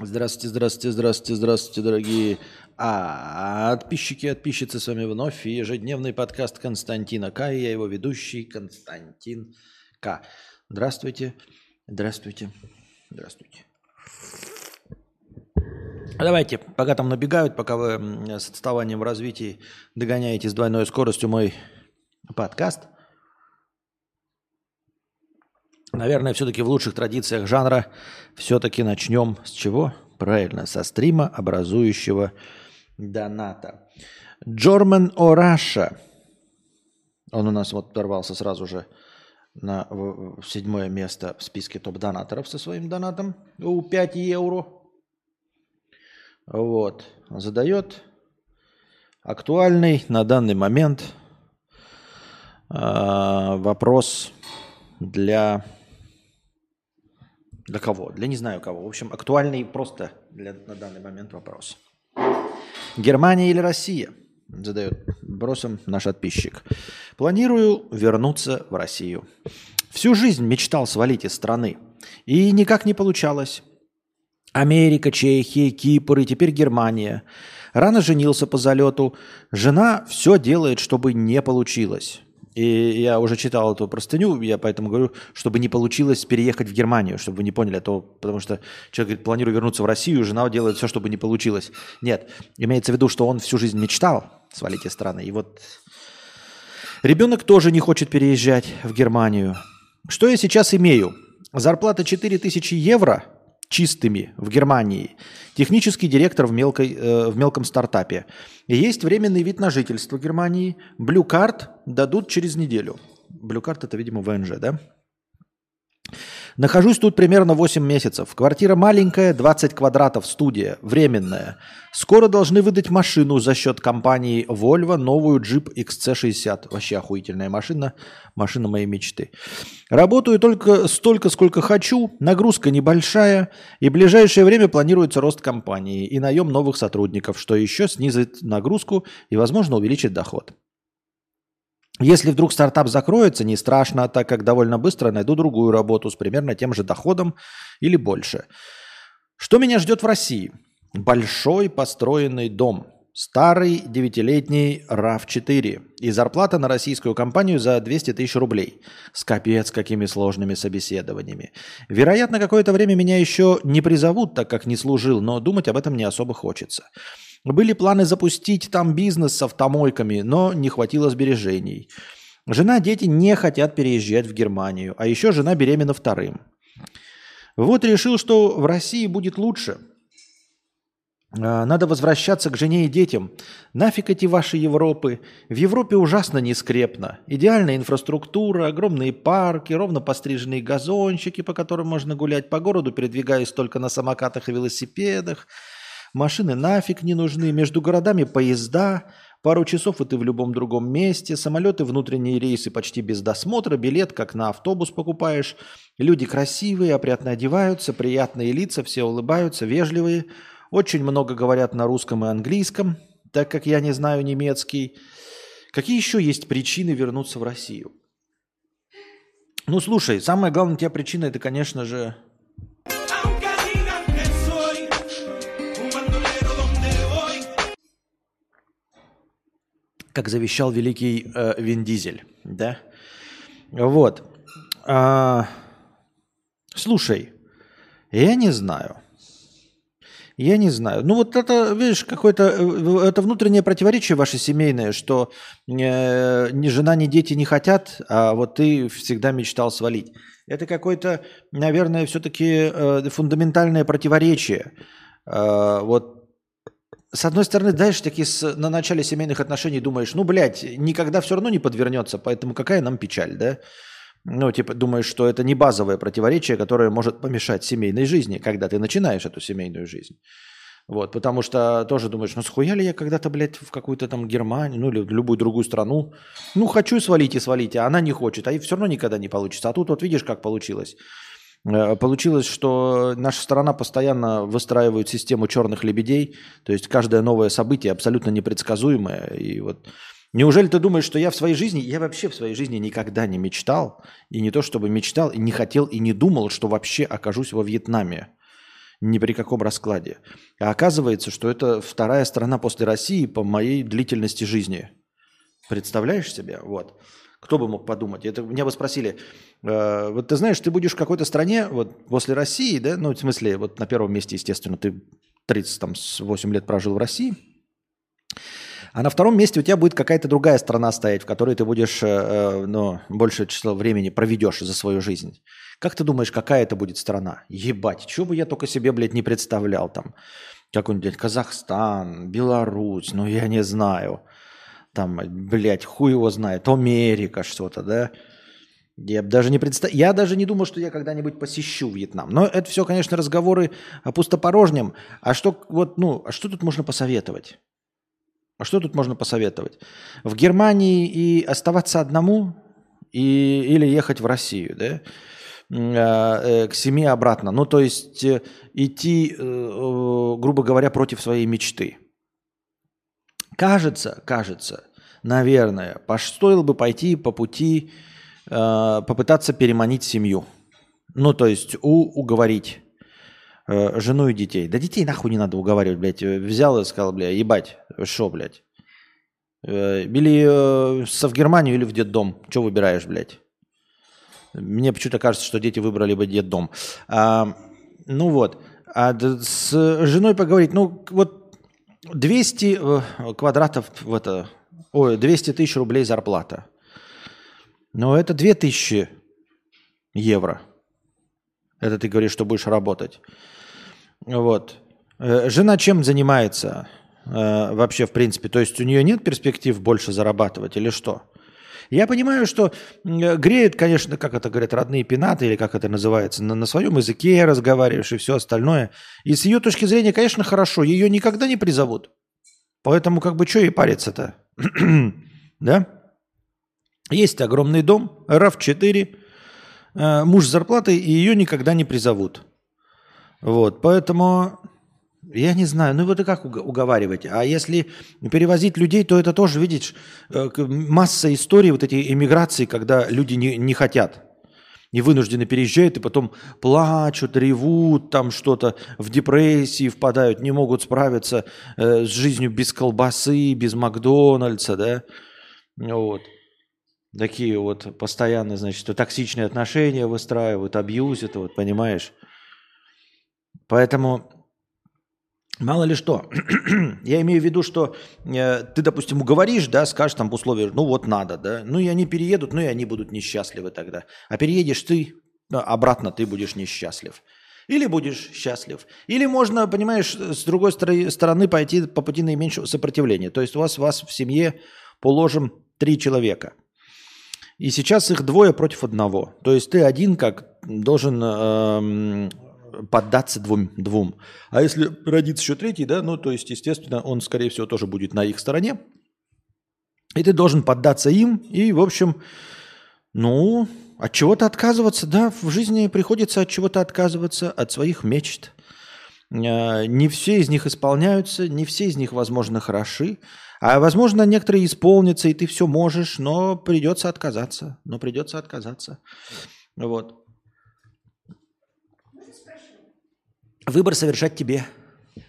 Здравствуйте, здравствуйте, здравствуйте, здравствуйте, дорогие подписчики и подписчицы. С вами вновь ежедневный подкаст Константина К. И я его ведущий Константин К. Здравствуйте, здравствуйте, здравствуйте. Давайте, пока там набегают, пока вы с отставанием в развитии догоняете с двойной скоростью мой подкаст. Наверное, все-таки в лучших традициях жанра все-таки начнем с чего? Правильно, со стрима, образующего доната. Джорман Ораша. Он у нас вот порвался сразу же на седьмое место в списке топ-донаторов со своим донатом. 5 евро. Вот. Задает актуальный на данный момент вопрос для... Для кого? Для не знаю кого. В общем, актуальный просто на данный момент вопрос. Германия или Россия? Задает бросом наш подписчик. Планирую вернуться в Россию. Всю жизнь мечтал свалить из страны. И никак не получалось. Америка, Чехия, Кипр и теперь Германия. Рано женился по залету. Жена все делает, чтобы не получилось. И я уже читал эту простыню, я поэтому говорю, чтобы не получилось переехать в Германию, чтобы вы не поняли, а то, потому что человек говорит, планирую вернуться в Россию, жена делает все, чтобы не получилось. Нет, имеется в виду, что он всю жизнь мечтал свалить из страны. И вот ребенок тоже не хочет переезжать в Германию. Что я сейчас имею? Зарплата 4000 евро чистыми в Германии, технический директор в мелком стартапе. И есть временный вид на жительство Германии. Блю-карт дадут через неделю. Блю-карт – это, видимо, ВНЖ, да? Нахожусь тут примерно 8 месяцев. Квартира маленькая, 20 квадратов, студия, временная. Скоро должны выдать машину за счет компании Volvo, новую Jeep XC60. Вообще охуительная машина, машина моей мечты. Работаю только столько, сколько хочу, нагрузка небольшая, и в ближайшее время планируется рост компании и наем новых сотрудников, что еще снизит нагрузку и, возможно, увеличит доход. Если вдруг стартап закроется, не страшно, так как довольно быстро найду другую работу с примерно тем же доходом или больше. Что меня ждет в России? Большой построенный дом, старый 9-летний RAV4 и зарплата на российскую компанию за 200 000 рублей. С капец какими сложными собеседованиями. Вероятно, какое-то время меня еще не призовут, так как не служил, но думать об этом не особо хочется. Были планы запустить там бизнес с автомойками, но не хватило сбережений. Жена, дети не хотят переезжать в Германию, а еще жена беременна вторым. Вот решил, что в России будет лучше. Надо возвращаться к жене и детям. Нафиг эти ваши Европы? В Европе ужасно нескрепно. Идеальная инфраструктура, огромные парки, ровно постриженные газончики, по которым можно гулять по городу, передвигаясь только на самокатах и велосипедах. Машины нафиг не нужны, между городами поезда, пару часов и ты в любом другом месте, самолеты, внутренние рейсы почти без досмотра, билет как на автобус покупаешь, люди красивые, опрятно одеваются, приятные лица, все улыбаются, вежливые, очень много говорят на русском и английском, так как я не знаю немецкий. Какие еще есть причины вернуться в Россию? Ну слушай, самая главная у тебя причина это, конечно же... как завещал великий Вин Дизель, да? Вот. Слушай, я не знаю. Я не знаю. Ну вот это, видишь, какое-то... Это внутреннее противоречие ваше семейное, что ни жена, ни дети не хотят, а вот ты всегда мечтал свалить. Это какое-то, наверное, все-таки фундаментальное противоречие. Вот. С одной стороны, знаешь, таки на начале семейных отношений думаешь, ну, блядь, никогда все равно не подвернется, поэтому какая нам печаль, да? Ну, типа, думаешь, что это не базовое противоречие, которое может помешать семейной жизни, когда ты начинаешь эту семейную жизнь. Вот, потому что тоже думаешь, ну, схуя ли я когда-то, блядь, в какую-то там Германию, ну, или в любую другую страну? Ну, хочу свалить и свалить, а она не хочет, а и все равно никогда не получится. А тут вот видишь, как получилось. Получилось, что наша страна постоянно выстраивает систему черных лебедей, то есть каждое новое событие абсолютно непредсказуемое. И вот неужели ты думаешь, что я вообще в своей жизни никогда не мечтал, и не то чтобы мечтал, и не хотел, и не думал, что вообще окажусь во Вьетнаме. ни при каком раскладе. А оказывается, что это вторая страна после России по моей длительности жизни. Представляешь себе? Вот. Кто бы мог подумать? Это меня бы спросили, вот ты знаешь, ты будешь в какой-то стране вот, после России, да? Ну, в смысле, вот на первом месте, естественно, ты 38 лет прожил в России, а на втором месте у тебя будет какая-то другая страна стоять, в которой ты будешь, ну, большее число времени проведешь за свою жизнь. Как ты думаешь, какая это будет страна? Ебать, чего бы я только себе, блядь, не представлял там. Какой-нибудь, блядь, Казахстан, Беларусь, ну, я не знаю. Там, блядь, хуй его знает, Америка что-то, да? Я даже не я даже не думал, что я когда-нибудь посещу Вьетнам. Но это все, конечно, разговоры о пустопорожнем. А что, вот, ну, а что тут можно посоветовать? А что тут можно посоветовать? В Германии и оставаться одному, или ехать в Россию, да? К семье обратно. Ну, то есть идти, грубо говоря, против своей мечты. Кажется, наверное, стоило бы пойти по пути, попытаться переманить семью. Ну, то есть уговорить жену и детей. Да детей нахуй не надо уговаривать, блядь. Взял и сказал, блядь, ебать, шо, блядь. Или в Германию, или в детдом. Че выбираешь, блядь? Мне почему-то кажется, что дети выбрали бы детдом. Ну вот. А с женой поговорить, ну, вот, 200 квадратов, 200 тысяч рублей зарплата. Но это 2000 евро. Это ты говоришь, что будешь работать. Вот. Жена чем занимается вообще, в принципе? То есть у нее нет перспектив больше зарабатывать или что? Я понимаю, что греет, конечно, как это говорят, родные пенаты, или как это называется, на своем языке разговариваешь и все остальное. И с ее точки зрения, конечно, хорошо, ее никогда не призовут. Поэтому как бы что ей париться-то? Да? Есть огромный дом, RAV4, муж с зарплатой, и ее никогда не призовут. Вот, поэтому... Я не знаю, ну вот и как уговаривать? А если перевозить людей, то это тоже, видишь, масса историй вот этой эмиграции, когда люди не хотят и вынуждены переезжают, и потом плачут, ревут, там что-то, в депрессии впадают, не могут справиться с жизнью без колбасы, без Макдональдса, да, вот. Такие вот постоянно, значит, токсичные отношения выстраивают, абьюзят, вот, понимаешь? Поэтому... Мало ли что. Я имею в виду, что ты, допустим, уговоришь, да, скажешь там в условиях, ну вот надо, да, ну и они переедут, ну и они будут несчастливы тогда. А переедешь ты, обратно ты будешь несчастлив. Или будешь счастлив. Или можно, понимаешь, с другой стороны пойти по пути наименьшего сопротивления. То есть у вас в семье, положим, 3 человека. И сейчас их 2 против 1. То есть ты один как должен... поддаться двум. А если родится еще 3, да, ну, то есть, естественно, он, скорее всего, тоже будет на их стороне. И ты должен поддаться им. И, в общем, ну, от чего-то отказываться, да, в жизни приходится от чего-то отказываться, от своих мечт. Не все из них исполняются, не все из них, возможно, хороши. А, возможно, некоторые исполнятся, и ты все можешь, но придется отказаться. Вот. Выбор совершать тебе.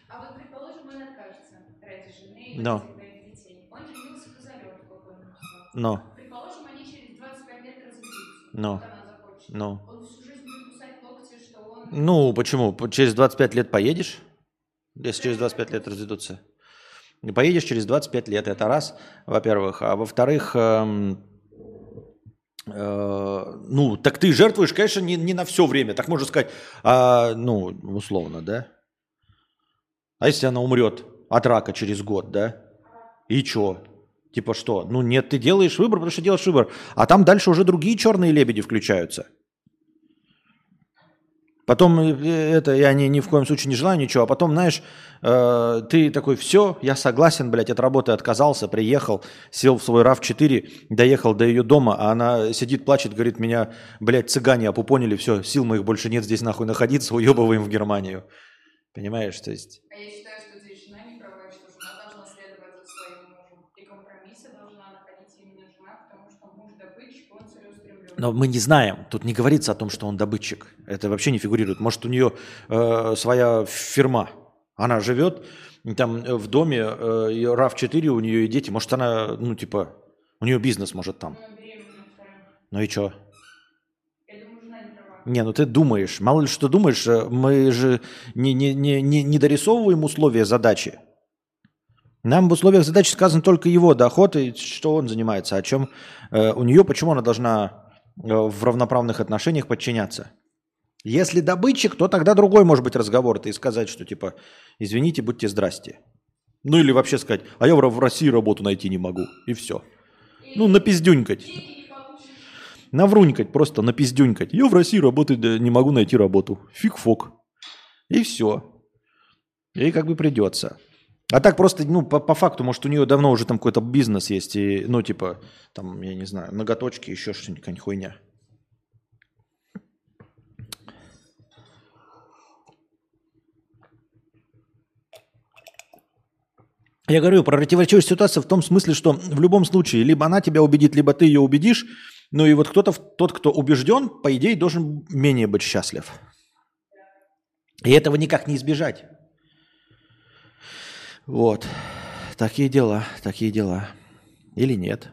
А вот, предположим, он откажется ради жены и детей. Он вернулся по залетку, предположим, они через 25 лет разведутся, когда она закончится. Он всю жизнь будет кусать локти, что он... Ну, почему? Через 25 лет поедешь? Если через 25 лет разведутся. Поедешь через 25 лет, это раз, во-первых. А во-вторых... ну, так ты жертвуешь, конечно, не на все время. Так можно сказать, ну, условно, да? А если она умрет от рака через год, да? И че? Типа что? Ну, нет, ты делаешь выбор, потому что делаешь выбор. А там дальше уже другие черные лебеди включаются. Потом, это я ни в коем случае не желаю ничего, а потом, знаешь, ты такой, все, я согласен, блядь, от работы отказался, приехал, сел в свой RAV4, доехал до ее дома, а она сидит, плачет, говорит, меня, блядь, цыгане опупонили, все, сил моих больше нет здесь нахуй находиться, уебываем в Германию. Понимаешь, то есть... А я считаю, что здесь жена не права, что жена должна следовать за своим мужем, и компромиссы должна находить именно жена, потому что муж добытчик, он целеустремлен. Но мы не знаем, тут не говорится о том, что он добытчик. Это вообще не фигурирует. Может, у нее своя фирма. Она живет там в доме, RAV4 у нее и дети. Может, она, ну, типа, у нее бизнес, может, там. Ну и что? Не, ну ты думаешь. Мало ли что думаешь, мы же не дорисовываем условия задачи. Нам в условиях задачи сказан только его доход и что он занимается, о чем у нее, почему она должна в равноправных отношениях подчиняться. Если добытчик, то тогда другой может быть разговор-то и сказать, что типа извините, будьте здрасте. Ну или вообще сказать, а я в России работу найти не могу, и все. Ну напиздюнькать. Наврунькать, просто напиздюнькать. Я в России работать не могу найти работу. Фиг-фок. И все. И как бы придется. А так просто, ну, по факту, может, у нее давно уже там какой-то бизнес есть, и, ну, типа, там, я не знаю, ноготочки, еще что-нибудь, какая-нибудь хуйня. Я говорю, противоречивая ситуация в том смысле, что в любом случае, либо она тебя убедит, либо ты ее убедишь, ну, и вот кто-то, тот, кто убежден, по идее, должен менее быть счастлив. И этого никак не избежать. Вот. Такие дела, такие дела. Или нет?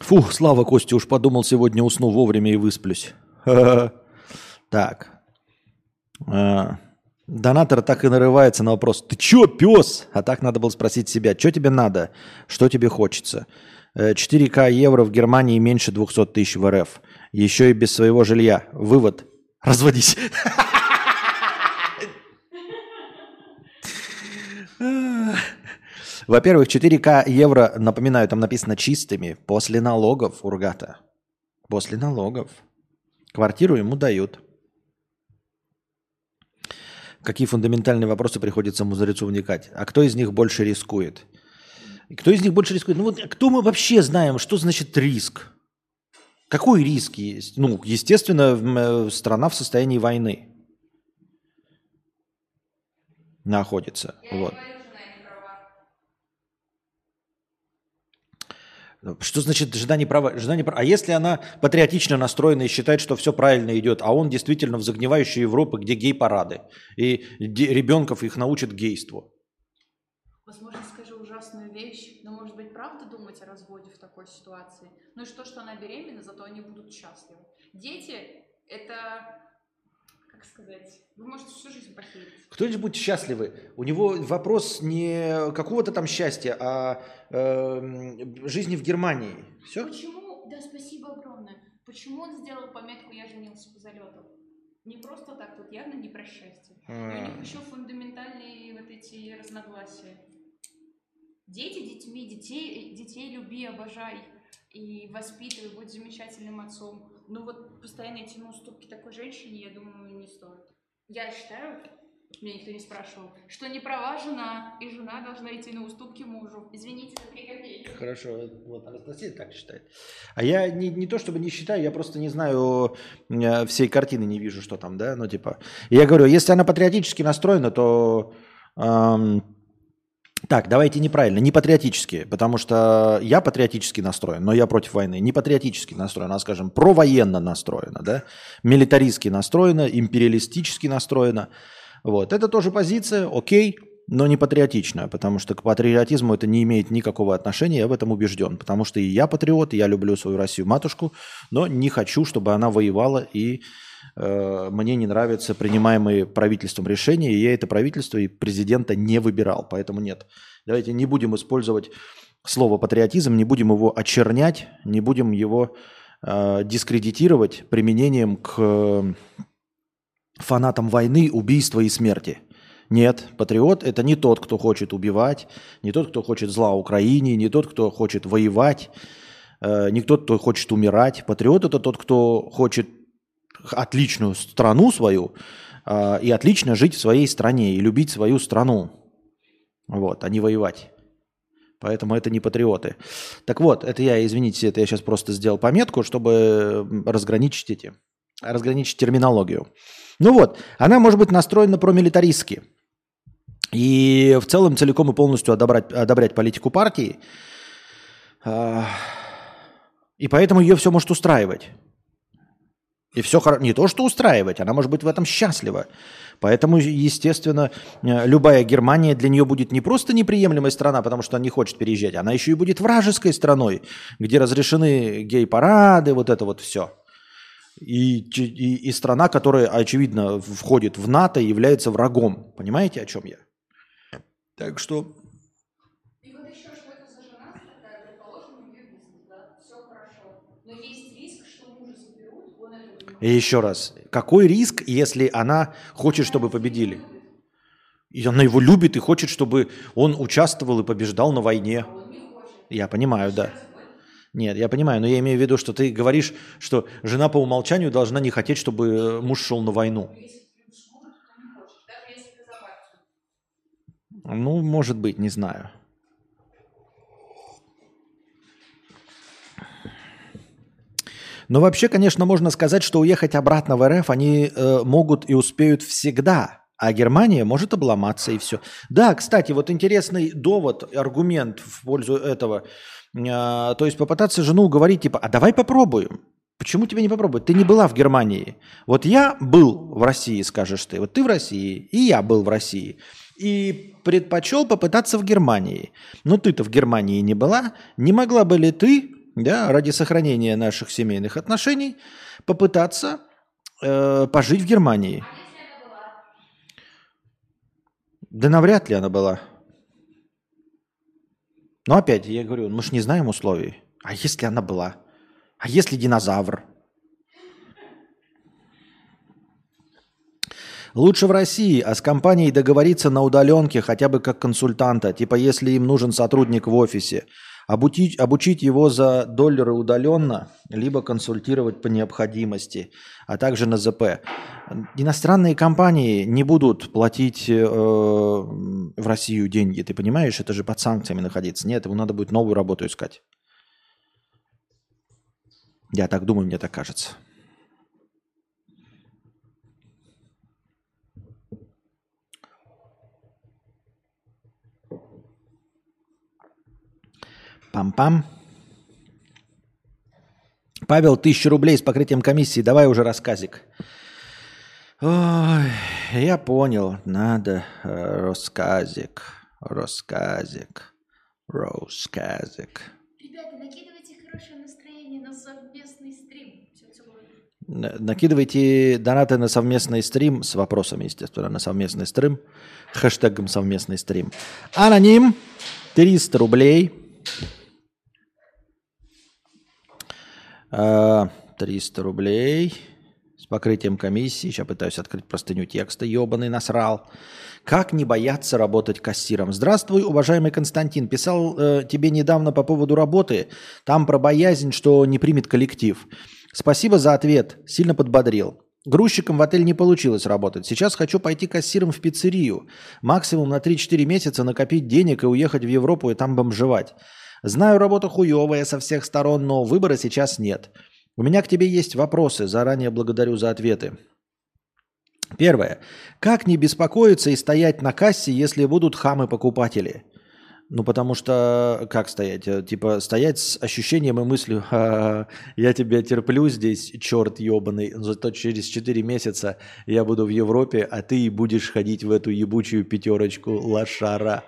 Фу, слава Костя, уж подумал, сегодня усну вовремя и высплюсь. Так. Донатор так и нарывается на вопрос. Ты чё, пёс? А так надо было спросить себя. Чё тебе надо? Что тебе хочется? 4К евро в Германии меньше 200 тысяч в РФ. Еще и без своего жилья. Вывод. Разводись. Во-первых, 4К евро, напоминаю, там написано чистыми. После налогов, Ургата. После налогов. Квартиру ему дают. Какие фундаментальные вопросы приходится мудрецу вникать? А кто из них больше рискует? Кто из них больше рискует? Ну вот кто мы вообще знаем, что значит риск? Какой риск есть? Ну, естественно, страна в состоянии войны находится. Вот. Что значит жена не права? Жена не права. А если она патриотично настроена и считает, что все правильно идет, а он действительно в загнивающей Европе, где гей-парады, и ребенков их научат гейству? Возможно, скажу ужасную вещь, но, может быть, правда думать о разводе в такой ситуации? Ну и что она беременна, зато они будут счастливы. Дети – это, как сказать, вы можете всю жизнь похерить. Кто-нибудь будет счастливы. У него вопрос не какого-то там счастья, а жизни в Германии. Все? Почему, да, спасибо огромное. Почему он сделал пометку «Я женился по залету»? Не просто так, тут явно не про счастье. И у них еще фундаментальные вот эти разногласия. Дети детьми, детей люби, обожай. И воспитывай, будь замечательным отцом. Ну вот постоянно идти на уступки такой женщине, я думаю, не стоит. Я считаю, меня никто не спрашивал, что не права жена, и жена должна идти на уступки мужу. Извините за 3 копейки. Хорошо, вот Анастасия так считает. А я не то чтобы не считаю, я просто не знаю, всей картины не вижу, что там, да, ну типа. Я говорю, если она патриотически настроена, то... Так, давайте неправильно, не патриотически, потому что я патриотически настроен, но я против войны, не патриотически настроен, а, скажем, провоенно настроена, да, милитаристски настроена, империалистически настроена, вот, это тоже позиция, окей, но не патриотичная, потому что к патриотизму это не имеет никакого отношения, я в этом убежден, потому что и я патриот, и я люблю свою Россию-матушку, но не хочу, чтобы она воевала и... Мне не нравятся принимаемые правительством решения, и я это правительство и президента не выбирал, поэтому нет. Давайте не будем использовать слово патриотизм, не будем его очернять, не будем его дискредитировать применением к фанатам войны, убийства и смерти. Нет, патриот – это не тот, кто хочет убивать, не тот, кто хочет зла Украине, не тот, кто хочет воевать, не тот, кто хочет умирать. Патриот – это тот, кто хочет отличную страну свою и отлично жить в своей стране и любить свою страну, вот, а не воевать. Поэтому это не патриоты. Так вот, это я, извините, это я сейчас просто сделал пометку, чтобы разграничить разграничить терминологию. Ну вот, она может быть настроена промилитаристски. И в целом целиком и полностью одобрять политику партии. И поэтому ее все может устраивать. И все не то, что устраивать, она может быть в этом счастлива. Поэтому, естественно, любая Германия для нее будет не просто неприемлемая страна, потому что она не хочет переезжать, она еще и будет вражеской страной, где разрешены гей-парады, вот это вот все. И страна, которая, очевидно, входит в НАТО и является врагом. Понимаете, о чем я? Так что... И еще раз, какой риск, если она хочет, чтобы победили? И она его любит и хочет, чтобы он участвовал и побеждал на войне. Я понимаю, да. Нет, я понимаю, но я имею в виду, что ты говоришь, что жена по умолчанию должна не хотеть, чтобы муж шел на войну. Ну, может быть, не знаю. Но вообще, конечно, можно сказать, что уехать обратно в РФ они могут и успеют всегда, а Германия может обломаться и все. Да, кстати, вот интересный довод, аргумент в пользу этого. То есть попытаться жену уговорить, типа, а давай попробуем. Почему тебе не попробовать? Ты не была в Германии. Вот я был в России, скажешь ты. Вот ты в России, и я был в России. И предпочел попытаться в Германии. Но ты-то в Германии не была. Не могла бы ли ты... Да, ради сохранения наших семейных отношений, попытаться пожить в Германии. Да навряд ли она была. Но опять, я говорю, мы ж не знаем условий. А если она была? А если динозавр? Лучше в России, а с компанией договориться на удаленке хотя бы как консультанта, типа если им нужен сотрудник в офисе. Обучить его за доллары удаленно, либо консультировать по необходимости, а также на ЗП. Иностранные компании не будут платить в Россию деньги, ты понимаешь? Это же под санкциями находиться. Нет, ему надо будет новую работу искать. Я так думаю, мне так кажется. Пам-пам. Павел, 1000 рублей с покрытием комиссии. Давай уже рассказик. Ой, я понял. Надо рассказик. Ребята, накидывайте хорошее настроение на совместный стрим. Накидывайте донаты на совместный стрим с вопросами, естественно, на совместный стрим. Хэштегом совместный стрим. Аноним. 300 рублей. 300 рублей с покрытием комиссии. Сейчас пытаюсь открыть простыню текста. Ёбаный насрал. Как не бояться работать кассиром? Здравствуй, уважаемый Константин. Писал тебе недавно по поводу работы. Там про боязнь, что не примет коллектив. Спасибо за ответ. Сильно подбодрил. Грузчиком в отель не получилось работать. Сейчас хочу пойти кассиром в пиццерию. Максимум на 3-4 месяца накопить денег и уехать в Европу и там бомжевать. Знаю, работа хуевая со всех сторон, но выбора сейчас нет. У меня к тебе есть вопросы. Заранее благодарю за ответы. Первое. Как не беспокоиться и стоять на кассе, если будут хамы-покупатели? Ну, потому что... Как стоять? Типа стоять с ощущением и мыслью «Я тебя терплю здесь, черт ебаный, зато через 4 месяца я буду в Европе, а ты будешь ходить в эту ебучую пятерочку лошара».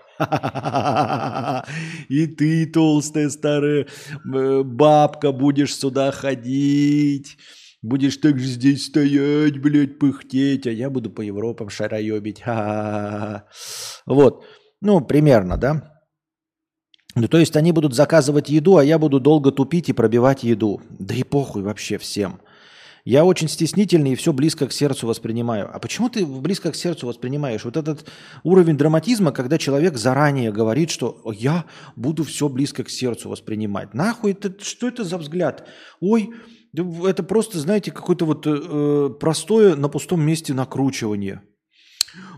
И ты, толстая старая бабка, будешь сюда ходить, будешь так же здесь стоять, блядь, пыхтеть, а я буду по Европам шароебить. Вот, ну, примерно, да? Ну, то есть они будут заказывать еду, а я буду долго тупить и пробивать еду. Да и похуй вообще всем. Я очень стеснительный и все близко к сердцу воспринимаю. А почему ты близко к сердцу воспринимаешь? Вот этот уровень драматизма, когда человек заранее говорит, что я буду все близко к сердцу воспринимать. Нахуй это, что это за взгляд? Ой, это просто, знаете, какое-то вот простое на пустом месте накручивание.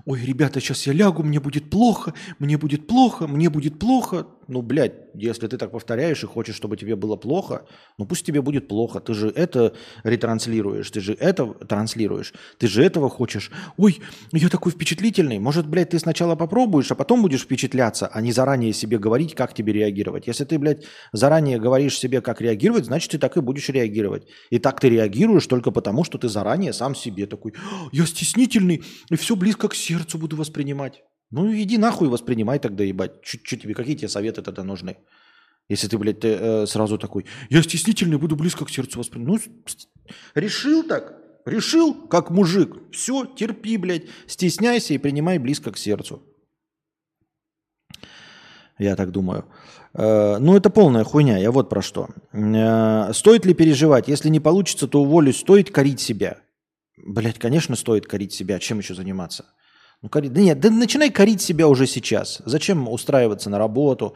ой, ребята, сейчас я лягу, мне будет плохо, мне будет плохо, мне будет плохо. Ну, блядь, если ты так повторяешь и хочешь, чтобы тебе было плохо, ну пусть тебе будет плохо. Ты же это ретранслируешь, ты же это транслируешь, ты же этого хочешь. Ой, я такой впечатлительный. Может, блядь, ты сначала попробуешь, а потом будешь впечатляться, а не заранее себе говорить, как тебе реагировать. Если ты, блядь, заранее говоришь себе, как реагировать, значит, ты так и будешь реагировать. И так ты реагируешь только потому, что ты заранее сам себе такой, я стеснительный, и все близко к сердцу буду воспринимать. Ну, иди нахуй воспринимай тогда, ебать. Чуть-чуть тебе, какие тебе советы тогда нужны? Если ты, блядь, сразу такой, я стеснительный, буду близко к сердцу воспринимать. Ну, решил так, решил, как мужик. Все, терпи, блядь, стесняйся и принимай близко к сердцу. Я так думаю. Ну, это полная хуйня, я вот про что. Стоит ли переживать? Если не получится, то уволюсь. Стоит корить себя? Блядь, конечно, стоит корить себя. Чем еще заниматься? Ну, да нет, да начинай корить себя уже сейчас. Зачем устраиваться на работу,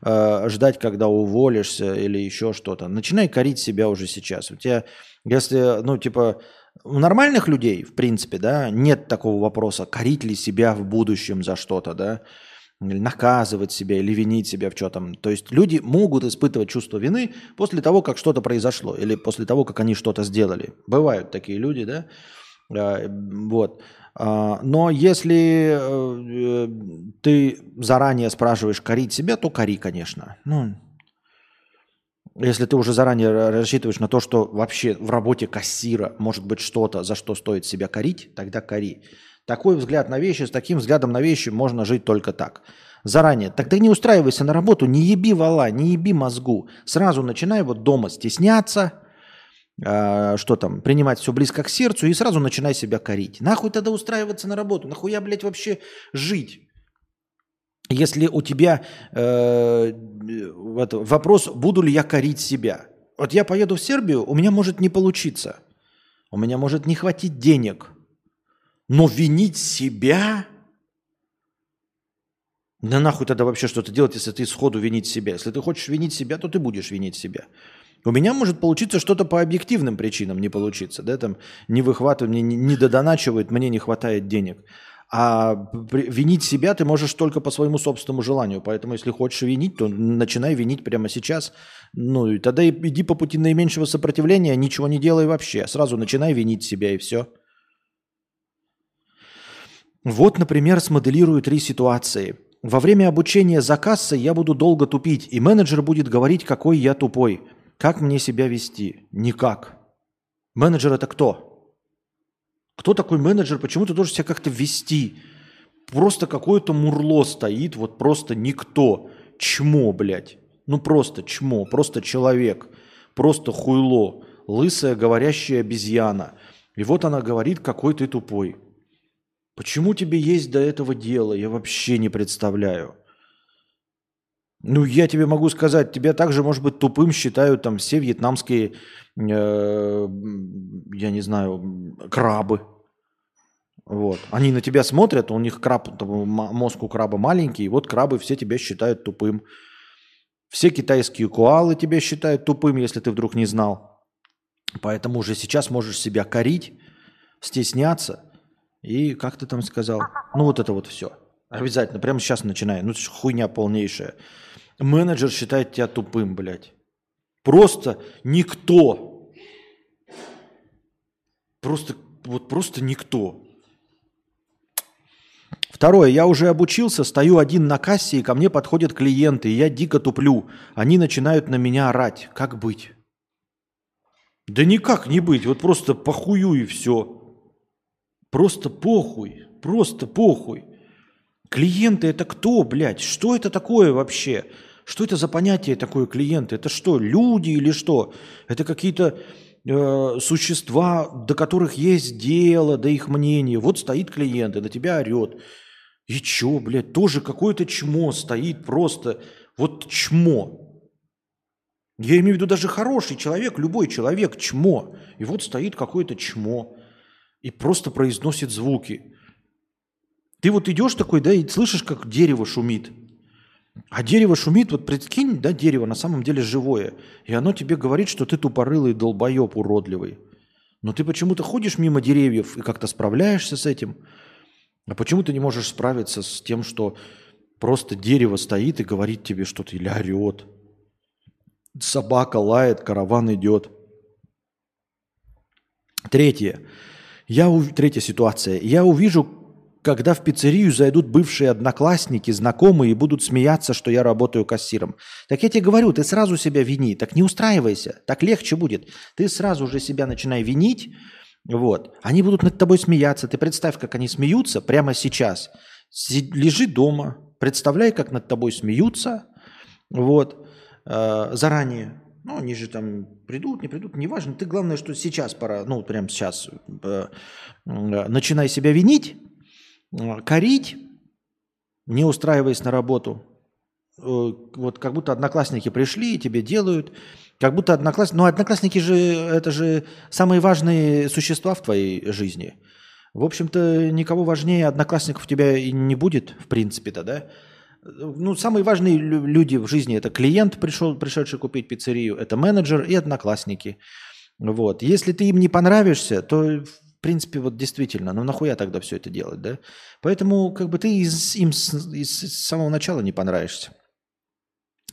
ждать, когда уволишься или еще что-то. Начинай корить себя уже сейчас. У тебя, если, ну, типа, у нормальных людей, в принципе, да, нет такого вопроса, корить ли себя в будущем за что-то, да, или наказывать себя, или винить себя в чем-то. То есть люди могут испытывать чувство вины после того, как что-то произошло, или после того, как они что-то сделали. Бывают такие люди, да, вот. Но если ты заранее спрашиваешь, корить себя, то кори, конечно. Ну, если ты уже заранее рассчитываешь на то, что вообще в работе кассира может быть что-то, за что стоит себя корить, тогда кори. Такой взгляд на вещи, с таким взглядом на вещи можно жить только так. Заранее. Тогда не устраивайся на работу, не еби вала, не еби мозгу. Сразу начинай вот дома стесняться, что там, принимать все близко к сердцу и сразу начинай себя корить. Нахуй тогда устраиваться на работу? Нахуя, блядь, вообще жить? Если у тебя вопрос, буду ли я корить себя? Вот я поеду в Сербию, у меня может не получиться. У меня может не хватить денег. Но винить себя? Да нахуй тогда вообще что-то делать, если ты сходу винить себя? Если ты хочешь винить себя, то ты будешь винить себя. У меня может получиться что-то по объективным причинам не получится, да, там не выхватывает, не додоначивает, мне не хватает денег. А винить себя ты можешь только по своему собственному желанию, поэтому если хочешь винить, то начинай винить прямо сейчас, ну и тогда иди по пути наименьшего сопротивления, ничего не делай вообще, сразу начинай винить себя и все. Вот, например, смоделирую 3 ситуации. Во время обучения за кассой я буду долго тупить, и менеджер будет говорить, какой я тупой. Как мне себя вести? Никак. Менеджер это кто? Кто такой менеджер? Почему ты должен себя как-то вести? Просто какое-то мурло стоит, вот просто никто. Чмо, блядь. Ну просто чмо, просто человек, просто хуйло, лысая говорящая обезьяна. И вот она говорит, какой ты тупой. Почему тебе есть до этого дело? Я вообще не представляю. Ну, я тебе могу сказать, тебя также, может быть, тупым считают там все вьетнамские, я не знаю, крабы. Вот. Они на тебя смотрят, у них краб, там, мозг у краба маленький, и вот крабы все тебя считают тупым. Все китайские коалы тебя считают тупым, если ты вдруг не знал. Поэтому уже сейчас можешь себя корить, стесняться. И как ты там сказал? Ну, вот это вот все. Обязательно, прямо сейчас начинай. Ну, это ж хуйня полнейшая. Менеджер считает тебя тупым, блядь. Просто никто. Просто никто. Второе. Я уже обучился, стою один на кассе, и ко мне подходят клиенты, и я дико туплю. Они начинают на меня орать. Как быть? Да никак не быть. Вот просто похую и все. Просто похуй. Просто похуй. Клиенты это кто, блядь? Что это такое вообще? Что это за понятие такое клиенты? Это что, люди или что? Это какие-то существа, до которых есть дело, до их мнения. Вот стоит клиент и на тебя орет. И чё, блядь? Тоже какое-то чмо стоит просто. Вот чмо. Я имею в виду даже хороший человек, любой человек, чмо. И вот стоит какое-то чмо и просто произносит звуки. Ты вот идешь такой, да, и слышишь, как дерево шумит. А дерево шумит, вот прикинь, да, дерево на самом деле живое. И оно тебе говорит, что ты тупорылый долбоеб уродливый. Но ты почему-то ходишь мимо деревьев и как-то справляешься с этим. А почему ты не можешь справиться с тем, что просто дерево стоит и говорит тебе что-то или орет? Собака лает, караван идет. Третья ситуация. Я увижу, когда в пиццерию зайдут бывшие одноклассники, знакомые, и будут смеяться, что я работаю кассиром. Так я тебе говорю, ты сразу себя вини. Так не устраивайся, так легче будет. Ты сразу же себя начинай винить. Вот. Они будут над тобой смеяться. Ты представь, как они смеются прямо сейчас. Лежи дома, представляй, как над тобой смеются. Вот. Заранее. Ну, они же там придут, не придут, неважно. Ты главное, что сейчас пора, ну, прямо сейчас начинай себя винить, корить, не устраиваясь на работу. Вот как будто одноклассники пришли и тебе делают. Как будто одноклассники... Ну, одноклассники же, это же самые важные существа в твоей жизни. В общем-то, никого важнее одноклассников у тебя и не будет, в принципе-то, да? Ну, самые важные люди в жизни – это клиент, пришедший купить пиццерию, это менеджер и одноклассники. Вот. Если ты им не понравишься, то, в принципе, вот действительно, ну нахуя тогда все это делать, да? Поэтому как бы ты им с самого начала не понравишься.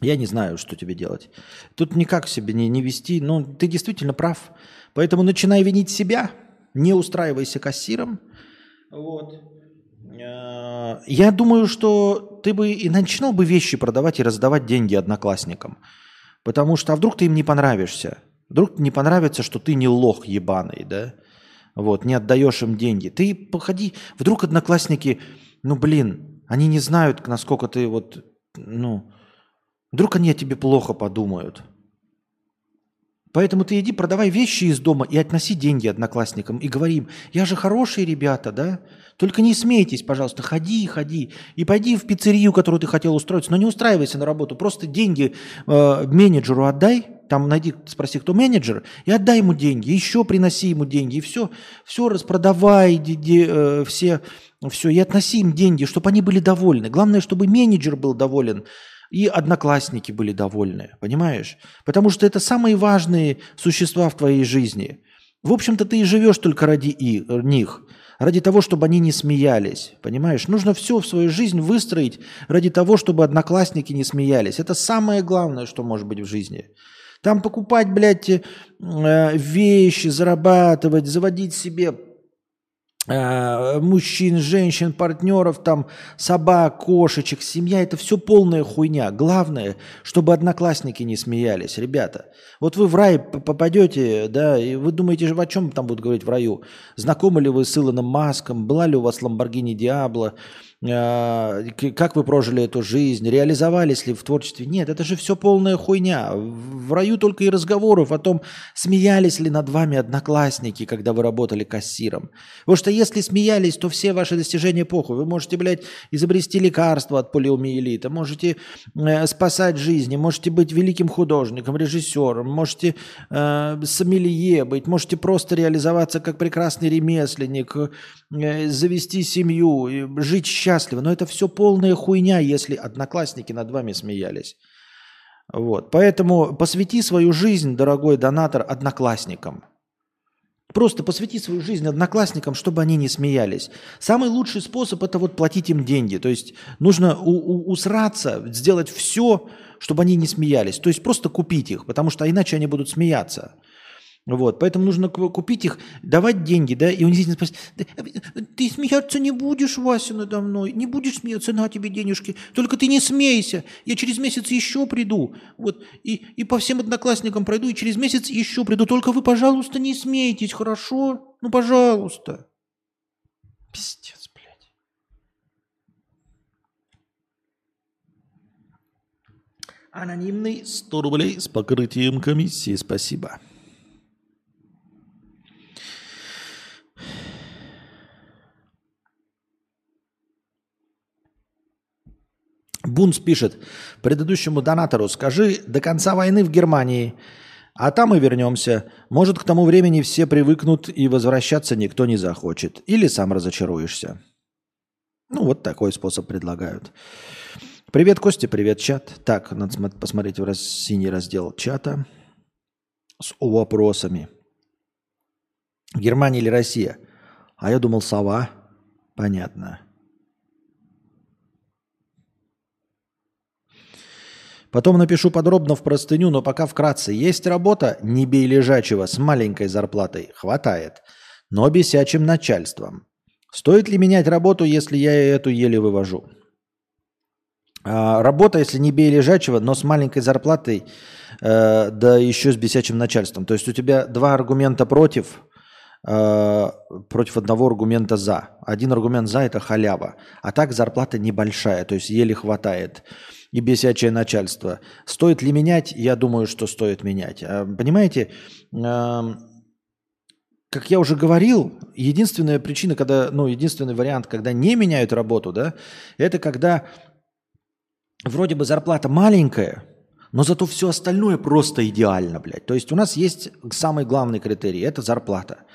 Я не знаю, что тебе делать. Тут никак себе не вести. Ну, ты действительно прав. Поэтому начинай винить себя, не устраивайся кассиром. Вот. Я думаю, что ты бы и начинал бы вещи продавать и раздавать деньги одноклассникам. Потому что, а вдруг ты им не понравишься? Вдруг не понравится, что ты не лох ебаный, да? Вот, не отдаешь им деньги. Ты походи, вдруг одноклассники, ну, блин, они не знают, насколько ты вот, ну... Вдруг они о тебе плохо подумают. Поэтому ты иди, продавай вещи из дома и относи деньги одноклассникам. И говори им, я же хорошие ребята, да? Только не смейтесь, пожалуйста, ходи. И пойди в пиццерию, которую ты хотел устроиться, но не устраивайся на работу. Просто деньги менеджеру отдай, там найди, спроси, кто менеджер, и отдай ему деньги, еще приноси ему деньги, и все распродавай, все, и относи им деньги, чтобы они были довольны. Главное, чтобы менеджер был доволен. И одноклассники были довольны, понимаешь? Потому что это самые важные существа в твоей жизни. В общем-то, ты и живешь только ради них, ради того, чтобы они не смеялись, понимаешь? Нужно все в свою жизнь выстроить ради того, чтобы одноклассники не смеялись. Это самое главное, что может быть в жизни. Там покупать, блядь, вещи, зарабатывать, заводить себе... мужчин, женщин, партнеров, там, собак, кошечек, семья, это все полная хуйня. Главное, чтобы одноклассники не смеялись, ребята. Вот вы в рай попадете, да, и вы думаете же, о чем там будут говорить в раю? Знакомы ли вы с Илоном Маском? Была ли у вас Lamborghini Diablo? Как вы прожили эту жизнь? Реализовались ли в творчестве? Нет, это же все полная хуйня. В раю только и разговоров о том, смеялись ли над вами одноклассники, когда вы работали кассиром. Потому что если смеялись, то все ваши достижения похуй. Вы можете, блядь, изобрести лекарство от полиомиелита, можете спасать жизни, можете быть великим художником, режиссером, можете сомелье быть, можете просто реализоваться как прекрасный ремесленник, завести семью, жить счастливо. Но это все полная хуйня, если одноклассники над вами смеялись. Вот. Поэтому посвяти свою жизнь, дорогой донатор, одноклассникам. Просто посвяти свою жизнь одноклассникам, чтобы они не смеялись. Самый лучший способ – это вот платить им деньги. То есть нужно усраться, сделать все, чтобы они не смеялись. То есть просто купить их, потому что иначе они будут смеяться. Вот. Поэтому нужно купить их, давать деньги, да, и унизительно спросить, ты смеяться не будешь, Вася, надо мной, не будешь смеяться, на тебе денежки, только ты не смейся, я через месяц еще приду, вот, и по всем одноклассникам пройду, и через месяц еще приду, только вы, пожалуйста, не смейтесь, хорошо? Ну, пожалуйста. Пиздец, блядь. Анонимный 100 рублей с покрытием комиссии, спасибо. Бунс пишет предыдущему донатору, скажи до конца войны в Германии, а там и вернемся. Может, к тому времени все привыкнут и возвращаться никто не захочет. Или сам разочаруешься. Ну, вот такой способ предлагают. Привет, Костя, привет, чат. Так, надо посмотреть в синий раздел чата с вопросами. Германия или Россия? А я думал, сова. Понятно. Потом напишу подробно в простыню, но пока вкратце. Есть работа, не бей лежачего, с маленькой зарплатой. Хватает. Но бесячим начальством. Стоит ли менять работу, если я эту еле вывожу? Работа, если не бей лежачего, но с маленькой зарплатой, да еще с бесячим начальством. То есть у тебя два аргумента против, против одного аргумента за. Один аргумент за – это халява. А так зарплата небольшая, то есть еле хватает. И бесячее начальство. Стоит ли менять? Я думаю, что стоит менять. Понимаете, как я уже говорил, единственная причина, когда, ну, единственный вариант, когда не меняют работу, да, это когда вроде бы зарплата маленькая, но зато все остальное просто идеально, блядь. То есть у нас есть самый главный критерий – это зарплата.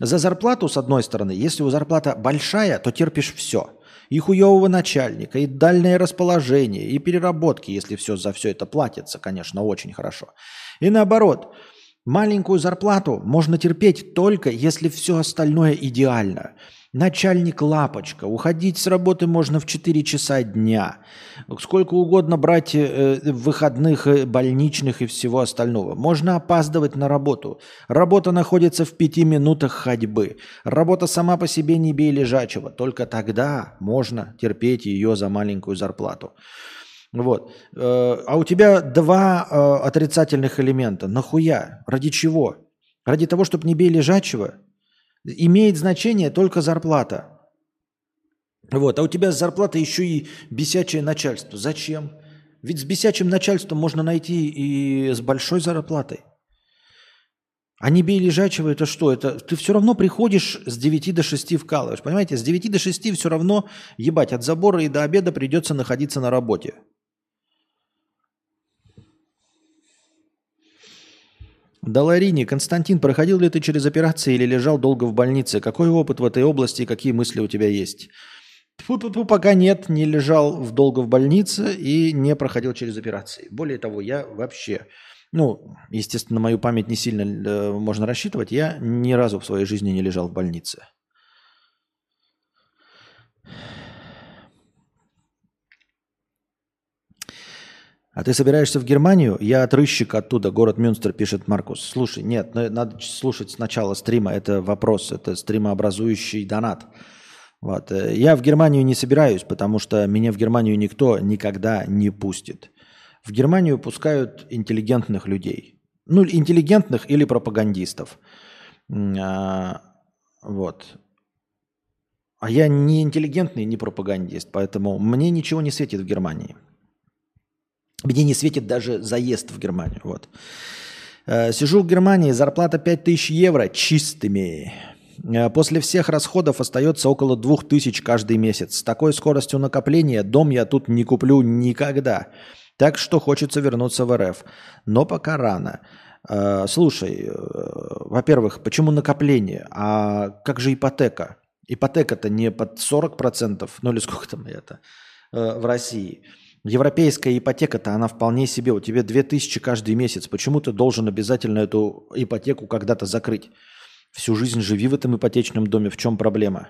За зарплату, с одной стороны, если у зарплата большая, то терпишь все. И хуевого начальника, и дальнее расположение, и переработки, если все, за все это платится, конечно, очень хорошо. И наоборот, маленькую зарплату можно терпеть только, если все остальное идеально. Начальник лапочка, уходить с работы можно в 4 часа дня, сколько угодно брать выходных, больничных и всего остального. Можно опаздывать на работу. Работа находится в 5 минутах ходьбы. Работа сама по себе не бей лежачего. Только тогда можно терпеть ее за маленькую зарплату. Вот. А у тебя два отрицательных элемента. Нахуя? Ради чего? Ради того, чтобы не бей лежачего? Имеет значение только зарплата. Вот. А у тебя с зарплаты еще и бесячее начальство. Зачем? Ведь с бесячим начальством можно найти и с большой зарплатой. А не бей лежачего, это что? Это ты все равно приходишь с 9 до 6 вкалываешь. Понимаете, с 9 до 6 все равно, ебать, от забора и до обеда придется находиться на работе. Доларини, Константин, проходил ли ты через операции или лежал долго в больнице? Какой опыт в этой области и какие мысли у тебя есть? Тьфу-тьфу-тьфу, пока нет, не лежал долго в больнице и не проходил через операции. Более того, я вообще, ну, естественно, мою память не сильно можно рассчитывать, я ни разу в своей жизни не лежал в больнице. А ты собираешься в Германию? Я отрыщик оттуда, город Мюнстер, пишет Маркус. Слушай, нет, надо слушать сначала стрима, это вопрос, это стримообразующий донат. Вот. Я в Германию не собираюсь, потому что меня в Германию никто никогда не пустит. В Германию пускают интеллигентных людей. Ну, интеллигентных или пропагандистов. Вот. А я не интеллигентный, не пропагандист, поэтому мне ничего не светит в Германии. Мне не светит даже заезд в Германию. Вот. Сижу в Германии, зарплата 5000 евро чистыми. После всех расходов остается около 2000 каждый месяц. С такой скоростью накопления дом я тут не куплю никогда. Так что хочется вернуться в РФ. Но пока рано. Слушай, во-первых, почему накопление? А как же ипотека? Ипотека-то не под 40%, ну или сколько там это, в России. Европейская ипотека-то, она вполне себе, у тебя 2000 каждый месяц. Почему ты должен обязательно эту ипотеку когда-то закрыть? Всю жизнь живи в этом ипотечном доме, в чем проблема?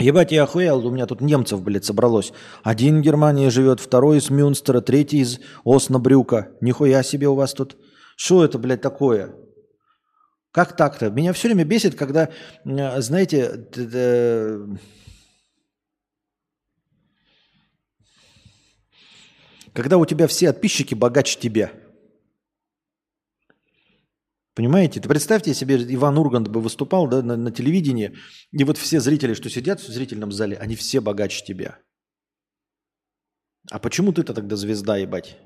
Ебать, я охуел, у меня тут немцев, блядь, собралось. Один в Германии живет, второй из Мюнстера, третий из Оснабрюка. Нихуя себе у вас тут. Что это, блядь, такое? Как так-то? Меня все время бесит, когда, знаете... Когда у тебя все подписчики богаче тебя. Понимаете? Ты представьте себе, Иван Ургант бы выступал, да, на телевидении, и вот все зрители, что сидят в зрительном зале, они все богаче тебя. А почему ты-то тогда звезда, ебать?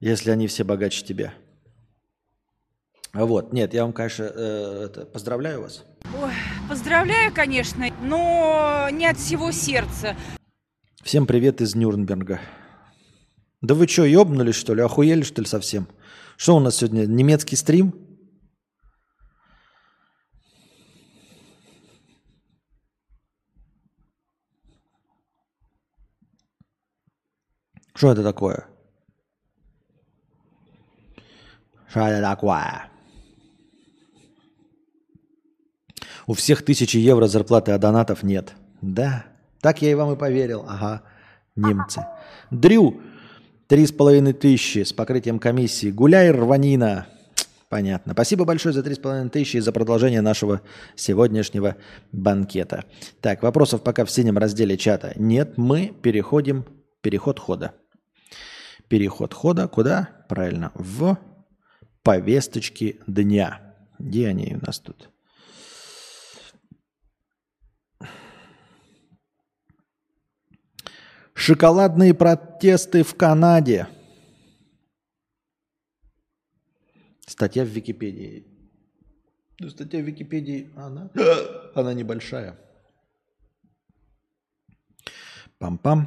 Если они все богаче тебя. Вот, нет, я вам, конечно, поздравляю вас. Ой, поздравляю, конечно, но не от всего сердца. Всем привет из Нюрнберга. Да вы что, ёбнулись, что ли? Охуели, что ли, совсем? Что у нас сегодня? Немецкий стрим? Что это такое? Что это такое? У всех 1000 евро зарплаты, а донатов нет. Да, так я и вам и поверил. Ага, немцы. Дрю, 3500 с покрытием комиссии. Гуляй, рванина. Понятно. Спасибо большое за 3500 и за продолжение нашего сегодняшнего банкета. Так, вопросов пока в синем разделе чата нет. Мы переходим. Переход хода. Переход хода куда? Правильно, в повесточки дня. Где они у нас тут? Шоколадные протесты в Канаде. Статья в Википедии. Ну, статья в Википедии, она небольшая. Пам-пам.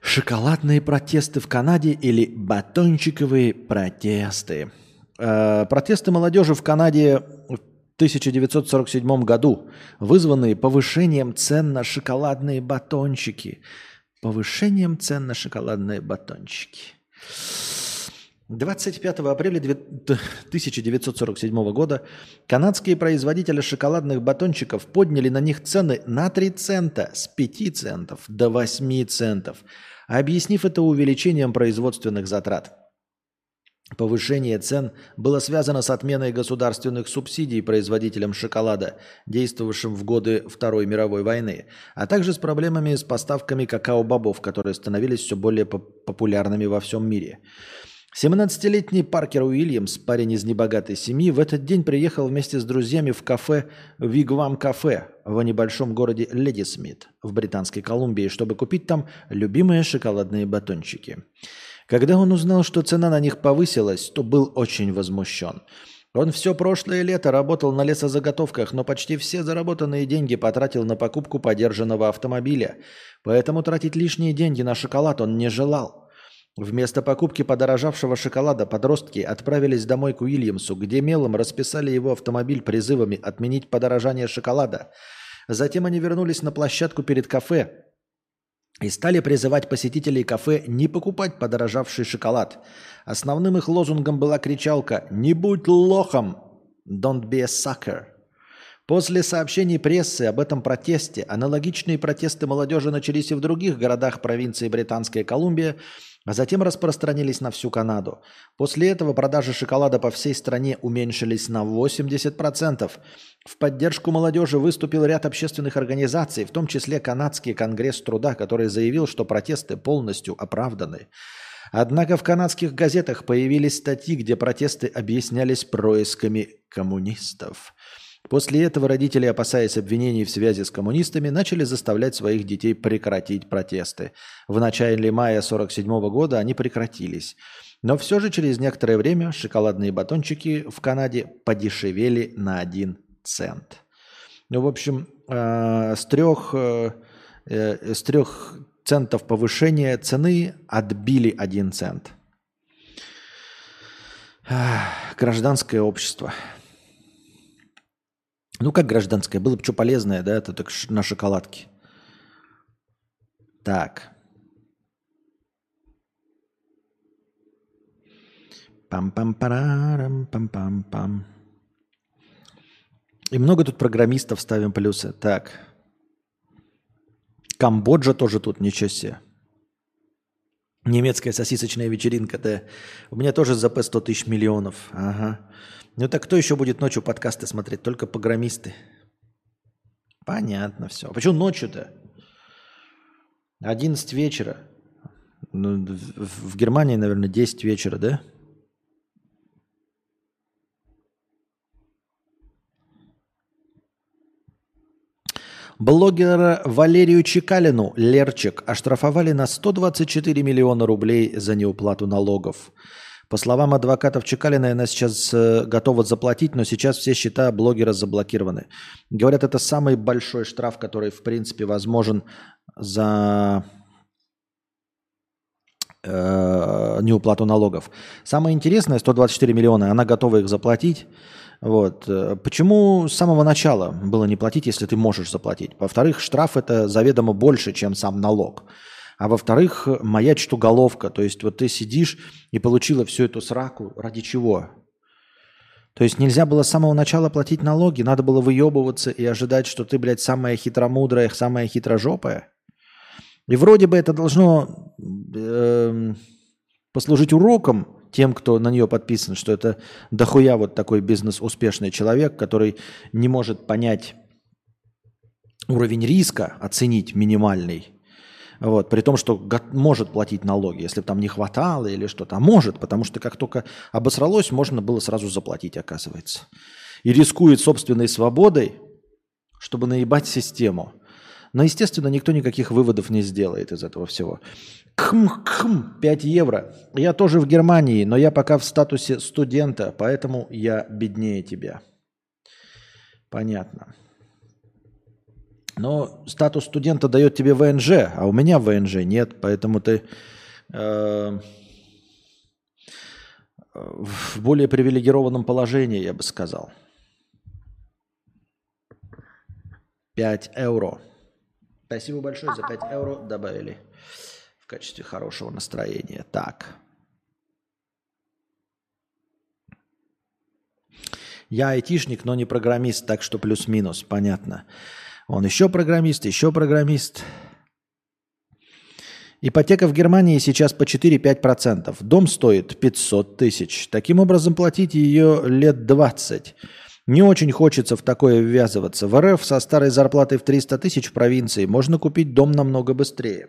Шоколадные протесты в Канаде или батончиковые протесты. Протесты молодежи в Канаде в 1947 году, вызванные повышением цен на шоколадные батончики. Повышением цен на шоколадные батончики. 25 апреля 1947 года канадские производители шоколадных батончиков подняли на них цены на 3 цента с 5 центов до 8 центов, объяснив это увеличением производственных затрат. Повышение цен было связано с отменой государственных субсидий производителям шоколада, действовавшим в годы Второй мировой войны, а также с проблемами с поставками какао-бобов, которые становились все более популярными во всем мире. 17-летний Паркер Уильямс, парень из небогатой семьи, в этот день приехал вместе с друзьями в кафе «Вигвам Кафе» в небольшом городе Ледисмит в Британской Колумбии, чтобы купить там любимые шоколадные батончики. Когда он узнал, что цена на них повысилась, то был очень возмущен. Он все прошлое лето работал на лесозаготовках, но почти все заработанные деньги потратил на покупку подержанного автомобиля, поэтому тратить лишние деньги на шоколад он не желал. Вместо покупки подорожавшего шоколада подростки отправились домой к Уильямсу, где мелом расписали его автомобиль призывами отменить подорожание шоколада. Затем они вернулись на площадку перед кафе и стали призывать посетителей кафе не покупать подорожавший шоколад. Основным их лозунгом была кричалка «Не будь лохом! Don't be a sucker!». После сообщений прессы об этом протесте аналогичные протесты молодежи начались и в других городах провинции Британская Колумбия, а затем распространились на всю Канаду. После этого продажи шоколада по всей стране уменьшились на 80%. В поддержку молодежи выступил ряд общественных организаций, в том числе Канадский конгресс труда, который заявил, что протесты полностью оправданы. Однако в канадских газетах появились статьи, где протесты объяснялись происками коммунистов. После этого родители, опасаясь обвинений в связи с коммунистами, начали заставлять своих детей прекратить протесты. В начале мая 1947 года они прекратились. Но все же через некоторое время шоколадные батончики в Канаде подешевели на 1 цент. Ну, в общем, с 3 центов повышения цены отбили 1 цент. Гражданское общество. Ну, как гражданское? Было бы что полезное, да? Это так на шоколадке. Так. Пам-пам-парам, пам-пам-пам. И много тут программистов, ставим плюсы. Так. Камбоджа тоже тут, ничего себе. Немецкая сосисочная вечеринка, да. У меня тоже ЗП 100 000 миллионов. Ага. Ну так кто еще будет ночью подкасты смотреть? Только программисты. Понятно все. Почему ночью-то? 11 вечера. Ну, в Германии, наверное, 10 вечера, да? Блогера Валерию Чекалину, Лерчик, оштрафовали на 124 миллиона рублей за неуплату налогов. По словам адвокатов Чекалина, она сейчас готова заплатить, но сейчас все счета блогера заблокированы. Говорят, это самый большой штраф, который, в принципе, возможен за неуплату налогов. Самое интересное, 124 миллиона, она готова их заплатить. Вот. Почему с самого начала было не платить, если ты можешь заплатить? Во-вторых, штраф – это заведомо больше, чем сам налог. А во-вторых, маячит уголовка. То есть вот ты сидишь и получила всю эту сраку ради чего? То есть нельзя было с самого начала платить налоги, надо было выебываться и ожидать, что ты, блядь, самая хитромудрая, самая хитрожопая. И вроде бы это должно послужить уроком тем, кто на нее подписан, что это дохуя вот такой бизнес-успешный человек, который не может понять уровень риска, оценить минимальный. Вот, при том, что может платить налоги, если бы там не хватало или что-то. А может, потому что как только обосралось, можно было сразу заплатить, оказывается. И рискует собственной свободой, чтобы наебать систему. Но, естественно, никто никаких выводов не сделает из этого всего. 5 евро. Я тоже в Германии, но я пока в статусе студента, поэтому я беднее тебя. Понятно. Но статус студента дает тебе ВНЖ, а у меня ВНЖ нет, поэтому ты в более привилегированном положении, я бы сказал. 5 евро. Спасибо большое, за 5 евро добавили в качестве хорошего настроения. Так. Я айтишник, но не программист, так что плюс-минус, понятно. Он еще программист. Ипотека в Германии сейчас по 4-5%. Дом стоит 500 тысяч. Таким образом, платить ее лет 20. Не очень хочется в такое ввязываться. В РФ со старой зарплатой в 300 тысяч в провинции можно купить дом намного быстрее.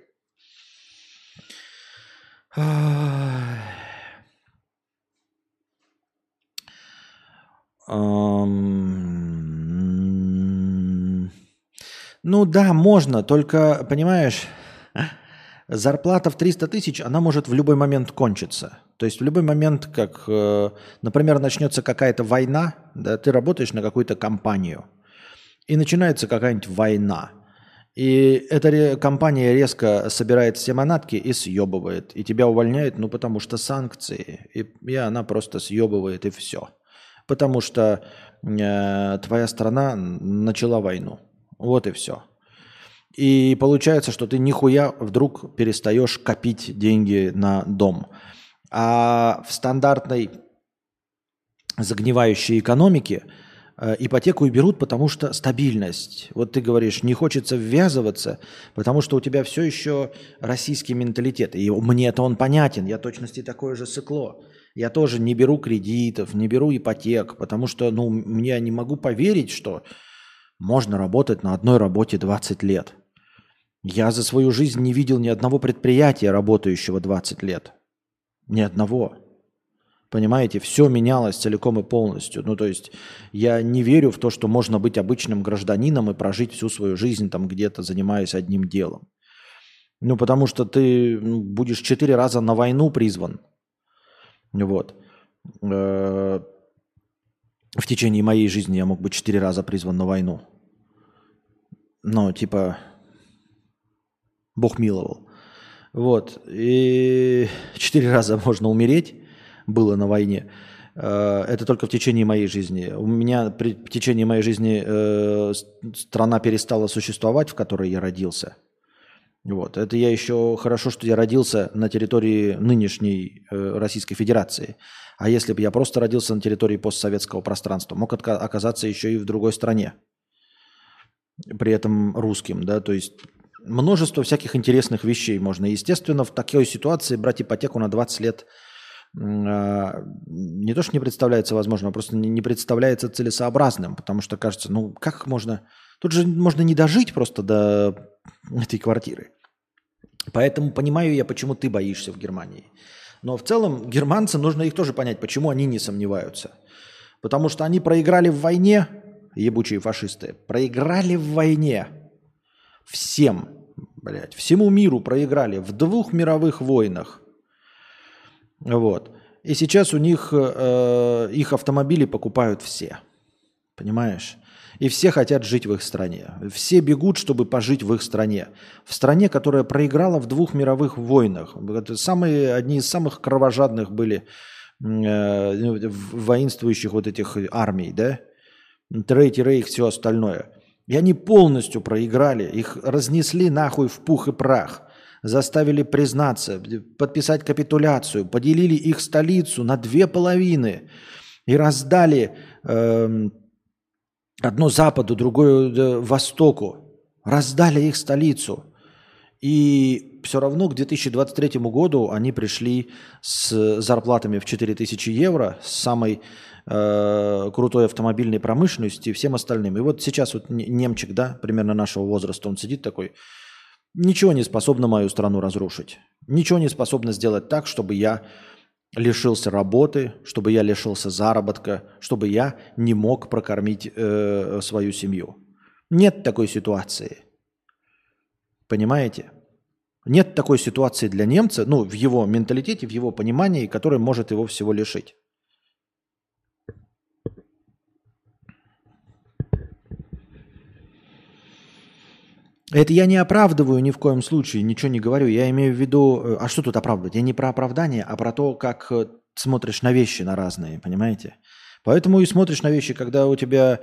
Ну да, можно, только, понимаешь, зарплата в 300 тысяч, она может в любой момент кончиться. То есть в любой момент, как, например, начнется какая-то война, да, ты работаешь на какую-то компанию, и начинается какая-нибудь война. И эта компания резко собирает все манатки и съебывает. И тебя увольняет, ну потому что санкции, и она просто съебывает, и все. Потому что твоя страна начала войну. Вот и все. И получается, что ты нихуя вдруг перестаешь копить деньги на дом. А в стандартной загнивающей экономике ипотеку и берут, потому что стабильность. Вот ты говоришь, не хочется ввязываться, потому что у тебя все еще российский менталитет. И мне-то он понятен, я точности такое же сыкло. Я тоже не беру кредитов, не беру ипотек, потому что я не могу поверить, что... Можно работать на одной работе 20 лет. Я за свою жизнь не видел ни одного предприятия, работающего 20 лет. Ни одного. Понимаете, все менялось целиком и полностью. Ну, то есть я не верю в то, что можно быть обычным гражданином и прожить всю свою жизнь там где-то, занимаясь одним делом. Ну, потому что ты будешь 4 раза на войну призван. Вот. В течение моей жизни я мог быть 4 раза призван на войну. Ну, типа, Бог миловал. Вот. И 4 раза можно умереть было на войне. Это только в течение моей жизни. У меня в течение моей жизни страна перестала существовать, в которой я родился. Вот. Это я еще хорошо, что я родился на территории нынешней Российской Федерации. А если бы я просто родился на территории постсоветского пространства, мог оказаться еще и в другой стране, при этом русским, да, то есть множество всяких интересных вещей можно. Естественно, в такой ситуации брать ипотеку на 20 лет не то что не представляется возможным, а просто не представляется целесообразным, потому что кажется, как можно... Тут же можно не дожить просто до этой квартиры. Поэтому понимаю я, почему ты боишься в Германии. Но в целом германцы, нужно их тоже понять, почему они не сомневаются. Потому что они проиграли в войне, ебучие фашисты, проиграли в войне всем, блядь, всему миру проиграли в 2 мировых войнах. Вот. И сейчас у них, их автомобили покупают все, понимаешь? И все хотят жить в их стране. Все бегут, чтобы пожить в их стране. В стране, которая проиграла в 2 мировых войнах. Одни из самых кровожадных были воинствующих вот этих армий, да? Третий рейх, все остальное. И они полностью проиграли. Их разнесли нахуй в пух и прах. Заставили признаться, подписать капитуляцию. Поделили их столицу на 2 половины. и раздали одну Западу, другую Востоку, раздали их столицу. И все равно к 2023 году они пришли с зарплатами в 4000 евро, с самой крутой автомобильной промышленностью и всем остальным. И вот сейчас вот немчик, да, примерно нашего возраста, он сидит такой: ничего не способно мою страну разрушить, ничего не способно сделать так, чтобы я лишился работы, чтобы я лишился заработка, чтобы я не мог прокормить свою семью. Нет такой ситуации. Понимаете? Нет такой ситуации для немца, ну, в его менталитете, в его понимании, который может его всего лишить. Это я не оправдываю ни в коем случае, ничего не говорю. Я имею в виду... А что тут оправдывать? Я не про оправдание, а про то, как смотришь на вещи, на разные, понимаете? Поэтому и смотришь на вещи, когда у тебя...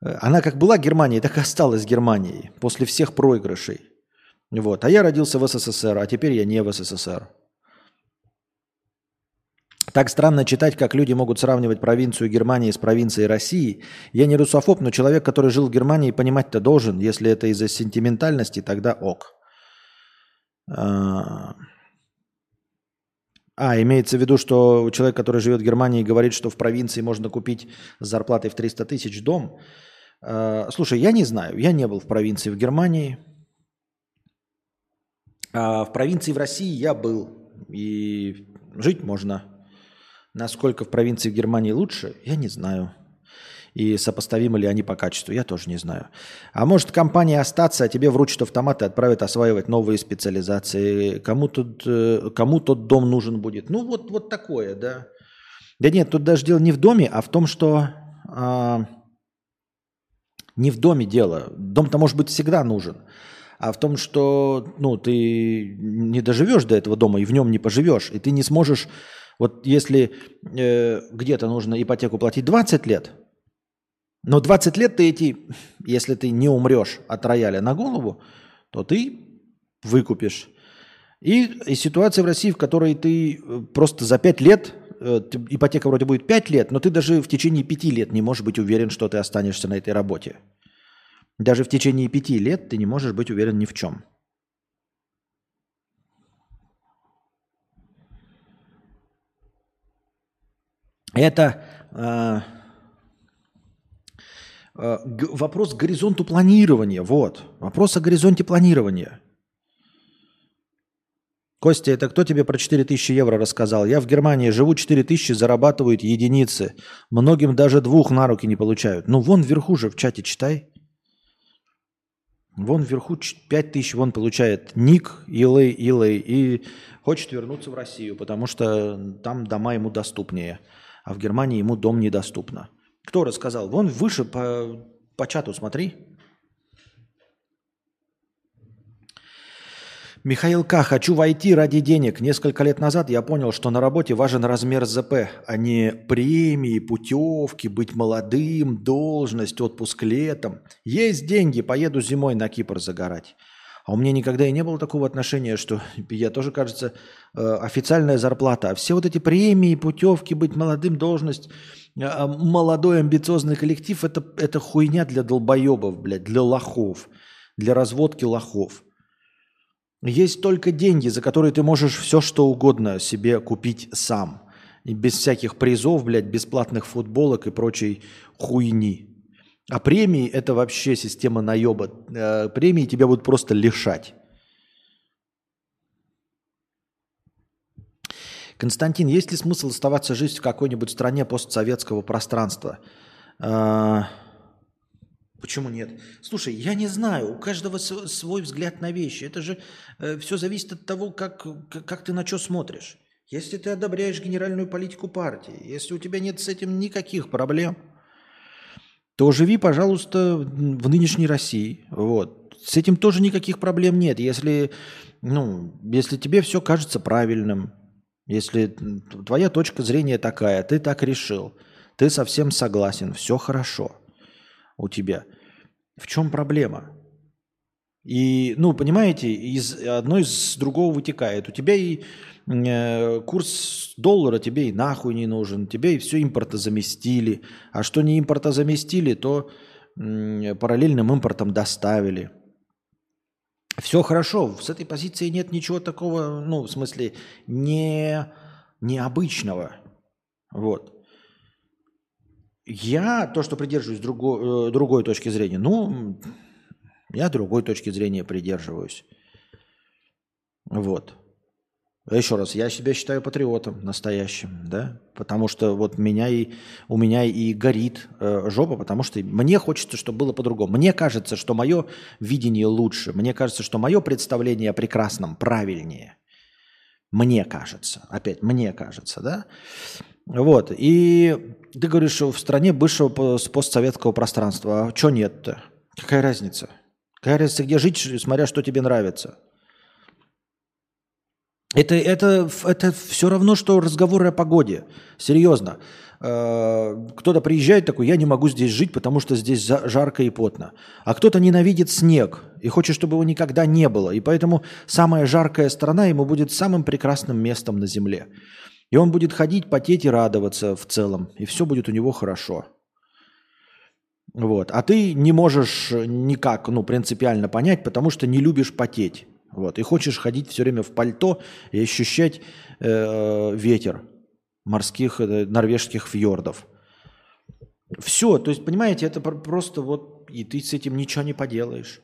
Она как была Германией, так и осталась Германией после всех проигрышей. Вот. А я родился в СССР, а теперь я не в СССР. Так странно читать, как люди могут сравнивать провинцию Германии с провинцией России. Я не русофоб, но человек, который жил в Германии, понимать-то должен. Если это из-за сентиментальности, тогда ок. Имеется в виду, что человек, который живет в Германии, говорит, что в провинции можно купить с зарплатой в 300 тысяч дом. Слушай, я не знаю, я не был в провинции в Германии. В провинции в России я был, и жить можно. Насколько в провинции в Германии лучше, я не знаю. И сопоставимы ли они по качеству, я тоже не знаю. А может, компания остаться, а тебе вручат автомат и отправят осваивать новые специализации. Кому тот дом нужен будет? Ну, вот такое, да. Да нет, тут даже дело не в доме, а в том, что... не в доме дело. Дом-то, может быть, всегда нужен. А в том, что ты не доживешь до этого дома и в нем не поживешь, и ты не сможешь... Вот если где-то нужно ипотеку платить 20 лет, но 20 лет если ты не умрешь от рояля на голову, то ты выкупишь. И ситуация в России, в которой ты просто за 5 лет, ипотека вроде будет 5 лет, но ты даже в течение 5 лет не можешь быть уверен, что ты останешься на этой работе. Даже в течение 5 лет ты не можешь быть уверен ни в чем. Это вопрос к горизонту планирования. Вот. Вопрос о горизонте планирования. Костя, это кто тебе про 4000 евро рассказал? Я в Германии живу, 4000 зарабатывают единицы. Многим даже 2 на руки не получают. Ну, вон вверху же в чате читай. Вон вверху 5000 вон получает Ник, Илэй, и хочет вернуться в Россию, потому что там дома ему доступнее. А в Германии ему дом недоступно. Кто рассказал? Вон выше по чату смотри. Михаил К. Хочу войти ради денег. Несколько лет назад я понял, что на работе важен размер ЗП, а не премии, путевки, быть молодым, должность, отпуск летом. Есть деньги, поеду зимой на Кипр загорать. А у меня никогда и не было такого отношения, что я тоже, кажется, официальная зарплата. А все вот эти премии, путевки, быть молодым, должность, молодой амбициозный коллектив – это хуйня для долбоебов, блядь, для лохов, для разводки лохов. Есть только деньги, за которые ты можешь все, что угодно себе купить сам. И без всяких призов, блядь, бесплатных футболок и прочей хуйни. А премии – это вообще система наеба. Премии тебя будут просто лишать. Константин, есть ли смысл оставаться жить в какой-нибудь стране постсоветского пространства? Почему нет? Слушай, я не знаю. У каждого свой взгляд на вещи. Это же все зависит от того, как ты на что смотришь. Если ты одобряешь генеральную политику партии, если у тебя нет с этим никаких проблем, то живи, пожалуйста, в нынешней России. Вот. С этим тоже никаких проблем нет. Если тебе все кажется правильным, если твоя точка зрения такая, ты так решил, ты совсем согласен, все хорошо у тебя. В чем проблема? И, ну, понимаете, одно из другого вытекает. У тебя и курс доллара тебе и нахуй не нужен, тебе и все импортозаместили. А что не импортозаместили, то параллельным импортом доставили. Все хорошо, с этой позиции нет ничего такого, ну, в смысле, необычного. Вот. Я, то, что придерживаюсь другой точки зрения, ну, я другой точки зрения придерживаюсь. Вот. Еще раз, я себя считаю патриотом настоящим, да, потому что вот у меня и горит жопа, потому что мне хочется, чтобы было по-другому. Мне кажется, что мое видение лучше, мне кажется, что мое представление о прекрасном правильнее. Мне кажется, опять, мне кажется, да. Вот, и ты говоришь, что в стране бывшего постсоветского пространства, а что нет-то? Какая разница? Какая разница, где жить, смотря что тебе нравится? Это все равно, что разговоры о погоде. Серьезно. Кто-то приезжает такой, я не могу здесь жить, потому что здесь жарко и потно. А кто-то ненавидит снег и хочет, чтобы его никогда не было. И поэтому самая жаркая страна ему будет самым прекрасным местом на земле. И он будет ходить, потеть и радоваться в целом. И все будет у него хорошо. Вот. А ты не можешь никак, ну, принципиально понять, потому что не любишь потеть. Вот. И хочешь ходить все время в пальто и ощущать ветер морских норвежских фьордов. Все, то есть, понимаете, это просто вот, и ты с этим ничего не поделаешь.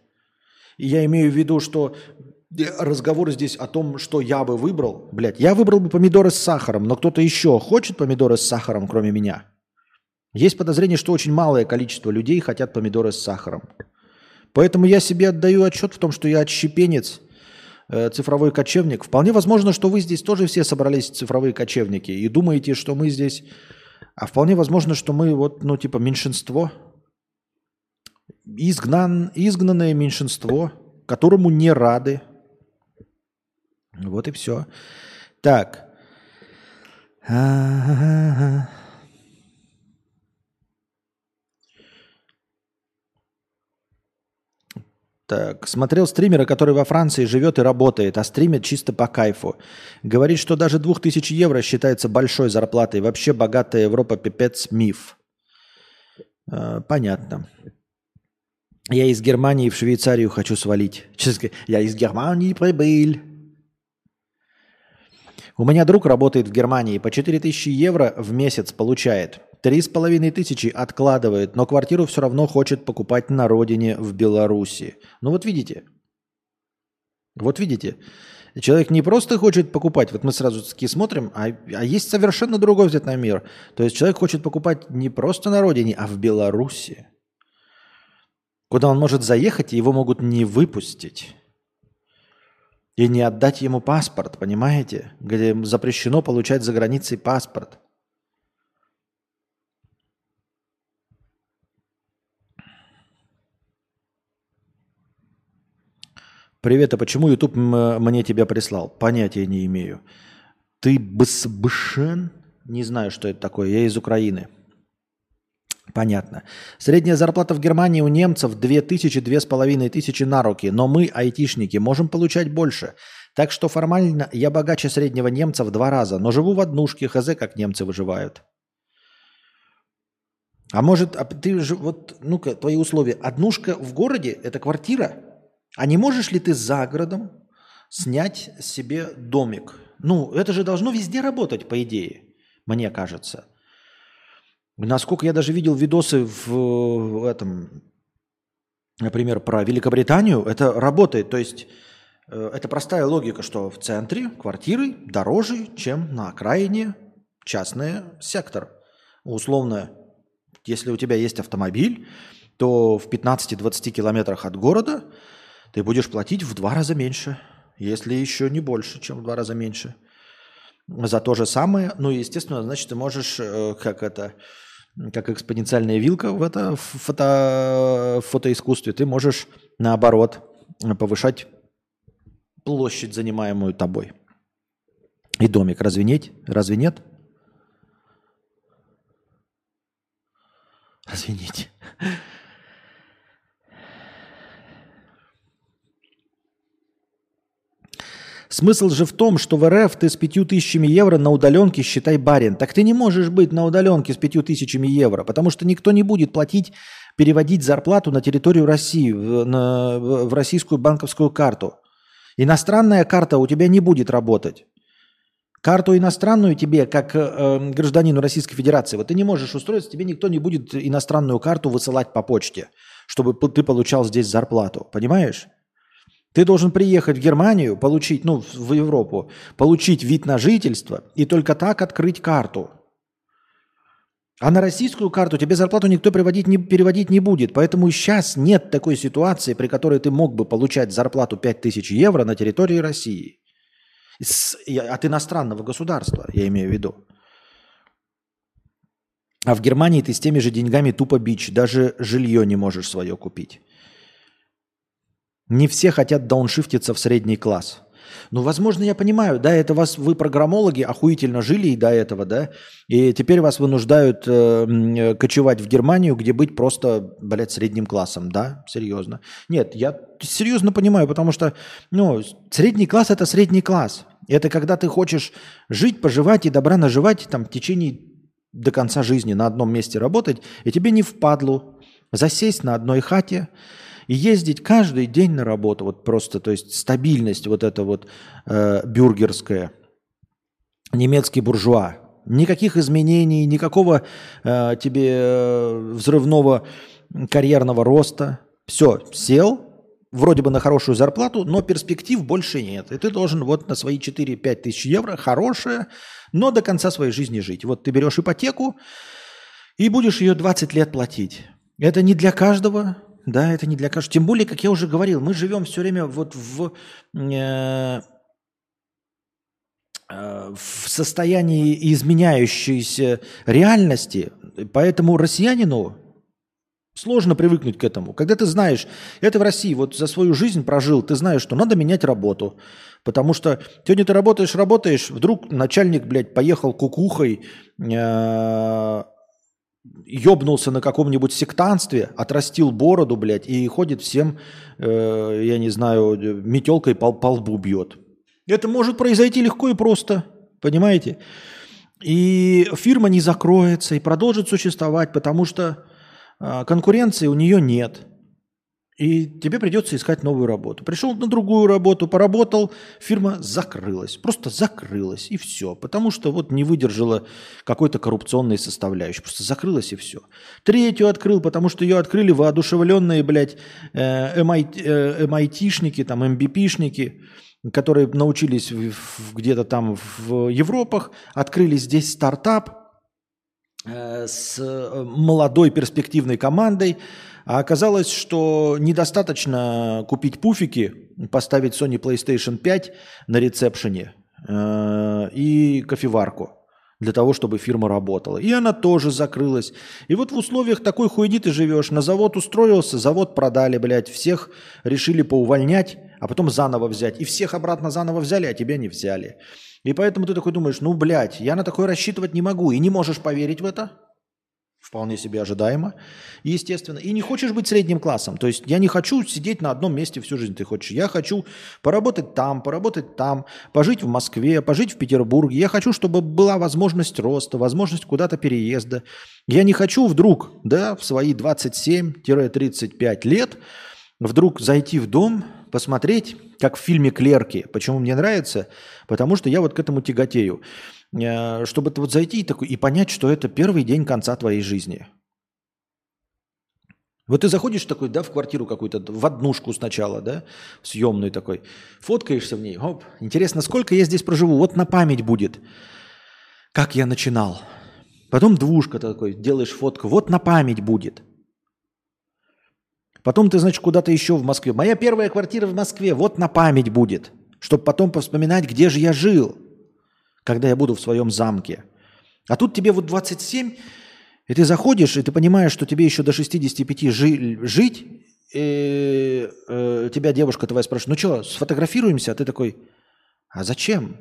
И я имею в виду, что разговор здесь о том, что я бы выбрал, блядь, я выбрал бы помидоры с сахаром, но кто-то еще хочет помидоры с сахаром, кроме меня? Есть подозрение, что очень малое количество людей хотят помидоры с сахаром. Поэтому я себе отдаю отчет в том, что я отщепенец, цифровой кочевник. Вполне возможно, что вы здесь тоже все собрались цифровые кочевники и думаете, что мы здесь... А вполне возможно, что мы вот, ну, типа меньшинство. Изгнанное меньшинство, которому не рады. Вот и все. Так. А-а-а-а. Так, смотрел стримера, который во Франции живет и работает, а стримит чисто по кайфу. Говорит, что даже 2000 евро считается большой зарплатой. Вообще богатая Европа пипец миф. Понятно. Я из Германии в Швейцарию хочу свалить. Честно, я из Германии прибыл. У меня друг работает в Германии. По 4000 евро в месяц получает. 3500 откладывает, но квартиру все равно хочет покупать на родине в Беларуси. Ну вот видите. Вот видите. Человек не просто хочет покупать, вот мы сразу таки смотрим, а есть совершенно другой взгляд на мир. То есть человек хочет покупать не просто на родине, а в Беларуси. Куда он может заехать, и его могут не выпустить. И не отдать ему паспорт, понимаете? Где запрещено получать за границей паспорт. Привет, а почему YouTube мне тебя прислал? Понятия не имею. Ты бсбшен? Не знаю, что это такое. Я из Украины. Понятно. Средняя зарплата в Германии у немцев 2500 на руки. Но мы, айтишники, можем получать больше. Так что формально я богаче среднего немца в 2 раза. Но живу в однушке. Хз, как немцы выживают. А может, ты же, вот, ну-ка, твои условия. Однушка в городе – это квартира? А не можешь ли ты за городом снять себе домик? Ну, это же должно везде работать, по идее, мне кажется. Насколько я даже видел видосы в этом, например, про Великобританию, это работает. То есть это простая логика, что в центре квартиры дороже, чем на окраине частный сектор. Условно, если у тебя есть автомобиль, то в 15-20 километрах от города ты будешь платить в 2 раза меньше, если еще не больше, чем в 2 раза меньше. За то же самое, ну и, естественно, значит, ты можешь, как экспоненциальная вилка в фотоискусстве, ты можешь, наоборот, повышать площадь, занимаемую тобой. И домик. Разве нет? Извините. Смысл же в том, что в РФ ты с 5000 евро на удаленке считай барин. Так ты не можешь быть на удаленке с 5000 евро, потому что никто не будет платить, переводить зарплату на территорию России, в российскую банковскую карту. Иностранная карта у тебя не будет работать. Карту иностранную тебе, как гражданину Российской Федерации, вот ты не можешь устроиться, тебе никто не будет иностранную карту высылать по почте, чтобы ты получал здесь зарплату, понимаешь? Ты должен приехать в Германию, получить, ну, в Европу, получить вид на жительство и только так открыть карту. А на российскую карту тебе зарплату никто переводить не будет. Поэтому сейчас нет такой ситуации, при которой ты мог бы получать зарплату 5000 евро на территории России. От иностранного государства, я имею в виду. А в Германии ты с теми же деньгами тупо бич. Даже жилье не можешь свое купить. Не все хотят дауншифтиться в средний класс. Ну, возможно, я понимаю, да, это вас, вы программологи, охуительно жили и до этого, да, и теперь вас вынуждают кочевать в Германию, где быть просто, блядь, средним классом, да, серьезно. Нет, я серьезно понимаю, потому что, ну, средний класс – это средний класс. Это когда ты хочешь жить, поживать и добра наживать там в течение до конца жизни на одном месте работать, и тебе не впадлу засесть на одной хате, и ездить каждый день на работу, вот просто, то есть стабильность вот эта вот бюргерская, немецкий буржуа. Никаких изменений, никакого тебе взрывного карьерного роста. Все, сел, вроде бы на хорошую зарплату, но перспектив больше нет. И ты должен вот на свои 4-5 тысяч евро, хорошее, но до конца своей жизни жить. Вот ты берешь ипотеку и будешь ее 20 лет платить. Это не для каждого. Да, это не для каждого. Тем более, как я уже говорил, мы живем все время вот в состоянии изменяющейся реальности, поэтому россиянину сложно привыкнуть к этому. Когда ты знаешь, это в России, вот за свою жизнь прожил, ты знаешь, что надо менять работу, потому что сегодня ты работаешь, вдруг начальник, блядь, поехал кукухой, ёбнулся на каком-нибудь сектантстве, отрастил бороду, блядь, и ходит всем, я не знаю, метелкой по лбу бьет. Это может произойти легко и просто, понимаете? И фирма не закроется и продолжит существовать, потому что конкуренции у нее нет. И тебе придется искать новую работу. Пришел на другую работу, поработал, фирма закрылась. Просто закрылась, и все. Потому что вот не выдержала какой-то коррупционной составляющей. Просто закрылась, и все. Третью открыл, потому что ее открыли воодушевленные, блядь, MIT-шники, там, MBP-шники, которые научились где-то там в Европах. Открыли здесь стартап с молодой перспективной командой. А оказалось, что недостаточно купить пуфики, поставить Sony PlayStation 5 на ресепшене и кофеварку для того, чтобы фирма работала. И она тоже закрылась. И вот в условиях такой хуйни ты живешь. На завод устроился, завод продали, блядь, всех решили поувольнять, а потом заново взять. И всех обратно заново взяли, а тебя не взяли. И поэтому ты такой думаешь, ну, блядь, я на такое рассчитывать не могу. И не можешь поверить в это. Вполне себе ожидаемо, естественно. И не хочешь быть средним классом. То есть я не хочу сидеть на одном месте всю жизнь, ты хочешь. Я хочу поработать там, пожить в Москве, пожить в Петербурге. Я хочу, чтобы была возможность роста, возможность куда-то переезда. Я не хочу вдруг, да, в свои 27-35 лет вдруг зайти в дом, посмотреть, как в фильме «Клерки». Почему мне нравится? Потому что я вот к этому тяготею. Чтобы вот зайти и понять, что это первый день конца твоей жизни. Вот ты заходишь такой, да, в квартиру какую-то, в однушку сначала, да, съемную такой, фоткаешься в ней, оп, интересно, сколько я здесь проживу, вот на память будет, как я начинал. Потом двушка такой, делаешь фотку, вот на память будет. Потом ты, значит, куда-то еще в Москве. Моя первая квартира в Москве, вот на память будет, чтобы потом повспоминать, где же я жил, когда я буду в своем замке. А тут тебе вот 27, и ты заходишь, и ты понимаешь, что тебе еще до 65 жить, и тебя девушка твоя спрашивает, ну что, сфотографируемся? А ты такой, а зачем?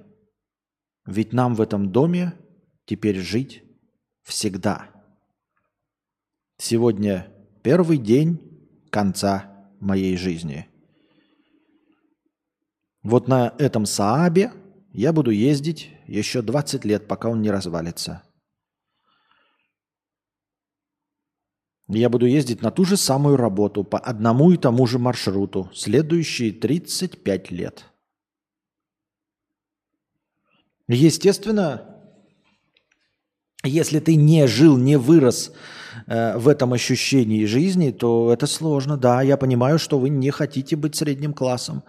Ведь нам в этом доме теперь жить всегда. Сегодня первый день конца моей жизни. Вот на этом Саабе я буду ездить еще 20 лет, пока он не развалится. Я буду ездить на ту же самую работу по одному и тому же маршруту следующие 35 лет. Естественно, если ты не жил, не вырос в этом ощущении жизни, то это сложно. Да, я понимаю, что вы не хотите быть средним классом,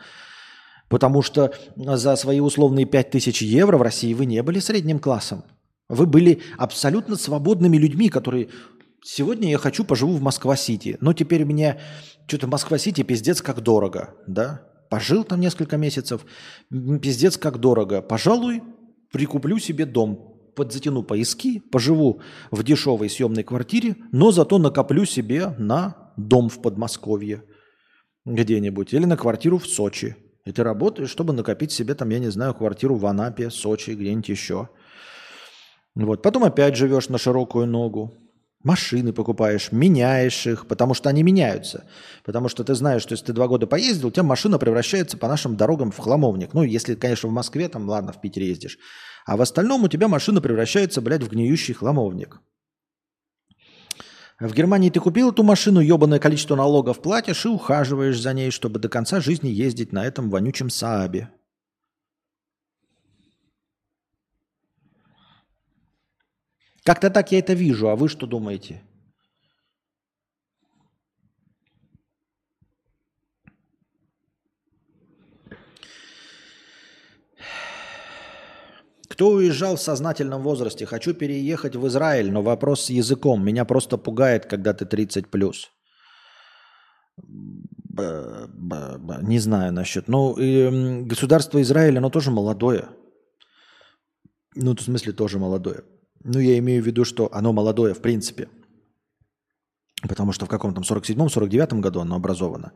потому что за свои условные 5000 евро в России вы не были средним классом. Вы были абсолютно свободными людьми, которые... Сегодня я хочу поживу в Москва-Сити, но теперь у меня что-то Москва-Сити пиздец как дорого, да? Пожил там несколько месяцев, пиздец как дорого. Пожалуй, прикуплю себе дом, подзатяну пояски, поживу в дешевой съемной квартире, но зато накоплю себе на дом в Подмосковье где-нибудь или на квартиру в Сочи. И ты работаешь, чтобы накопить себе там, я не знаю, квартиру в Анапе, Сочи, где-нибудь еще. Вот. Потом опять живешь на широкую ногу. Машины покупаешь, меняешь их, потому что они меняются. Потому что ты знаешь, что если ты 2 года поездил, у тебя машина превращается по нашим дорогам в хламовник. Ну, если, конечно, в Москве, там, ладно, в Питере ездишь. А в остальном у тебя машина превращается, блядь, в гниющий хламовник. В Германии ты купил эту машину, ебаное количество налогов платишь и ухаживаешь за ней, чтобы до конца жизни ездить на этом вонючем Саабе. Как-то так я это вижу, а вы что думаете? Кто уезжал в сознательном возрасте? Хочу переехать в Израиль, но вопрос с языком. Меня просто пугает, когда ты 30+. Не знаю насчет. Ну, государство Израиль, оно тоже молодое. Ну, в смысле, тоже молодое. Ну, я имею в виду, что оно молодое в принципе. Потому что в каком-то 47-м, 49-м году оно образовано.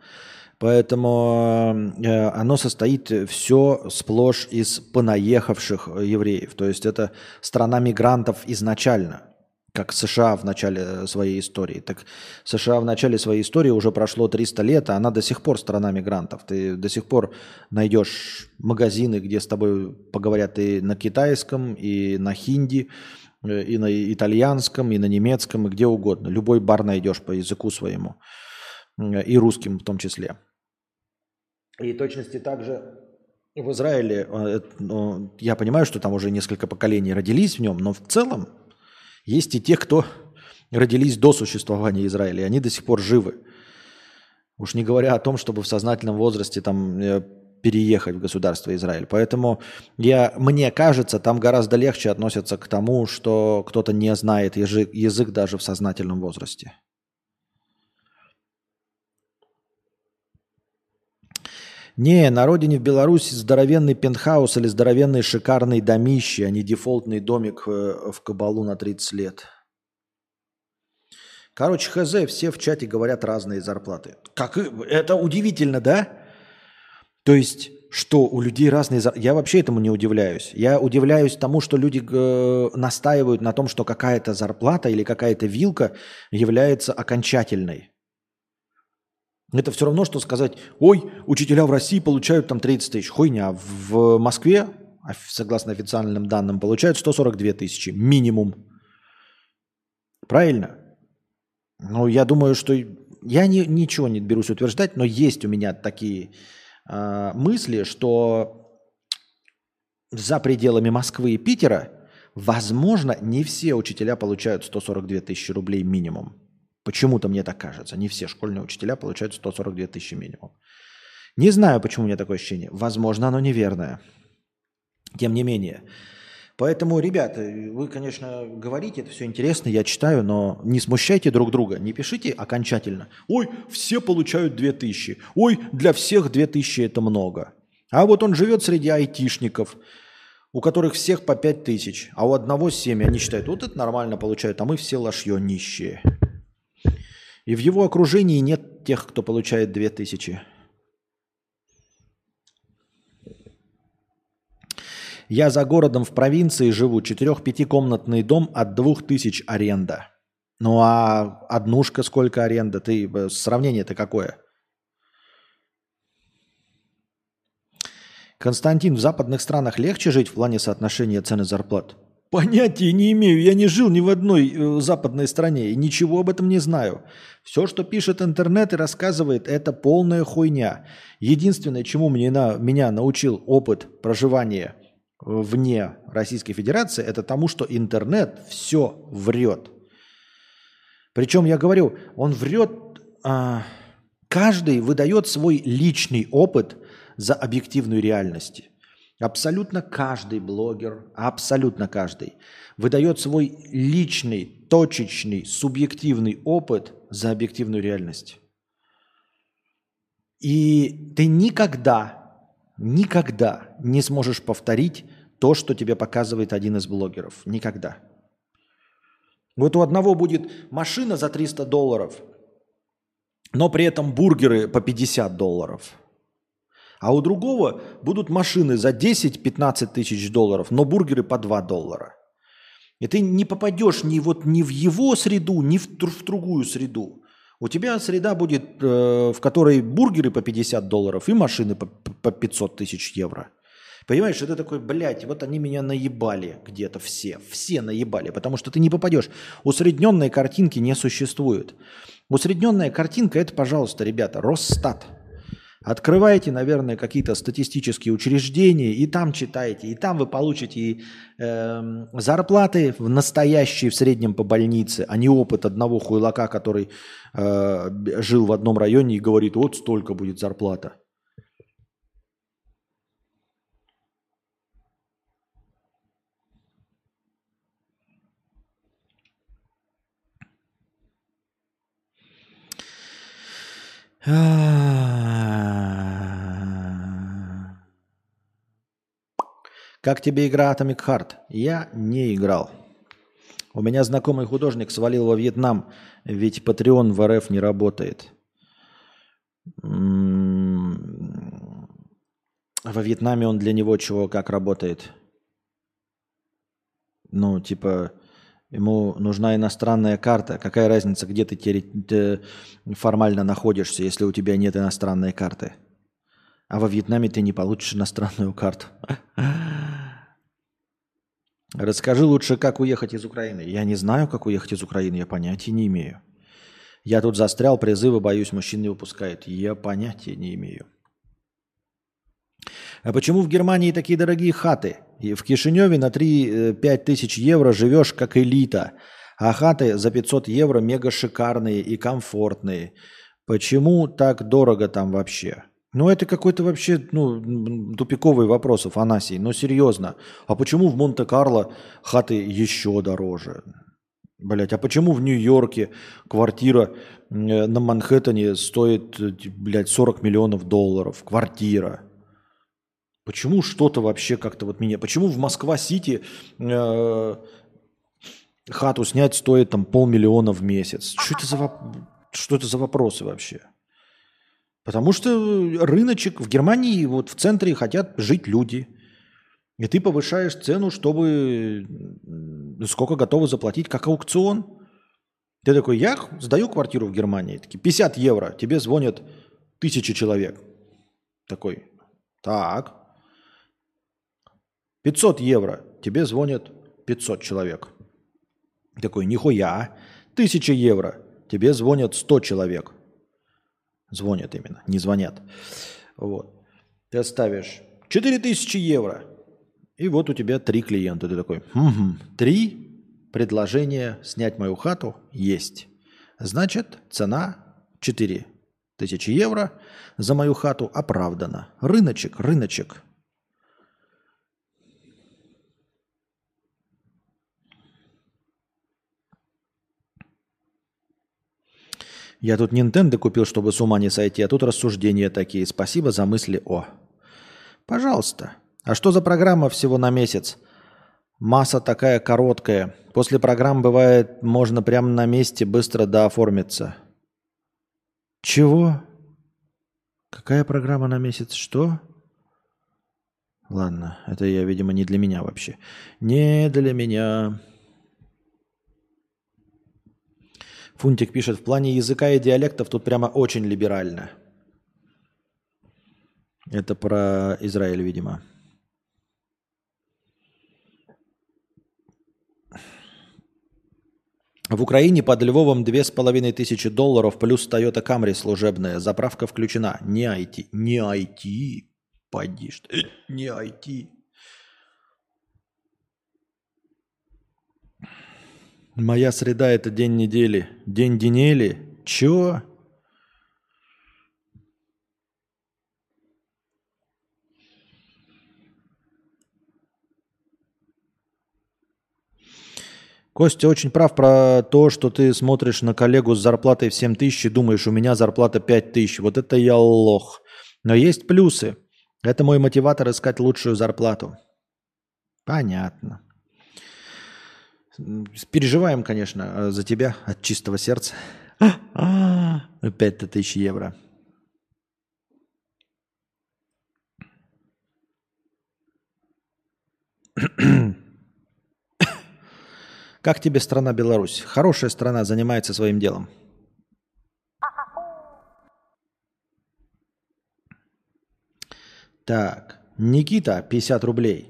Поэтому оно состоит все сплошь из понаехавших евреев. То есть это страна мигрантов изначально, как США в начале своей истории. Так США в начале своей истории уже прошло 300 лет, а она до сих пор страна мигрантов. Ты до сих пор найдешь магазины, где с тобой поговорят и на китайском, и на хинди, и на итальянском, и на немецком, и где угодно. Любой бар найдешь по языку своему, и русским в том числе. И точности также в Израиле, я понимаю, что там уже несколько поколений родились в нем, но в целом есть и те, кто родились до существования Израиля, и они до сих пор живы. Уж не говоря о том, чтобы в сознательном возрасте там переехать в государство Израиль. Поэтому мне кажется, там гораздо легче относятся к тому, что кто-то не знает язык даже в сознательном возрасте. Не, на родине в Беларуси здоровенный пентхаус или здоровенный шикарный домище, а не дефолтный домик в кабалу на 30 лет. Короче, хз, все в чате говорят разные зарплаты. Как это удивительно, да? То есть, что у людей разные зарплаты. Я вообще этому не удивляюсь. Я удивляюсь тому, что люди настаивают на том, что какая-то зарплата или какая-то вилка является окончательной. Это все равно, что сказать, ой, учителя в России получают там 30 тысяч. Хуйня. В Москве, согласно официальным данным, получают 142 тысячи минимум. Правильно? Ну, я думаю, что... Я ничего не берусь утверждать, но есть у меня такие мысли, что за пределами Москвы и Питера, возможно, не все учителя получают 142 тысячи рублей минимум. Почему-то мне так кажется. Не все школьные учителя получают 142 тысячи минимум. Не знаю, почему у меня такое ощущение. Возможно, оно неверное. Тем не менее. Поэтому, ребята, вы, конечно, говорите, это все интересно, я читаю, но не смущайте друг друга, не пишите окончательно. Ой, все получают 2 тысячи. Ой, для всех 2 тысячи это много. А вот он живет среди айтишников, у которых всех по 5 тысяч, а у одного 7. Они считают, вот это нормально получают, а мы все лошье нищие. И в его окружении нет тех, кто получает 2000. Я за городом в провинции живу. 4-5-комнатный дом от 2000 аренда. Ну а однушка сколько аренда? Ты сравнение-то какое? Константин, в западных странах легче жить в плане соотношения цены зарплат? Понятия не имею. Я не жил ни в одной западной стране и ничего об этом не знаю. Все, что пишет интернет и рассказывает, это полная хуйня. Единственное, чему меня научил опыт проживания вне Российской Федерации, это тому, что интернет все врет. Причем, я говорю, он врет... Каждый выдает свой личный опыт за объективную реальность. Абсолютно каждый блогер, абсолютно каждый выдает свой личный, точечный, субъективный опыт за объективную реальность. И ты никогда не сможешь повторить то, что тебе показывает один из блогеров. Никогда. Вот у одного будет машина за $300, но при этом бургеры по $50. А у другого будут машины за 10-15 тысяч долларов, но бургеры по $2. И ты не попадешь ни в его среду, ни в другую среду. У тебя среда будет, в которой бургеры по $50 и машины по 500 тысяч евро. Понимаешь, это такой, блядь, вот они меня наебали где-то все наебали, потому что ты не попадешь. Усредненной картинки не существует. Усредненная картинка – это, пожалуйста, ребята, Росстат. Открываете, наверное, какие-то статистические учреждения, и там читаете, и там вы получите и, зарплаты в настоящие в среднем по больнице, а не опыт одного хуйлака, который жил в одном районе и говорит, вот столько будет зарплата. Как тебе игра Atomic Heart? Я не играл. У меня знакомый художник свалил во Вьетнам, ведь Patreon в РФ не работает. Во Вьетнаме он для него чего, как работает? Ну, типа... Ему нужна иностранная карта. Какая разница, где ты формально находишься, если у тебя нет иностранной карты? А во Вьетнаме ты не получишь иностранную карту. Расскажи лучше, как уехать из Украины. Я не знаю, как уехать из Украины. Я понятия не имею. Я тут застрял, призывы, боюсь, мужчин не выпускают. Я понятия не имею. А почему в Германии такие дорогие хаты? И в Кишиневе на 3-5 тысяч евро живешь как элита, а хаты за 500 евро мега шикарные и комфортные. Почему так дорого там вообще? Ну, это какой-то вообще тупиковый вопрос, Афанасий, но серьезно. А почему в Монте-Карло хаты еще дороже? Блять, а почему в Нью-Йорке квартира на Манхэттене стоит, блядь, $40 миллионов? Квартира. Почему что-то вообще как-то вот меня... Почему в Москва-Сити хату снять стоит там $500,000 в месяц? Что это за вопросы вообще? Потому что рыночек в Германии, вот в центре хотят жить люди. И ты повышаешь цену, чтобы... Сколько готовы заплатить, как аукцион. Ты такой, я сдаю квартиру в Германии. Такие, €50, тебе звонят 1000 человек. Такой, так... 500 евро. Тебе звонят 500 человек. Такой, нихуя. 1000 евро. Тебе звонят 100 человек. Звонят именно, не звонят. Вот. Ты ставишь 4000 евро. И вот у тебя 3 клиента. Ты такой, 3 предложения снять мою хату есть. Значит, цена 4000 евро за мою хату оправдана. Рыночек. Я тут Nintendo купил, чтобы с ума не сойти, а тут рассуждения такие. Спасибо за мысли о. Пожалуйста. А что за программа всего на месяц? Масса такая короткая. После программ бывает, можно прямо на месте быстро дооформиться. Чего? Какая программа на месяц? Что? Ладно, это я, видимо, не для меня вообще. Не для меня... Фунтик пишет, в плане языка и диалектов тут прямо очень либерально. Это про Израиль, видимо. В Украине под Львовом $2500 плюс Toyota Camry служебная. Заправка включена. Не IT. Не IT. Поди ж ты. Не IT. Моя среда – это день недели. День денели? Чё? Костя очень прав про то, что ты смотришь на коллегу с зарплатой в 7 тысяч и думаешь, у меня зарплата 5 тысяч. Вот это я лох. Но есть плюсы. Это мой мотиватор искать лучшую зарплату. Понятно. Переживаем, конечно, за тебя от чистого сердца. 5 тысяч евро. Как тебе страна Беларусь? Хорошая страна, занимается своим делом. Так, Никита, 50 рублей.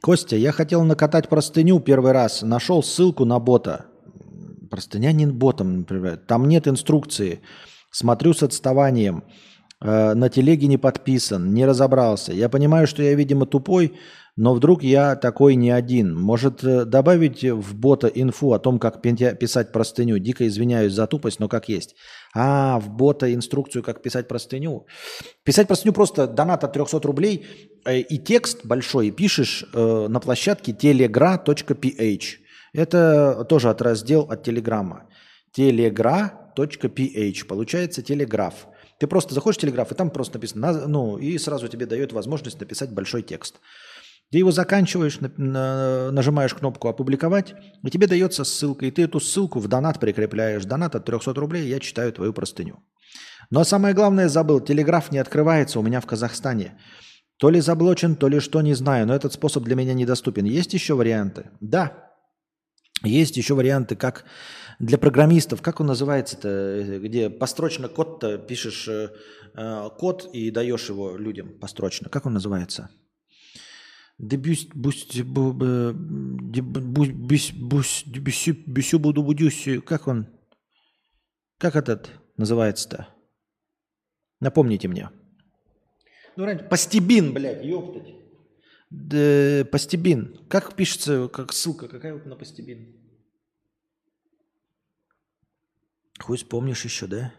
Костя, я хотел накатать простыню первый раз. Нашел ссылку на бота. Простыня не ботом, например. Там нет инструкции. Смотрю с отставанием. На телеге не подписан, не разобрался. Я понимаю, что я, видимо, тупой, но вдруг я такой не один. Может, добавить в бота инфу о том, как писать простыню? Дико извиняюсь за тупость, но как есть. А, в бота инструкцию, как писать простыню. Писать простыню просто донат от 300 рублей и текст большой, и пишешь на площадке telegra.ph. Это тоже от раздел от Телеграма. telegra.ph. Получается телеграф. Ты просто заходишь в Телеграф, и там просто написано, ну, и сразу тебе дает возможность написать большой текст. Ты его заканчиваешь, нажимаешь кнопку «Опубликовать», и тебе дается ссылка, и ты эту ссылку в донат прикрепляешь. Донат от 300 рублей, я читаю твою простыню. Ну, а самое главное, забыл, Телеграф не открывается у меня в Казахстане. То ли заблочен, то ли что, не знаю, но этот способ для меня недоступен. Есть еще варианты? Да, есть еще варианты, как... Для программистов, как он называется-то, где построчно код-то пишешь код и даешь его людям построчно. Как он называется? Как он? Как этот называется-то? Напомните мне. Ну, раньше. Постебин, блядь, ёптать. Постебин. Как пишется, как ссылка, какая вот на постебин? Хуй вспомнишь еще, да?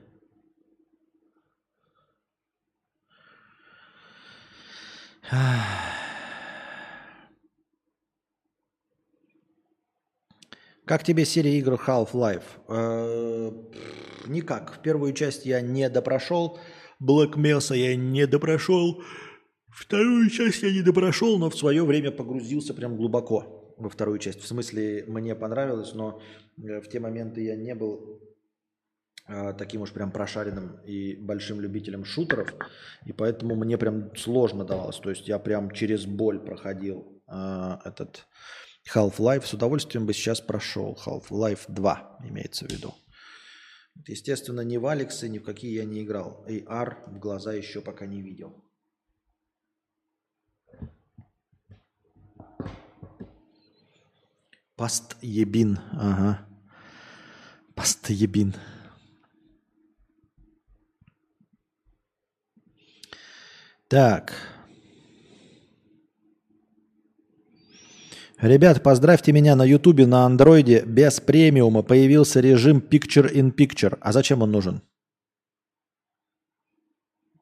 Как тебе серия игр Half-Life? Никак. Первую часть я не допрошел. Black Mesa я не допрошел. Вторую часть я не допрошел, но в свое время погрузился прям глубоко во вторую часть. В смысле, мне понравилось, но в те моменты я не был... таким уж прям прошаренным и большим любителем шутеров, и поэтому мне прям сложно давалось, то есть я прям через боль проходил этот Half-Life, с удовольствием бы сейчас прошел, Half-Life 2 имеется в виду. Естественно, ни в Алексы, ни в какие я не играл, и AR в глаза еще пока не видел. Паст-ебин, ага, паст-ебин. Так. Ребят, поздравьте меня на Ютубе, на Андроиде без премиума. Появился режим Picture in Picture. А зачем он нужен?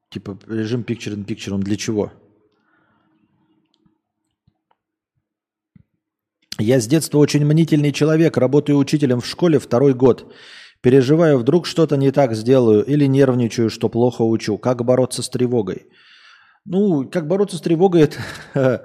Типа режим Picture in Picture, он для чего? Я с детства очень мнительный человек, работаю учителем в школе второй год. Переживаю, вдруг что-то не так сделаю или нервничаю, что плохо учу. Как бороться с тревогой? Ну, как бороться с тревогой, это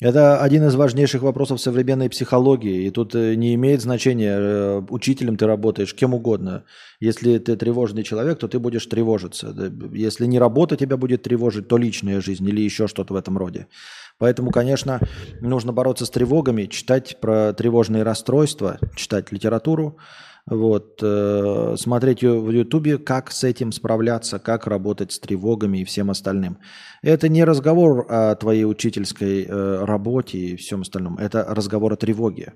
Это один из важнейших вопросов современной психологии. И тут не имеет значения, учителем ты работаешь, кем угодно. Если ты тревожный человек, то ты будешь тревожиться. Если не работа тебя будет тревожить, то личная жизнь или еще что-то в этом роде. Поэтому, конечно, нужно бороться с тревогами, читать про тревожные расстройства, читать литературу, вот, смотреть в Ютубе, как с этим справляться, как работать с тревогами и всем остальным. Это не разговор о твоей учительской работе и всем остальном, это разговор о тревоге.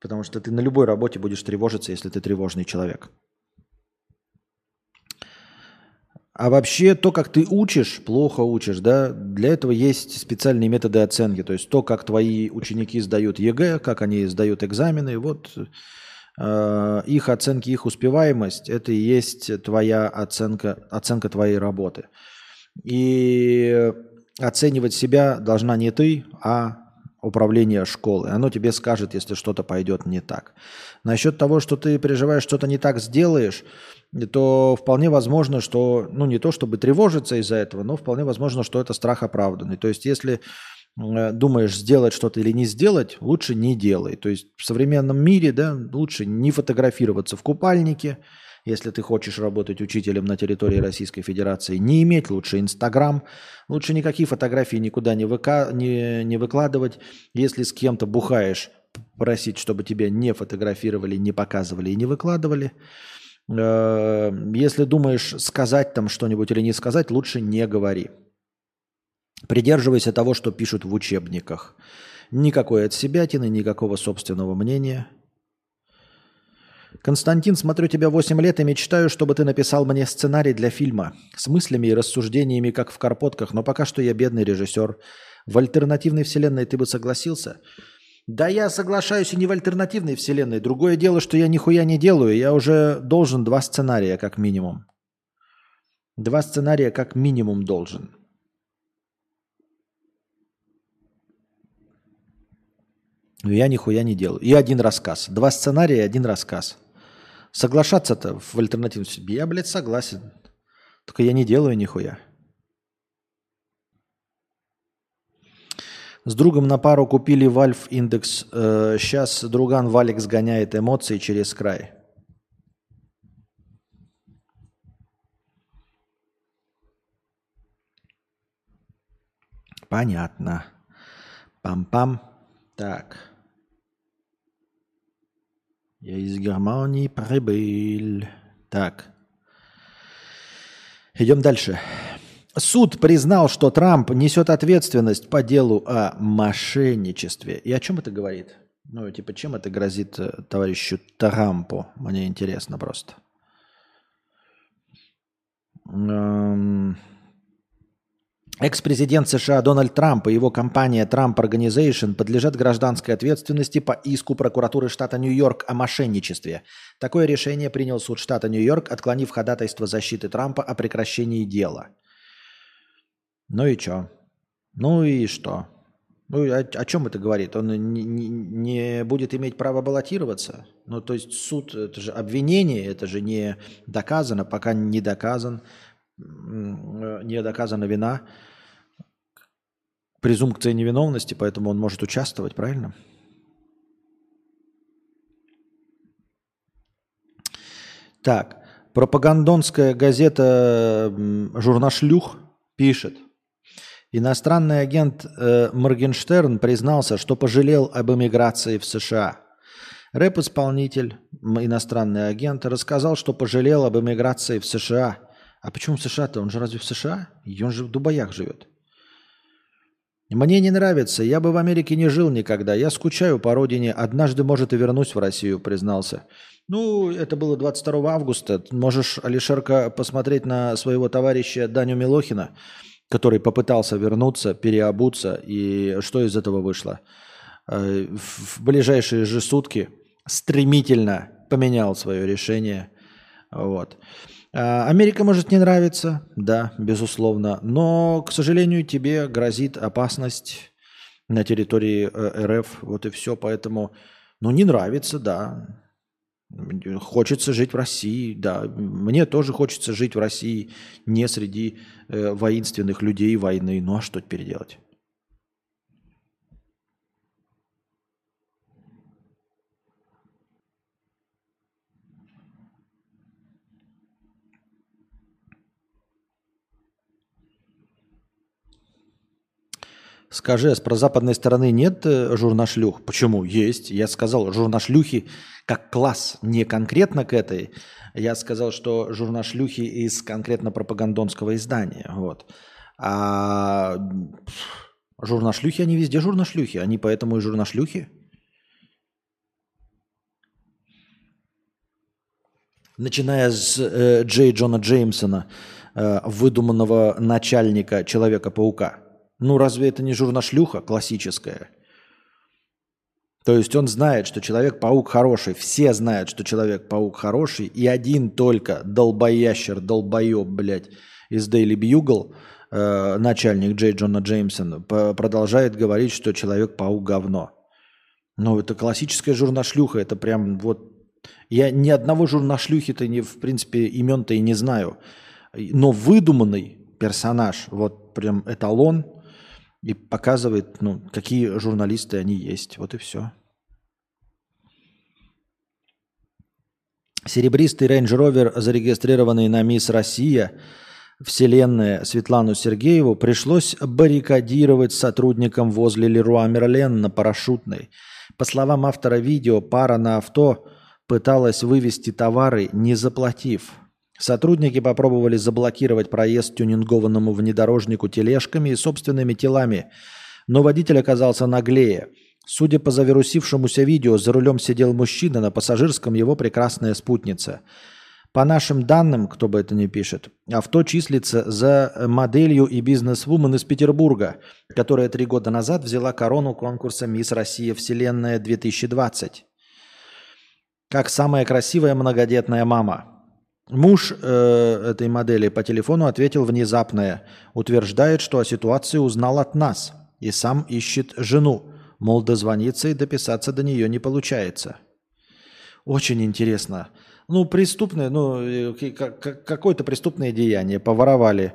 Потому что ты на любой работе будешь тревожиться, если ты тревожный человек. А вообще то, как ты учишь, плохо учишь, да? Для этого есть специальные методы оценки. То есть то, как твои ученики сдают ЕГЭ, как они сдают экзамены, вот их оценки, их успеваемость – это и есть твоя оценка твоей работы. И оценивать себя должна не ты, а управление школы. Оно тебе скажет, если что-то пойдет не так. Насчет того, что ты переживаешь, что-то не так сделаешь, то вполне возможно, что, ну не то чтобы тревожиться из-за этого, но вполне возможно, что это страх оправданный. То есть если думаешь сделать что-то или не сделать, лучше не делай. То есть в современном мире, да, лучше не фотографироваться в купальнике, если ты хочешь работать учителем на территории Российской Федерации, не иметь лучше Инстаграм, лучше никакие фотографии никуда не выкладывать. Если с кем-то бухаешь, просить, чтобы тебя не фотографировали, не показывали и не выкладывали. Если думаешь сказать там что-нибудь или не сказать, лучше не говори. Придерживайся того, что пишут в учебниках. Никакой отсебятины, никакого собственного мнения. Константин, смотрю тебя 8 лет и мечтаю, чтобы ты написал мне сценарий для фильма. С мыслями и рассуждениями, как в «Карпотках», но пока что я бедный режиссер. В альтернативной вселенной ты бы согласился? Да я соглашаюсь и не в альтернативной вселенной. Другое дело, что я нихуя не делаю. Я уже должен 2 сценария как минимум. 2 сценария как минимум должен. Но я нихуя не делаю. И 1 рассказ. 2 сценария и 1 рассказ. Соглашаться-то в альтернативной вселенной. Я, блядь, согласен. Только я не делаю нихуя. С другом на пару купили Valve Index. Сейчас друган Валик сгоняет эмоции через край. Понятно. Пам-пам. Так. Я из Германии прибыл. Так. Идем дальше. Суд признал, что Трамп несет ответственность по делу о мошенничестве. И о чем это говорит? Ну, типа, чем это грозит товарищу Трампу? Мне интересно просто. Экс-президент США Дональд Трамп и его компания Trump Organization подлежат гражданской ответственности по иску прокуратуры штата Нью-Йорк о мошенничестве. Такое решение принял суд штата Нью-Йорк, отклонив ходатайство защиты Трампа о прекращении дела. Ну и чё? Ну и что? Ну о чем это говорит? Он не будет иметь права баллотироваться? Ну то есть суд, это же обвинение, это же не доказано, пока не доказана вина, презумпция невиновности, поэтому он может участвовать, правильно? Так, пропагандонская газета «Журнашлюх» пишет. Иностранный агент Моргенштерн признался, что пожалел об эмиграции в США. Рэп-исполнитель, иностранный агент, рассказал, что пожалел об эмиграции в США. А почему в США-то? Он же разве в США? И он же в Дубаях живет. Мне не нравится. Я бы в Америке не жил никогда. Я скучаю по родине. Однажды, может, и вернусь в Россию, признался. Ну, это было 22 августа. Можешь, Алишерка, посмотреть на своего товарища Даню Милохина, который попытался вернуться, переобуться, и что из этого вышло? В ближайшие же сутки стремительно поменял свое решение. Вот. Америка может не нравиться, да, безусловно, но, к сожалению, тебе грозит опасность на территории РФ, вот и все, поэтому, ну, не нравится, да. Хочется жить в России, да. Мне тоже хочется жить в России, не среди воинственных людей войны. Ну а что теперь делать? Скажи, а с прозападной стороны нет журношлюх? Почему? Есть. Я сказал, журношлюхи как класс, не конкретно к этой. Я сказал, что журношлюхи из конкретно пропагандонского издания. Вот. А журношлюхи, они везде журношлюхи. Они поэтому и журношлюхи. Начиная с Джей Джона Джеймсона, выдуманного начальника Человека-паука. Ну, разве это не журношлюха классическая? То есть он знает, что Человек-паук хороший. Все знают, что Человек-паук хороший. И один только долбоящер, долбоеб, блядь, из Daily Bugle, начальник Джей Джона Джеймсона, продолжает говорить, что Человек-паук говно. Ну, это классическая журношлюха. Это прям вот... Я ни одного журношлюхи-то, в принципе, имен-то и не знаю. Но выдуманный персонаж, вот прям эталон, и показывает, ну, какие журналисты они есть. Вот и все. Серебристый Range Rover, зарегистрированный на Мисс Россия, вселенная Светлану Сергееву, пришлось баррикадировать сотрудникам возле Леруа Мерлен на Парашютной. По словам автора видео, пара на авто пыталась вывести товары, не заплатив. Сотрудники попробовали заблокировать проезд тюнингованному внедорожнику тележками и собственными телами, но водитель оказался наглее. Судя по завирусившемуся видео, за рулем сидел мужчина, на пассажирском его прекрасная спутница. По нашим данным, кто бы это ни пишет, авто числится за моделью и бизнес-вумен из Петербурга, которая 3 года назад взяла корону конкурса «Мисс Россия Вселенная 2020». Как самая красивая многодетная мама. Муж этой модели по телефону ответил внезапное. Утверждает, что о ситуации узнал от нас и сам ищет жену. Мол, дозвониться и дописаться до нее не получается. Очень интересно. Ну, преступное, ну, какое-то преступное деяние, поворовали.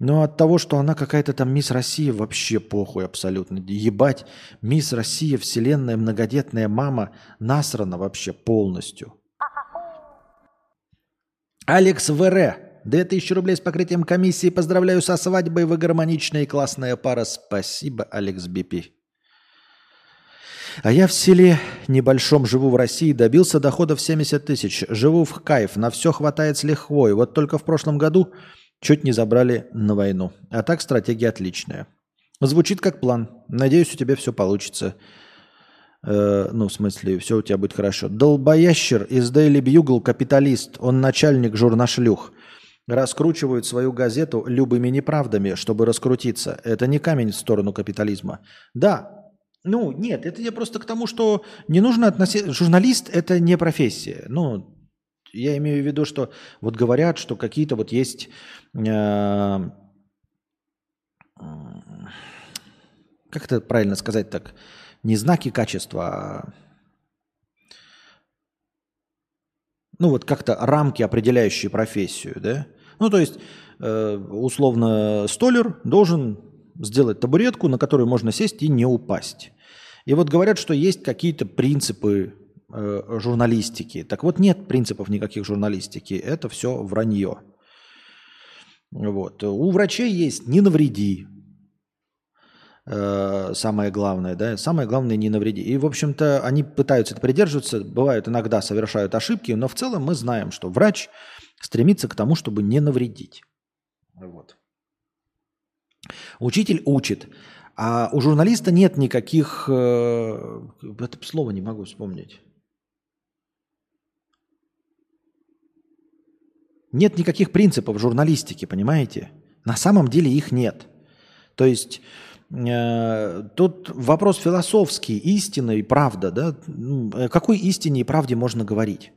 Но от того, что она какая-то там Мисс Россия, вообще похуй абсолютно. Ебать, Мисс Россия, вселенная, многодетная мама, насрана вообще полностью. Алекс В.Р. 2000 рублей с покрытием комиссии. Поздравляю со свадьбой. Вы гармоничная и классная пара. Спасибо, Алекс Б.П. А я в селе небольшом живу в России, добился доходов 70 тысяч. Живу в кайф, на все хватает с лихвой. Вот только в прошлом году чуть не забрали на войну. А так стратегия отличная. Звучит как план. Надеюсь, у тебя все получится. Ну, в смысле, все у тебя будет хорошо. Долбоящер из Daily Bugle капиталист. Он начальник журношлюх. Раскручивают свою газету любыми неправдами, чтобы раскрутиться. Это не камень в сторону капитализма. Да. Ну, нет, это я просто к тому, что не нужно относиться... Журналист – это не профессия. Ну, я имею в виду, что вот говорят, что какие-то вот есть... Как это правильно сказать так? Не знаки качества, а... Ну, вот как-то рамки, определяющие профессию, да? Ну, то есть, условно, столер должен сделать табуретку, на которую можно сесть и не упасть. И вот говорят, что есть какие-то принципы журналистики. Так вот, нет принципов никаких журналистики. Это все вранье. Вот. У врачей есть «не навреди». Самое главное, да? Самое главное – не навреди. И, в общем-то, они пытаются это придерживаться. Бывают иногда, совершают ошибки. Но в целом мы знаем, что врач стремится к тому, чтобы не навредить. Вот. Учитель учит, а у журналиста нет никаких... Это слово не могу вспомнить. Нет никаких принципов журналистики, понимаете? На самом деле их нет. То есть тут вопрос философский, истина и правда. Да? О какой истине и правде можно говорить?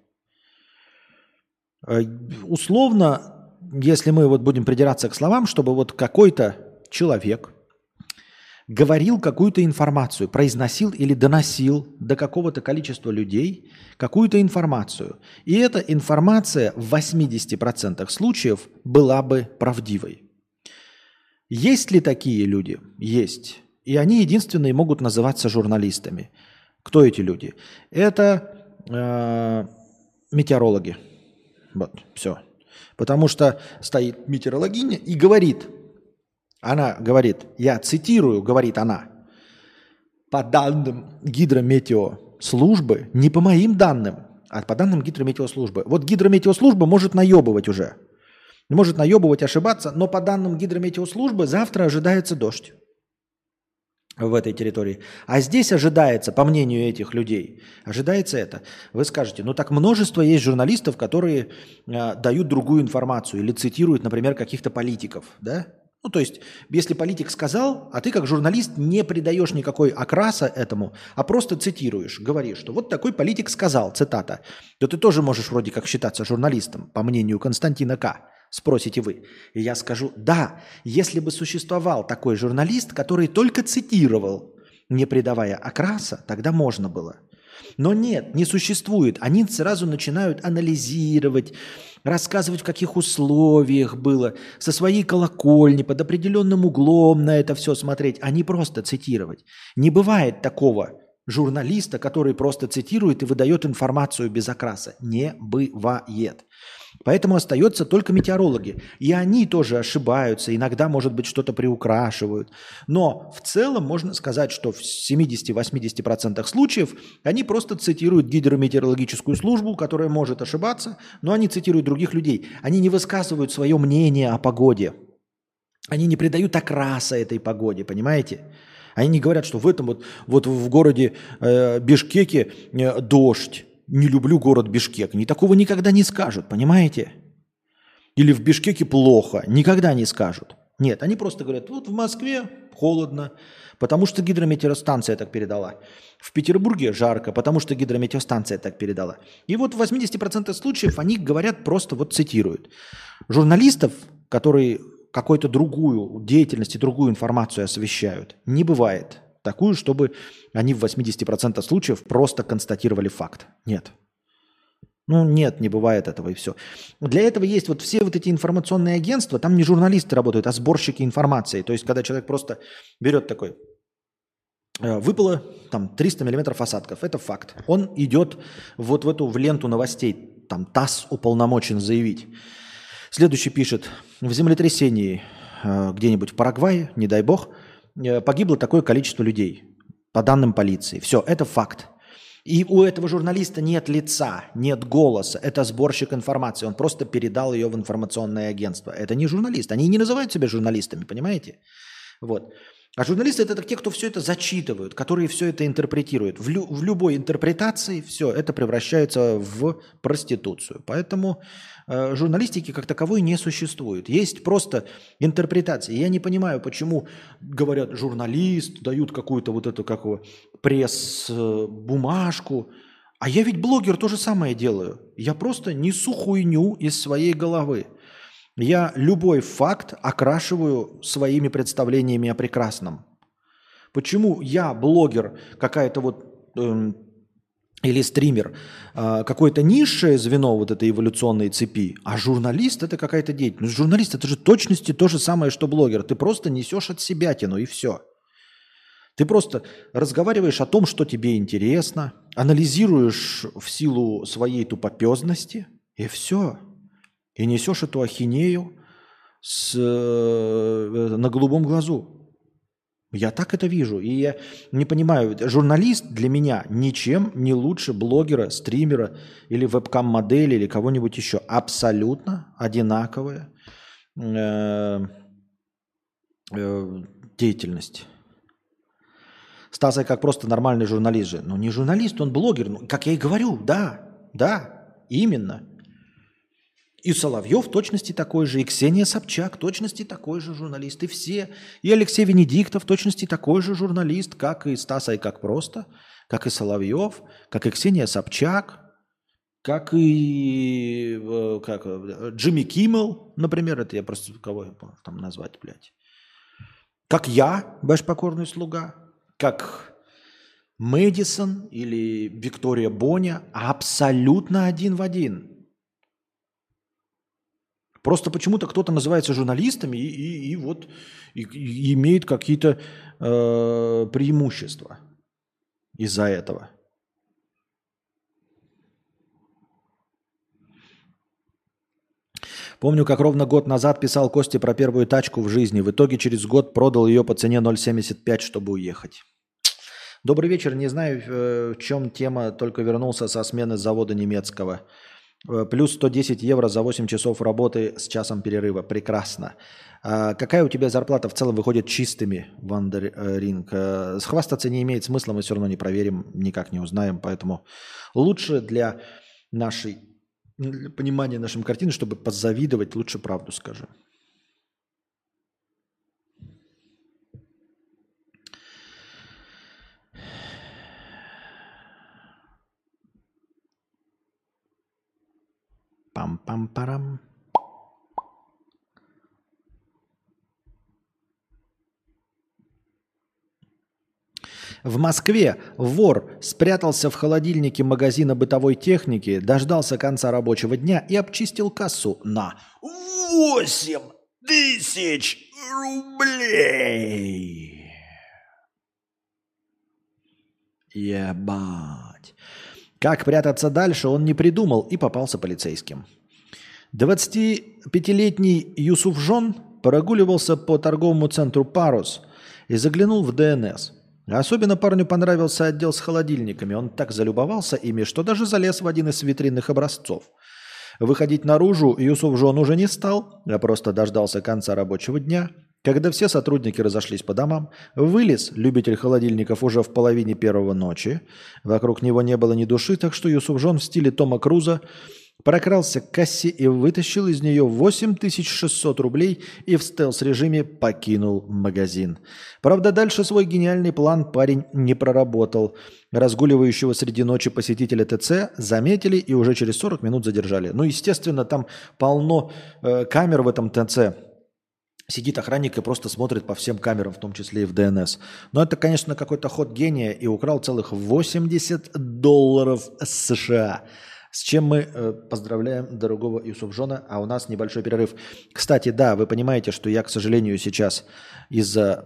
Условно, если мы вот будем придираться к словам, чтобы вот какой-то человек говорил какую-то информацию, произносил или доносил до какого-то количества людей какую-то информацию. И эта информация в 80% случаев была бы правдивой. Есть ли такие люди? Есть. И они единственные могут называться журналистами. Кто эти люди? Это метеорологи. Вот, все. Потому что стоит метеорологиня и говорит... Она говорит, я цитирую, говорит она, по данным гидрометеослужбы, не по моим данным, а по данным гидрометеослужбы. Вот гидрометеослужба может наебывать уже. Может наебывать, ошибаться, но по данным гидрометеослужбы завтра ожидается дождь в этой территории. А здесь ожидается, по мнению этих людей, ожидается это. Вы скажете, ну так множество есть журналистов, которые дают другую информацию или цитируют, например, каких-то политиков, да? Ну, то есть, если политик сказал, а ты как журналист не придаешь никакой окраса этому, а просто цитируешь, говоришь, что вот такой политик сказал, цитата, то ты тоже можешь вроде как считаться журналистом, по мнению Константина К., спросите вы. И я скажу, да, если бы существовал такой журналист, который только цитировал, не придавая окраса, тогда можно было. Но нет, не существует. Они сразу начинают анализировать, рассказывать, в каких условиях было, со своей колокольни, под определенным углом на это все смотреть, а не просто цитировать. Не бывает такого журналиста, который просто цитирует и выдает информацию без окраса. Не бывает. Поэтому остаются только метеорологи. И они тоже ошибаются, иногда, может быть, что-то приукрашивают. Но в целом можно сказать, что в 70-80% случаев они просто цитируют гидрометеорологическую службу, которая может ошибаться, но они цитируют других людей. Они не высказывают свое мнение о погоде. Они не придают окраса этой погоде, понимаете? Они не говорят, что в этом вот в городе Бишкеке дождь. Не люблю город Бишкек. Ни такого никогда не скажут, понимаете? Или в Бишкеке плохо. Никогда не скажут. Нет, они просто говорят, вот в Москве холодно, потому что гидрометеостанция так передала. В Петербурге жарко, потому что гидрометеостанция так передала. И вот в 80% случаев они говорят, просто вот цитируют. Журналистов, которые какую-то другую деятельность и другую информацию освещают, не бывает. Такую, чтобы они в 80% случаев просто констатировали факт. Нет. Ну нет, не бывает этого и все. Для этого есть вот все вот эти информационные агентства, там не журналисты работают, а сборщики информации. То есть когда человек просто берет такой, выпало там 300 миллиметров осадков, это факт. Он идет вот в эту в ленту новостей, там ТАСС уполномочен заявить. Следующий пишет, в землетрясении где-нибудь в Парагвае, не дай бог, погибло такое количество людей, по данным полиции. Все, это факт. И у этого журналиста нет лица, нет голоса. Это сборщик информации. Он просто передал ее в информационное агентство. Это не журналист. Они не называют себя журналистами, понимаете? Вот. А журналисты – это те, кто все это зачитывают, которые все это интерпретируют. В любой интерпретации все это превращается в проституцию. Поэтому журналистики как таковой не существует. Есть просто интерпретации. Я не понимаю, почему говорят журналист, дают какую-то вот эту как его, пресс-бумажку. А я ведь блогер, то же самое делаю. Я просто несу хуйню из своей головы. Я любой факт окрашиваю своими представлениями о прекрасном. Почему я, блогер, какая-то вот или стример, какое-то низшее звено вот этой эволюционной цепи, а журналист – это какая-то деятельность. Журналист – это же точности то же самое, что блогер. Ты просто несешь от себя тяну, и все. Ты просто разговариваешь о том, что тебе интересно, анализируешь в силу своей тупопёзности, и все. И несешь эту ахинею на голубом глазу. Я так это вижу. И я не понимаю, журналист для меня ничем не лучше блогера, стримера или вебкам-модели или кого-нибудь еще. Абсолютно одинаковая деятельность. Стас, как просто нормальный журналист же. Ну, не журналист, он блогер. Ну, как я и говорю, да, именно. И Соловьев точности такой же, и Ксения Собчак точности такой же журналист, и все. И Алексей Венедиктов точности такой же журналист, как и Стас Айкак просто, как и Соловьев, как и Ксения Собчак, как и Джимми Киммел, например, это я просто кого я могу там назвать, блядь. Как я, ваш покорный слуга, как Мэдисон или Виктория Боня, абсолютно один в один. Просто почему-то кто-то называется журналистами и имеет какие-то преимущества из-за этого. Помню, как ровно год назад писал Косте про первую тачку в жизни. В итоге через год продал ее по цене 0,75, чтобы уехать. Добрый вечер. Не знаю, в чем тема. Только вернулся со смены завода немецкого. Плюс 110 евро за 8 часов работы с часом перерыва. Прекрасно. А какая у тебя зарплата в целом выходит чистыми, Вандеринг? Схвастаться не имеет смысла, мы все равно не проверим, никак не узнаем. Поэтому лучше для нашей, для понимания нашей картины, чтобы позавидовать, лучше правду скажи. Пам-пам-парам. В Москве вор спрятался в холодильнике магазина бытовой техники, дождался конца рабочего дня и обчистил кассу на 8000 рублей. Ебать. Как прятаться дальше, он не придумал и попался полицейским. 25-летний Юсуфжон прогуливался по торговому центру «Парус» и заглянул в ДНС. Особенно парню понравился отдел с холодильниками. Он так залюбовался ими, что даже залез в один из витринных образцов. Выходить наружу Юсуфжон уже не стал, а просто дождался конца рабочего дня. Когда все сотрудники разошлись по домам, вылез любитель холодильников уже в половине первого ночи. Вокруг него не было ни души, так что Юсуфжон в стиле Тома Круза прокрался к кассе и вытащил из нее 8600 рублей и в стелс-режиме покинул магазин. Правда, дальше свой гениальный план парень не проработал. Разгуливающего среди ночи посетителя ТЦ заметили и уже через 40 минут задержали. Ну, естественно, там полно камер в этом ТЦ. Сидит охранник и просто смотрит по всем камерам, в том числе и в ДНС. Но это, конечно, какой-то ход гения, и украл целых $80 США. С чем мы поздравляем дорогого Юсуфжона, а у нас небольшой перерыв. Кстати, да, вы понимаете, что я, к сожалению, сейчас из-за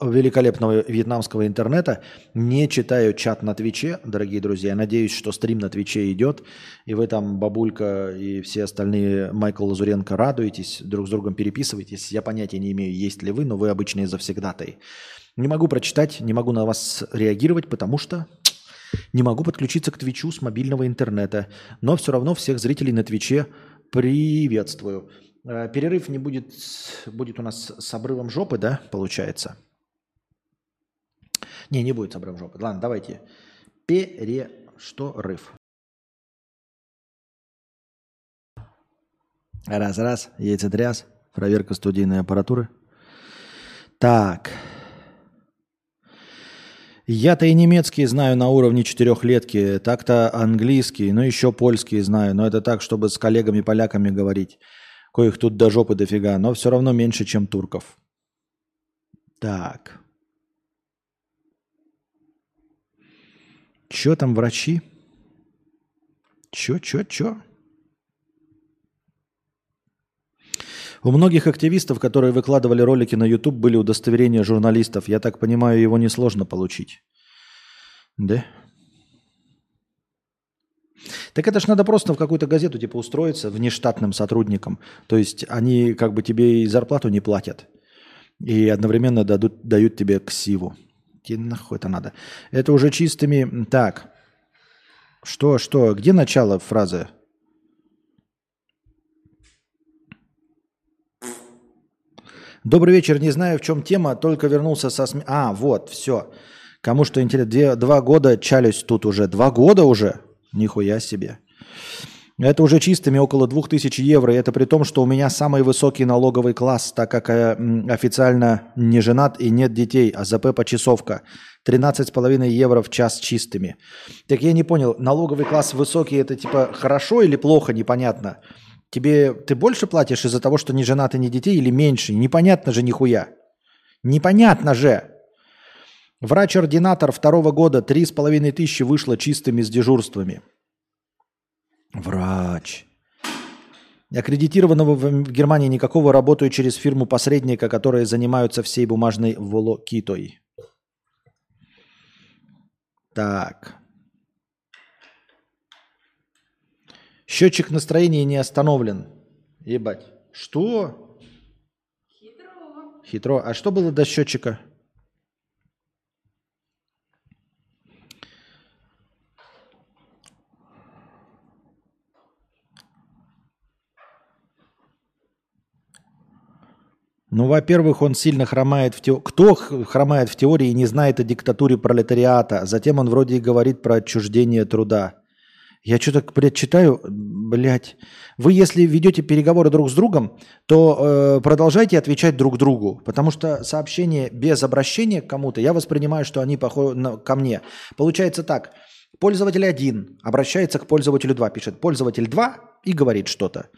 великолепного вьетнамского интернета не читаю чат на Твиче, дорогие друзья. Я надеюсь, что стрим на Твиче идет, и вы там, бабулька и все остальные, Майкл Лазуренко, радуетесь, друг с другом переписываетесь. Я понятия не имею, есть ли вы, но вы обычные завсегдатаи. Не могу прочитать, не могу на вас реагировать, потому что не могу подключиться к Твичу с мобильного интернета. Но все равно всех зрителей на Твиче приветствую. Перерыв не будет, будет у нас с обрывом жопы, да, получается? Не будет собрать жопы. Ладно, давайте. Перерыв. Раз, яйцетряс. Проверка студийной аппаратуры. Так. Я-то и немецкий знаю на уровне 4-летки. Так-то английский, но еще польский знаю. Но это так, чтобы с коллегами-поляками говорить. Коих тут до жопы дофига. Но все равно меньше, чем турков. Так. Чё там врачи? Чё? У многих активистов, которые выкладывали ролики на YouTube, были удостоверения журналистов. Я так понимаю, его несложно получить. Да? Так это ж надо просто в какую-то газету типа устроиться внештатным сотрудником. То есть они как бы тебе и зарплату не платят. И одновременно дают тебе ксиву. Тебе нахуй это надо? Это уже чистыми... Так. Что? Где начало фразы? Добрый вечер. Не знаю, в чем тема. Только вернулся со... вот, все. Кому что интересно. 2 года чалюсь тут уже. 2 года уже? Нихуя себе. Это уже чистыми около 2000 евро. И это при том, что у меня самый высокий налоговый класс, так как я официально не женат и нет детей. АЗП почасовка. 13,5 евро в час чистыми. Так я не понял, налоговый класс высокий, это типа хорошо или плохо, непонятно. Ты больше платишь из-за того, что не женат и не детей, или меньше? Непонятно же нихуя. Непонятно же. Врач-ординатор 2-го года 3,5 тысячи вышло чистыми с дежурствами. Врач. Аккредитированного в Германии никакого, работаю через фирму-посредника, которые занимаются всей бумажной волокитой. Так. Счетчик настроения не остановлен. Ебать. Что? Хитро. Хитро. А что было до счетчика? Ну, во-первых, он сильно хромает в теории. Кто хромает в теории и не знает о диктатуре пролетариата? Затем он вроде и говорит про отчуждение труда. Я что-то, блядь, читаю, блядь. Вы, если ведете переговоры друг с другом, то продолжайте отвечать друг другу, потому что сообщения без обращения к кому-то, я воспринимаю, что они похожи ко мне. Получается так, пользователь 1 обращается к пользователю 2, пишет пользователь 2 и говорит что-то.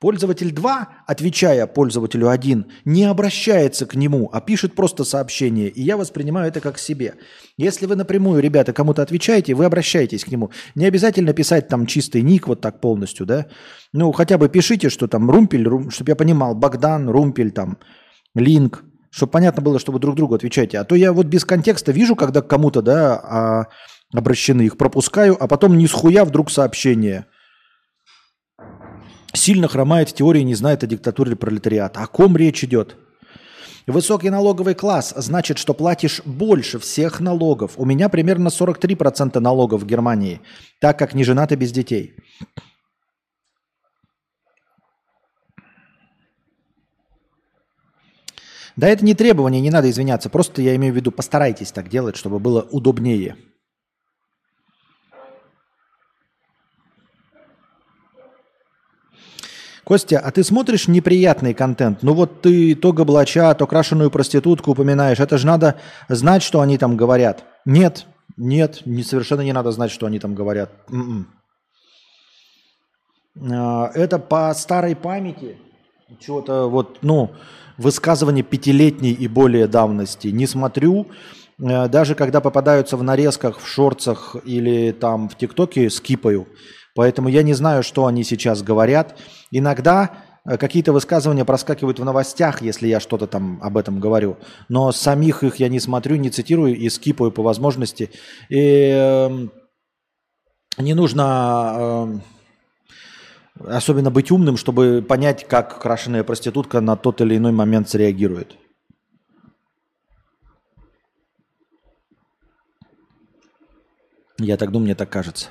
Пользователь 2, отвечая пользователю 1, не обращается к нему, а пишет просто сообщение, и я воспринимаю это как себе. Если вы напрямую, ребята, кому-то отвечаете, вы обращаетесь к нему. Не обязательно писать там чистый ник вот так полностью, да? Ну, хотя бы пишите, что там Румпель, чтобы я понимал, Богдан, Румпель, там, Линк, чтобы понятно было, что вы друг другу отвечаете. А то я вот без контекста вижу, когда к кому-то, да, обращены, их пропускаю, а потом ни с хуя вдруг сообщение. Сильно хромает в теории, не знает о диктатуре пролетариата. О ком речь идет? Высокий налоговый класс значит, что платишь больше всех налогов. У меня примерно 43% налогов в Германии, так как не женат и без детей. Да, это не требование, не надо извиняться. Просто я имею в виду, постарайтесь так делать, чтобы было удобнее. Костя, а ты смотришь неприятный контент? Ну вот ты то Габлача, то крашеную проститутку упоминаешь. Это же надо знать, что они там говорят. Нет, нет, совершенно не надо знать, что они там говорят. Это по старой памяти чего-то вот, ну, высказывание пятилетней и более давности. Не смотрю, даже когда попадаются в нарезках, в шортсах или там в ТикТоке, скипаю. Поэтому я не знаю, что они сейчас говорят. Иногда какие-то высказывания проскакивают в новостях, если я что-то там об этом говорю. Но самих их я не смотрю, не цитирую и скипаю по возможности. И не нужно особенно быть умным, чтобы понять, как крашеная проститутка на тот или иной момент среагирует. Я так думаю, мне так кажется.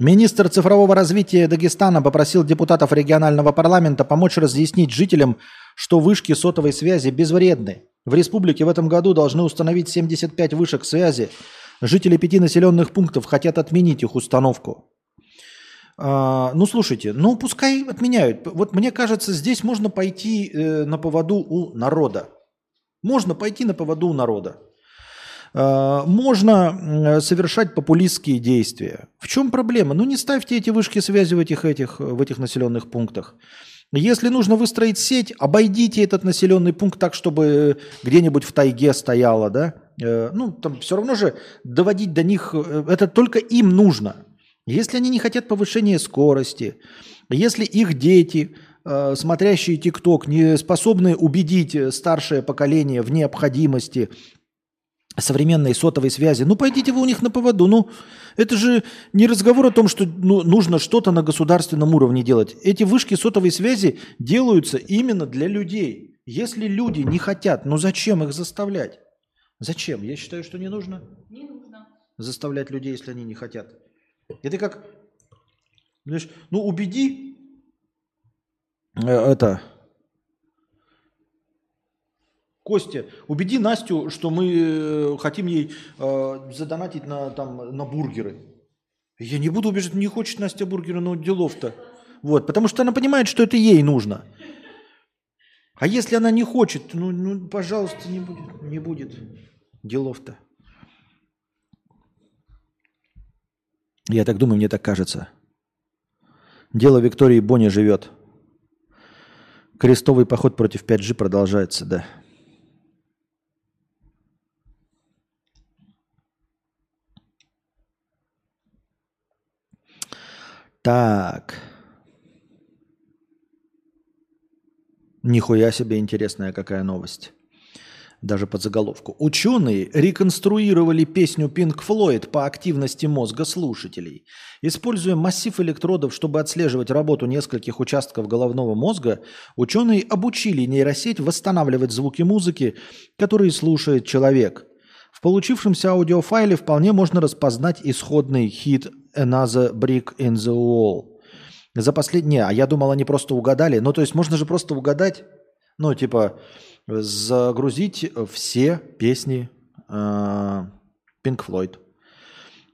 Министр цифрового развития Дагестана попросил депутатов регионального парламента помочь разъяснить жителям, что вышки сотовой связи безвредны. В республике в этом году должны установить 75 вышек связи. Жители 5 населенных пунктов хотят отменить их установку. Ну, слушайте, ну, пускай отменяют. Вот мне кажется, здесь можно пойти на поводу у народа. Можно пойти на поводу у народа. Можно совершать популистские действия. В чем проблема? Ну, не ставьте эти вышки связи в этих населенных пунктах. Если нужно выстроить сеть, обойдите этот населенный пункт так, чтобы где-нибудь в тайге стояло, да? Ну, там все равно же доводить до них, это только им нужно. Если они не хотят повышения скорости, если их дети, смотрящие ТикТок, не способны убедить старшее поколение в необходимости современной сотовой связи, ну, пойдите вы у них на поводу. Ну, это же не разговор о том, что ну, нужно что-то на государственном уровне делать. Эти вышки сотовой связи делаются именно для людей. Если люди не хотят, ну, зачем их заставлять? Зачем? Я считаю, что не нужно. Не нужно заставлять людей, если они не хотят. Это как, знаешь, ну, убеди это... Костя, убеди Настю, что мы хотим ей задонатить на бургеры. Я не буду убеждать, не хочет Настя бургеры, но делов-то. Вот, потому что она понимает, что это ей нужно. А если она не хочет, ну пожалуйста, не будет делов-то. Я так думаю, мне так кажется. Дело Виктории Боня живет. Крестовый поход против 5G продолжается, да. Так. Нихуя себе интересная какая новость. даже под заголовку. Ученые реконструировали песню Pink Floyd по активности мозга слушателей. Используя массив электродов, чтобы отслеживать работу нескольких участков головного мозга, ученые обучили нейросеть восстанавливать звуки музыки, которые слушает человек. В получившемся аудиофайле вполне можно распознать исходный хит «Another Brick in the Wall». За последние, а я думал, они просто угадали. Ну, то есть можно же просто угадать, ну, типа, загрузить все песни Pink Floyd.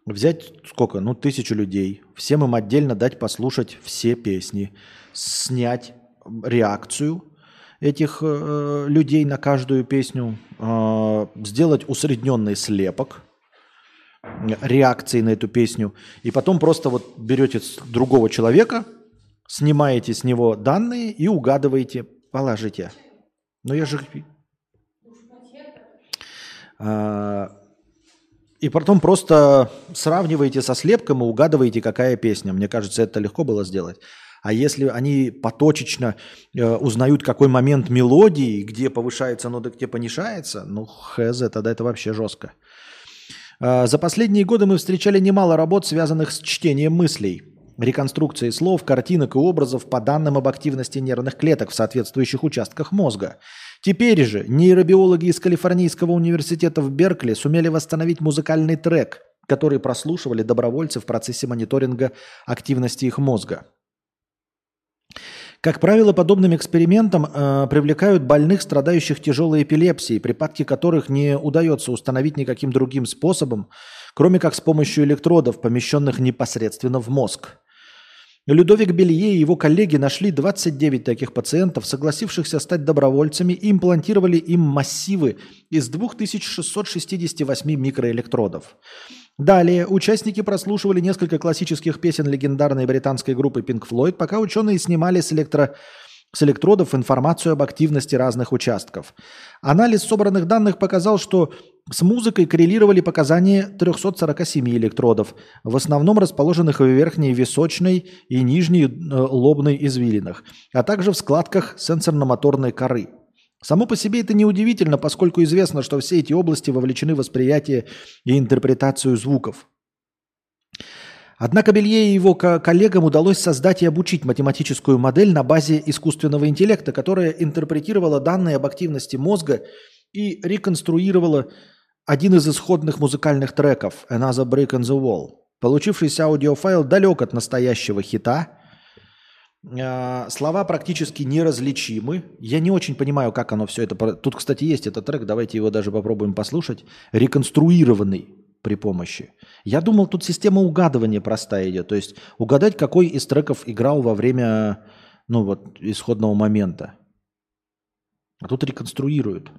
Взять сколько? Ну, 1000 людей. Всем им отдельно дать послушать все песни. Снять реакцию этих людей на каждую песню. Сделать усредненный слепок реакции на эту песню. И потом просто вот берете другого человека, снимаете с него данные и угадываете, положите. Но я же... И потом просто сравниваете со слепком и угадываете, какая песня. Мне кажется, это легко было сделать. А если они поточечно узнают, какой момент мелодии, где повышается нота, где понижается, ну, хз, тогда это вообще жестко. За последние годы мы встречали немало работ, связанных с чтением мыслей, реконструкцией слов, картинок и образов по данным об активности нервных клеток в соответствующих участках мозга. Теперь же нейробиологи из Калифорнийского университета в Беркли сумели восстановить музыкальный трек, который прослушивали добровольцы в процессе мониторинга активности их мозга. Как правило, подобным экспериментам привлекают больных, страдающих тяжелой эпилепсией, припадки которых не удается установить никаким другим способом, кроме как с помощью электродов, помещенных непосредственно в мозг. Людовик Белье и его коллеги нашли 29 таких пациентов, согласившихся стать добровольцами, и имплантировали им массивы из 2668 микроэлектродов. Далее участники прослушивали несколько классических песен легендарной британской группы Pink Floyd, пока ученые снимали с электродов информацию об активности разных участков. Анализ собранных данных показал, что с музыкой коррелировали показания 347 электродов, в основном расположенных в верхней височной и нижней лобной извилинах, а также в складках сенсорно-моторной коры. Само по себе это неудивительно, поскольку известно, что все эти области вовлечены в восприятие и интерпретацию звуков. Однако Белье и его коллегам удалось создать и обучить математическую модель на базе искусственного интеллекта, которая интерпретировала данные об активности мозга и реконструировала один из исходных музыкальных треков «Another Brick in the Wall». Получившийся аудиофайл далек от настоящего хита. Слова практически неразличимы. Я не очень понимаю, как оно все это... Тут, кстати, есть этот трек, давайте его даже попробуем послушать. Реконструированный при помощи. Я думал, тут система угадывания простая идет. То есть угадать, какой из треков играл во время, ну, вот, исходного момента. А тут реконструируют.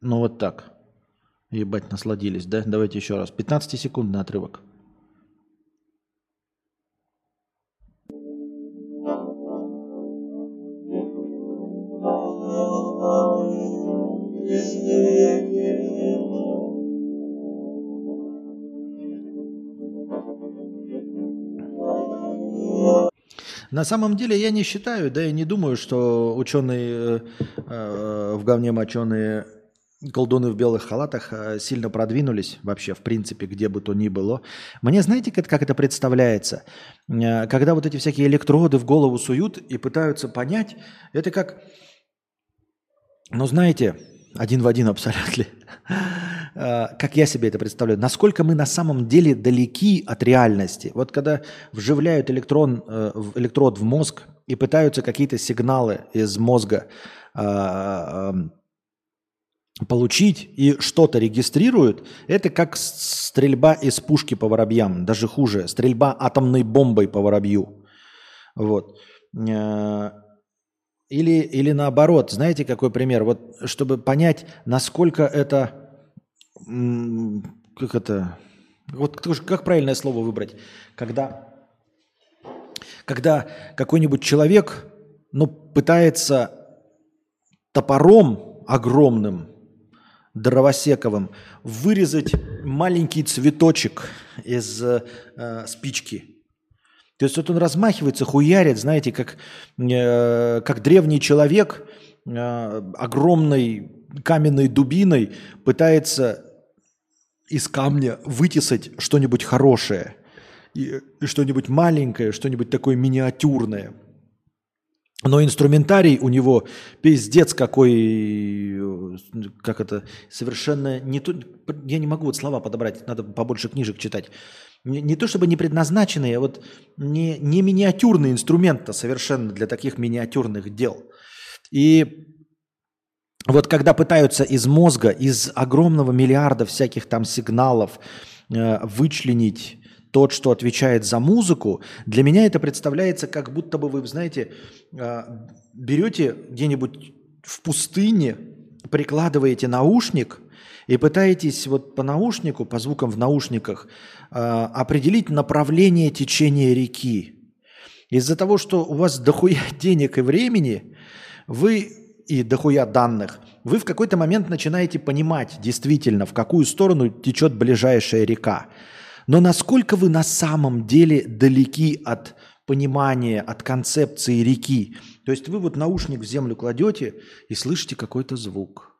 Ну вот так. Ебать, насладились, да? Давайте еще раз. 15-секундный отрывок. На самом деле я не считаю, да и не думаю, что ученые в говне моченые колдуны в белых халатах сильно продвинулись вообще, в принципе, где бы то ни было. Мне знаете, как это представляется? Когда вот эти всякие электроды в голову суют и пытаются понять, это как, ну знаете, один в один абсолютно, как я себе это представляю, насколько мы на самом деле далеки от реальности. Вот когда вживляют электрод в мозг и пытаются какие-то сигналы из мозга получить и что-то регистрируют, это как стрельба из пушки по воробьям, даже хуже, стрельба атомной бомбой по воробью. Вот. Или наоборот, знаете, какой пример? Вот, чтобы понять, насколько это... Как это? Вот как правильное слово выбрать? Когда какой-нибудь человек, ну, пытается топором огромным, дровосековым, вырезать маленький цветочек из спички. То есть вот он размахивается, хуярит, знаете, как древний человек огромной каменной дубиной пытается из камня вытесать что-нибудь хорошее, и что-нибудь маленькое, что-нибудь такое миниатюрное. Но инструментарий у него пиздец какой, как это, совершенно не то, я не могу вот слова подобрать, надо побольше книжек читать. Не то чтобы не предназначенные, а вот не миниатюрный инструмент-то совершенно для таких миниатюрных дел. И вот когда пытаются из мозга, из огромного миллиарда всяких там сигналов вычленить тот, что отвечает за музыку, для меня это представляется как будто бы вы, знаете, берете где-нибудь в пустыне, прикладываете наушник и пытаетесь вот по наушнику, по звукам в наушниках определить направление течения реки. Из-за того, что у вас дохуя денег и времени, и дохуя данных, вы в какой-то момент начинаете понимать действительно, в какую сторону течет ближайшая река. Но насколько вы на самом деле далеки от понимания, от концепции реки? То есть вы вот наушник в землю кладете и слышите какой-то звук.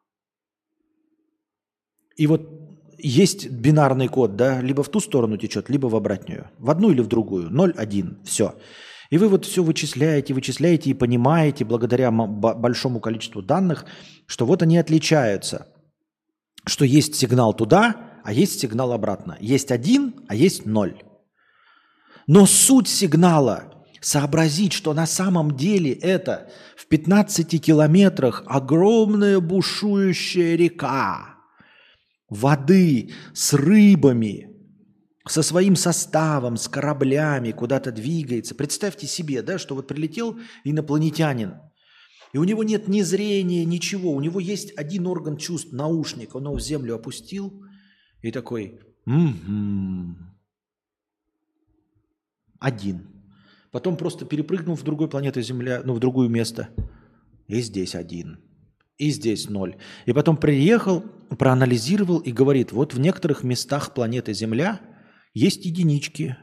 И вот есть бинарный код, да, либо в ту сторону течет, либо в обратную. В одну или в другую. 0, 1, все. И вы вот все вычисляете и понимаете, благодаря большому количеству данных, что вот они отличаются. Что есть сигнал туда, а есть сигнал обратно. Есть 1, а есть 0. Но суть сигнала – сообразить, что на самом деле это в 15 километрах огромная бушующая река воды с рыбами, со своим составом, с кораблями куда-то двигается. Представьте себе, да, что вот прилетел инопланетянин, и у него нет ни зрения, ничего. У него есть один орган чувств – наушник. Он его в землю опустил, и такой, один. Потом просто перепрыгнул в другую планету Земля, ну, в другое место. И здесь один. И здесь 0. И потом приехал, проанализировал и говорит, вот в некоторых местах планеты Земля есть единички.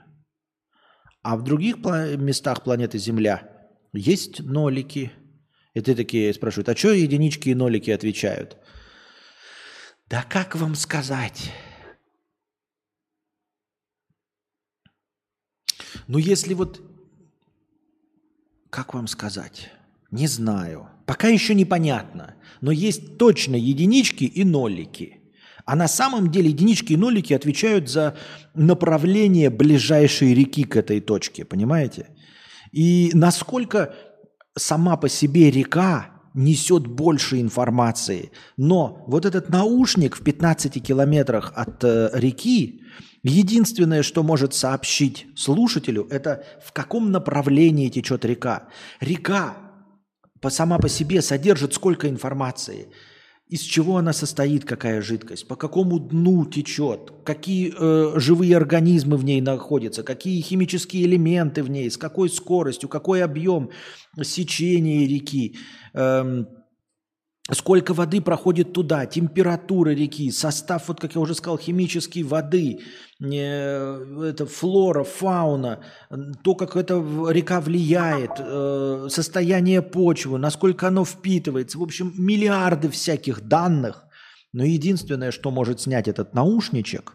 А в других местах планеты Земля есть нолики. И ты такие спрашивают, а что единички и нолики отвечают? Да как вам сказать? Ну, если вот... Как вам сказать? Не знаю. Пока еще непонятно. Но есть точно единички и нолики. А на самом деле единички и нолики отвечают за направление ближайшей реки к этой точке. Понимаете? И насколько сама по себе река несет больше информации. Но вот этот наушник в 15 километрах от реки, единственное, что может сообщить слушателю, это в каком направлении течет река. Река сама по себе содержит сколько информации, из чего она состоит, какая жидкость, по какому дну течет, какие живые организмы в ней находятся, какие химические элементы в ней, с какой скоростью, какой объем сечения реки, сколько воды проходит туда, температура реки, состав, вот как я уже сказал, химической воды, это флора, фауна, то, как эта река влияет, состояние почвы, насколько оно впитывается. В общем, миллиарды всяких данных. Но единственное, что может снять этот наушничек,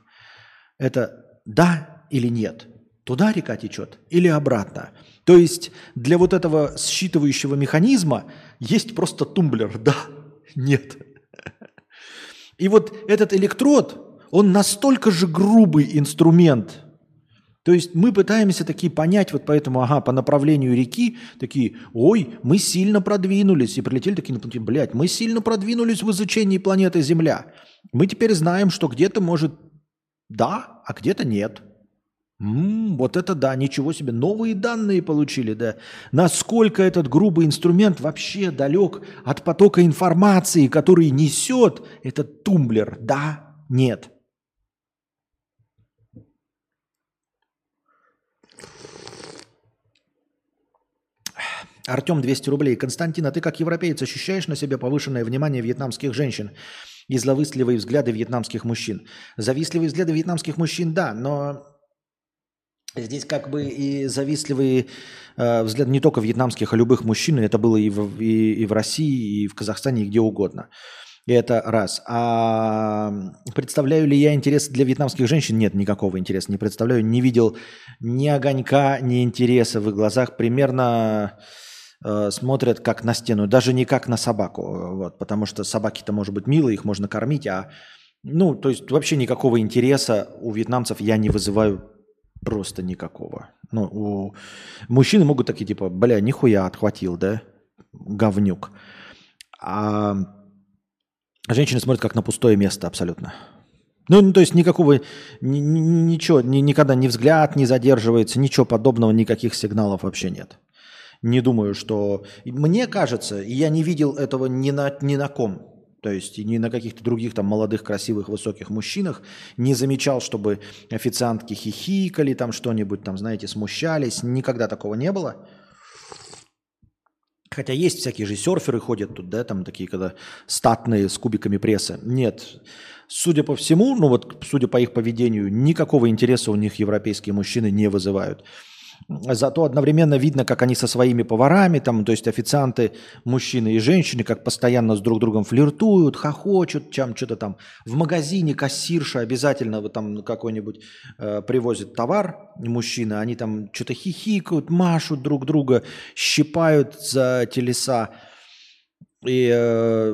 это да или нет. Туда река течет или обратно. То есть для вот этого считывающего механизма есть просто тумблер. Да, нет. И вот этот электрод, он настолько же грубый инструмент. То есть мы пытаемся такие понять, вот поэтому, по направлению реки, такие, ой, мы сильно продвинулись. И прилетели такие, блядь, мы сильно продвинулись в изучении планеты Земля. Мы теперь знаем, что где-то может да, а где-то нет. Вот это да, ничего себе, новые данные получили, да. Насколько этот грубый инструмент вообще далек от потока информации, который несет этот тумблер, да, нет. Артем, 200 рублей. Константин, а ты как европеец ощущаешь на себе повышенное внимание вьетнамских женщин и завистливые взгляды вьетнамских мужчин? Завистливые взгляды вьетнамских мужчин, да, но здесь как бы и завистливые взгляды не только вьетнамских, а любых мужчин. Это было и в России, и в Казахстане, и где угодно. Это раз. А представляю ли я интерес для вьетнамских женщин? Нет, никакого интереса не представляю. Не видел ни огонька, ни интереса в их глазах. Примерно смотрят как на стену, даже не как на собаку. Вот, потому что собаки-то, может быть, милые, их можно кормить. Ну, то есть вообще никакого интереса у вьетнамцев я не вызываю. Просто никакого. Ну, мужчины могут такие, типа, бля, нихуя отхватил, да? Говнюк. А женщины смотрят как на пустое место абсолютно. Ну, то есть никакого, ничего, никогда ни взгляд не задерживается, ничего подобного, никаких сигналов вообще нет. Не думаю, что... Мне кажется, я не видел этого ни на ком. То есть ни на каких-то других там молодых, красивых, высоких мужчинах не замечал, чтобы официантки хихикали, там что-нибудь там, знаете, смущались. Никогда такого не было. Хотя есть всякие же серферы ходят тут, да, там такие, когда статные, с кубиками пресса. Нет. Судя по всему, ну вот, судя по их поведению, никакого интереса у них европейские мужчины не вызывают. Зато одновременно видно, как они со своими поварами, там, то есть официанты, мужчины и женщины, как постоянно с друг другом флиртуют, хохочут, чем что-то там. В магазине кассирша обязательно вот, там какой-нибудь привозит товар, мужчина, они там что-то хихикают, машут друг друга, щипают за телеса. И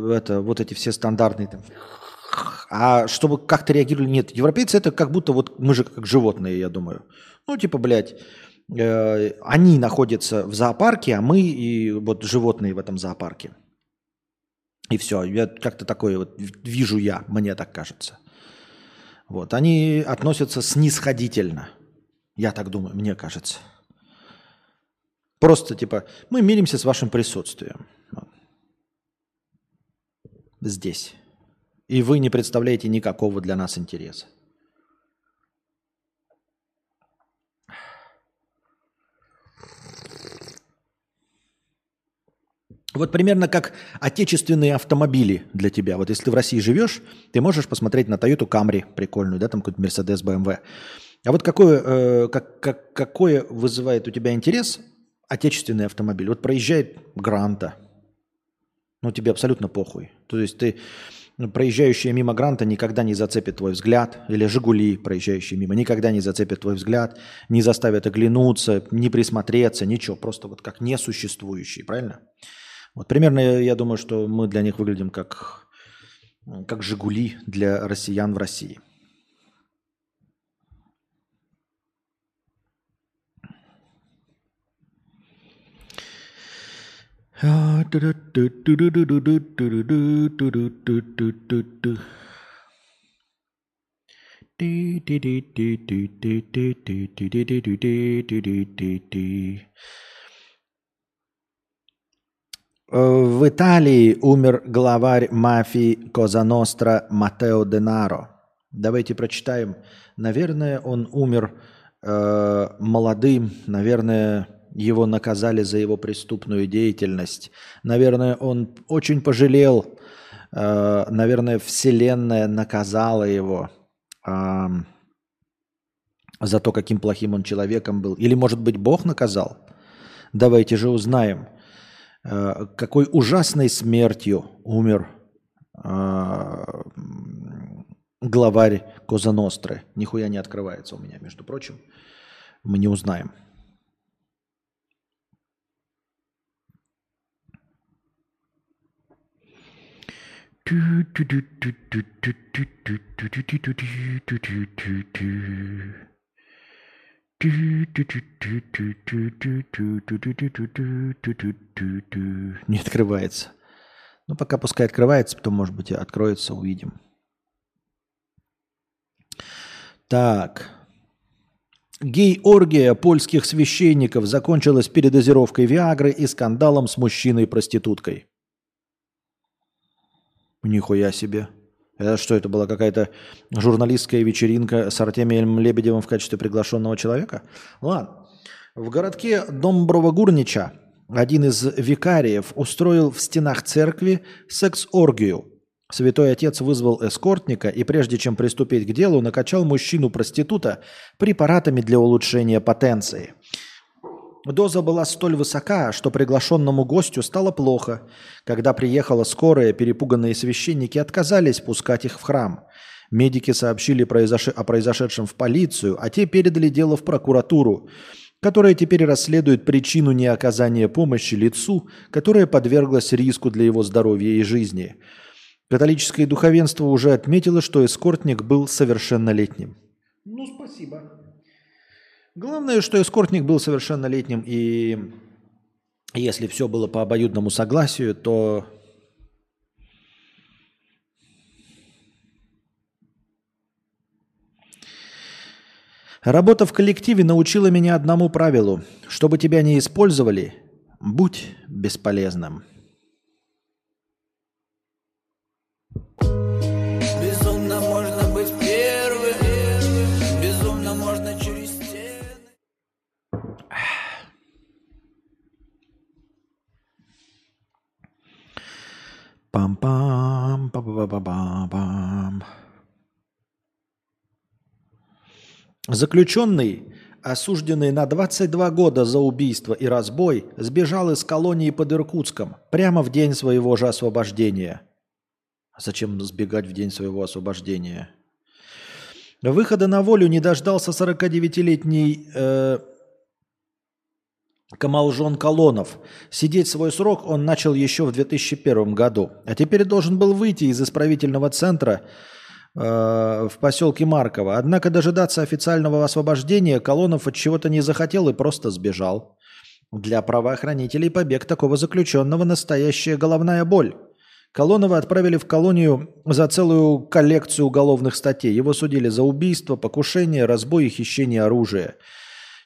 вот эти все стандартные там. А чтобы как-то реагировали, нет. Европейцы это как будто вот мы же как животные, я думаю. Ну типа, блядь. Они находятся в зоопарке, а мы и вот животные в этом зоопарке. И все. Я как-то такое вот вижу я, мне так кажется. Вот. Они относятся снисходительно. Я так думаю, мне кажется. Просто типа мы миримся с вашим присутствием. Вот. Здесь. И вы не представляете никакого для нас интереса. Вот примерно как отечественные автомобили для тебя. Вот если ты в России живешь, ты можешь посмотреть на Toyota Camry прикольную, да, там какой-то Mercedes, BMW. А вот какое вызывает у тебя интерес отечественный автомобиль? Вот проезжает Гранта, ну тебе абсолютно похуй. То есть ты, проезжающая мимо Гранта никогда не зацепит твой взгляд, или Жигули, проезжающие мимо, никогда не зацепит твой взгляд, не заставит оглянуться, не присмотреться, ничего, просто вот как несуществующие, правильно? Вот примерно я думаю, что мы для них выглядим как «Жигули» для россиян в России. В Италии умер главарь мафии Коза Ностра Маттео Денаро. Давайте прочитаем. Наверное, он умер молодым. Наверное, его наказали за его преступную деятельность. Наверное, он очень пожалел. Наверное, вселенная наказала его за то, каким плохим он человеком был. Или, может быть, Бог наказал? Давайте же узнаем. Какой ужасной смертью умер главарь Коза Ностры. Нихуя не открывается у меня, между прочим. Мы не узнаем. Не открывается. Ну, пока пускай открывается, потом, может быть, и откроется, увидим. Так. Гей-оргия польских священников закончилась передозировкой Виагры и скандалом с мужчиной-проституткой. Нихуя себе. Это что, это была какая-то журналистская вечеринка с Артемием Лебедевым в качестве приглашенного человека? Ладно. В городке Домбровогурнича один из викариев устроил в стенах церкви секс-оргию. Святой отец вызвал эскортника и, прежде чем приступить к делу, накачал мужчину-проститута препаратами для улучшения потенции. Доза была столь высока, что приглашенному гостю стало плохо. Когда приехала скорая, перепуганные священники отказались пускать их в храм. Медики сообщили о произошедшем в полицию, а те передали дело в прокуратуру, которая теперь расследует причину неоказания помощи лицу, которое подверглось риску для его здоровья и жизни. Католическое духовенство уже отметило, что эскортник был совершеннолетним. Ну, спасибо. Главное, что эскортник был совершеннолетним, и если все было по обоюдному согласию, то... Работа в коллективе научила меня одному правилу. Чтобы тебя не использовали, будь бесполезным. Безумно можно быть первым. Безумно можно через стены. Пам-пам, па-па-па-па-пам. Заключенный, осужденный на 22 года за убийство и разбой, сбежал из колонии под Иркутском прямо в день своего же освобождения. Зачем сбегать в день своего освобождения? Выхода на волю не дождался 49-летний Камалжон Колонов. Сидеть свой срок он начал еще в 2001 году, а теперь должен был выйти из исправительного центра в поселке Марково. Однако дожидаться официального освобождения Колонов от чего-то не захотел и просто сбежал. Для правоохранителей побег такого заключенного – настоящая головная боль. Колонова отправили в колонию за целую коллекцию уголовных статей. Его судили за убийство, покушение, разбой и хищение оружия.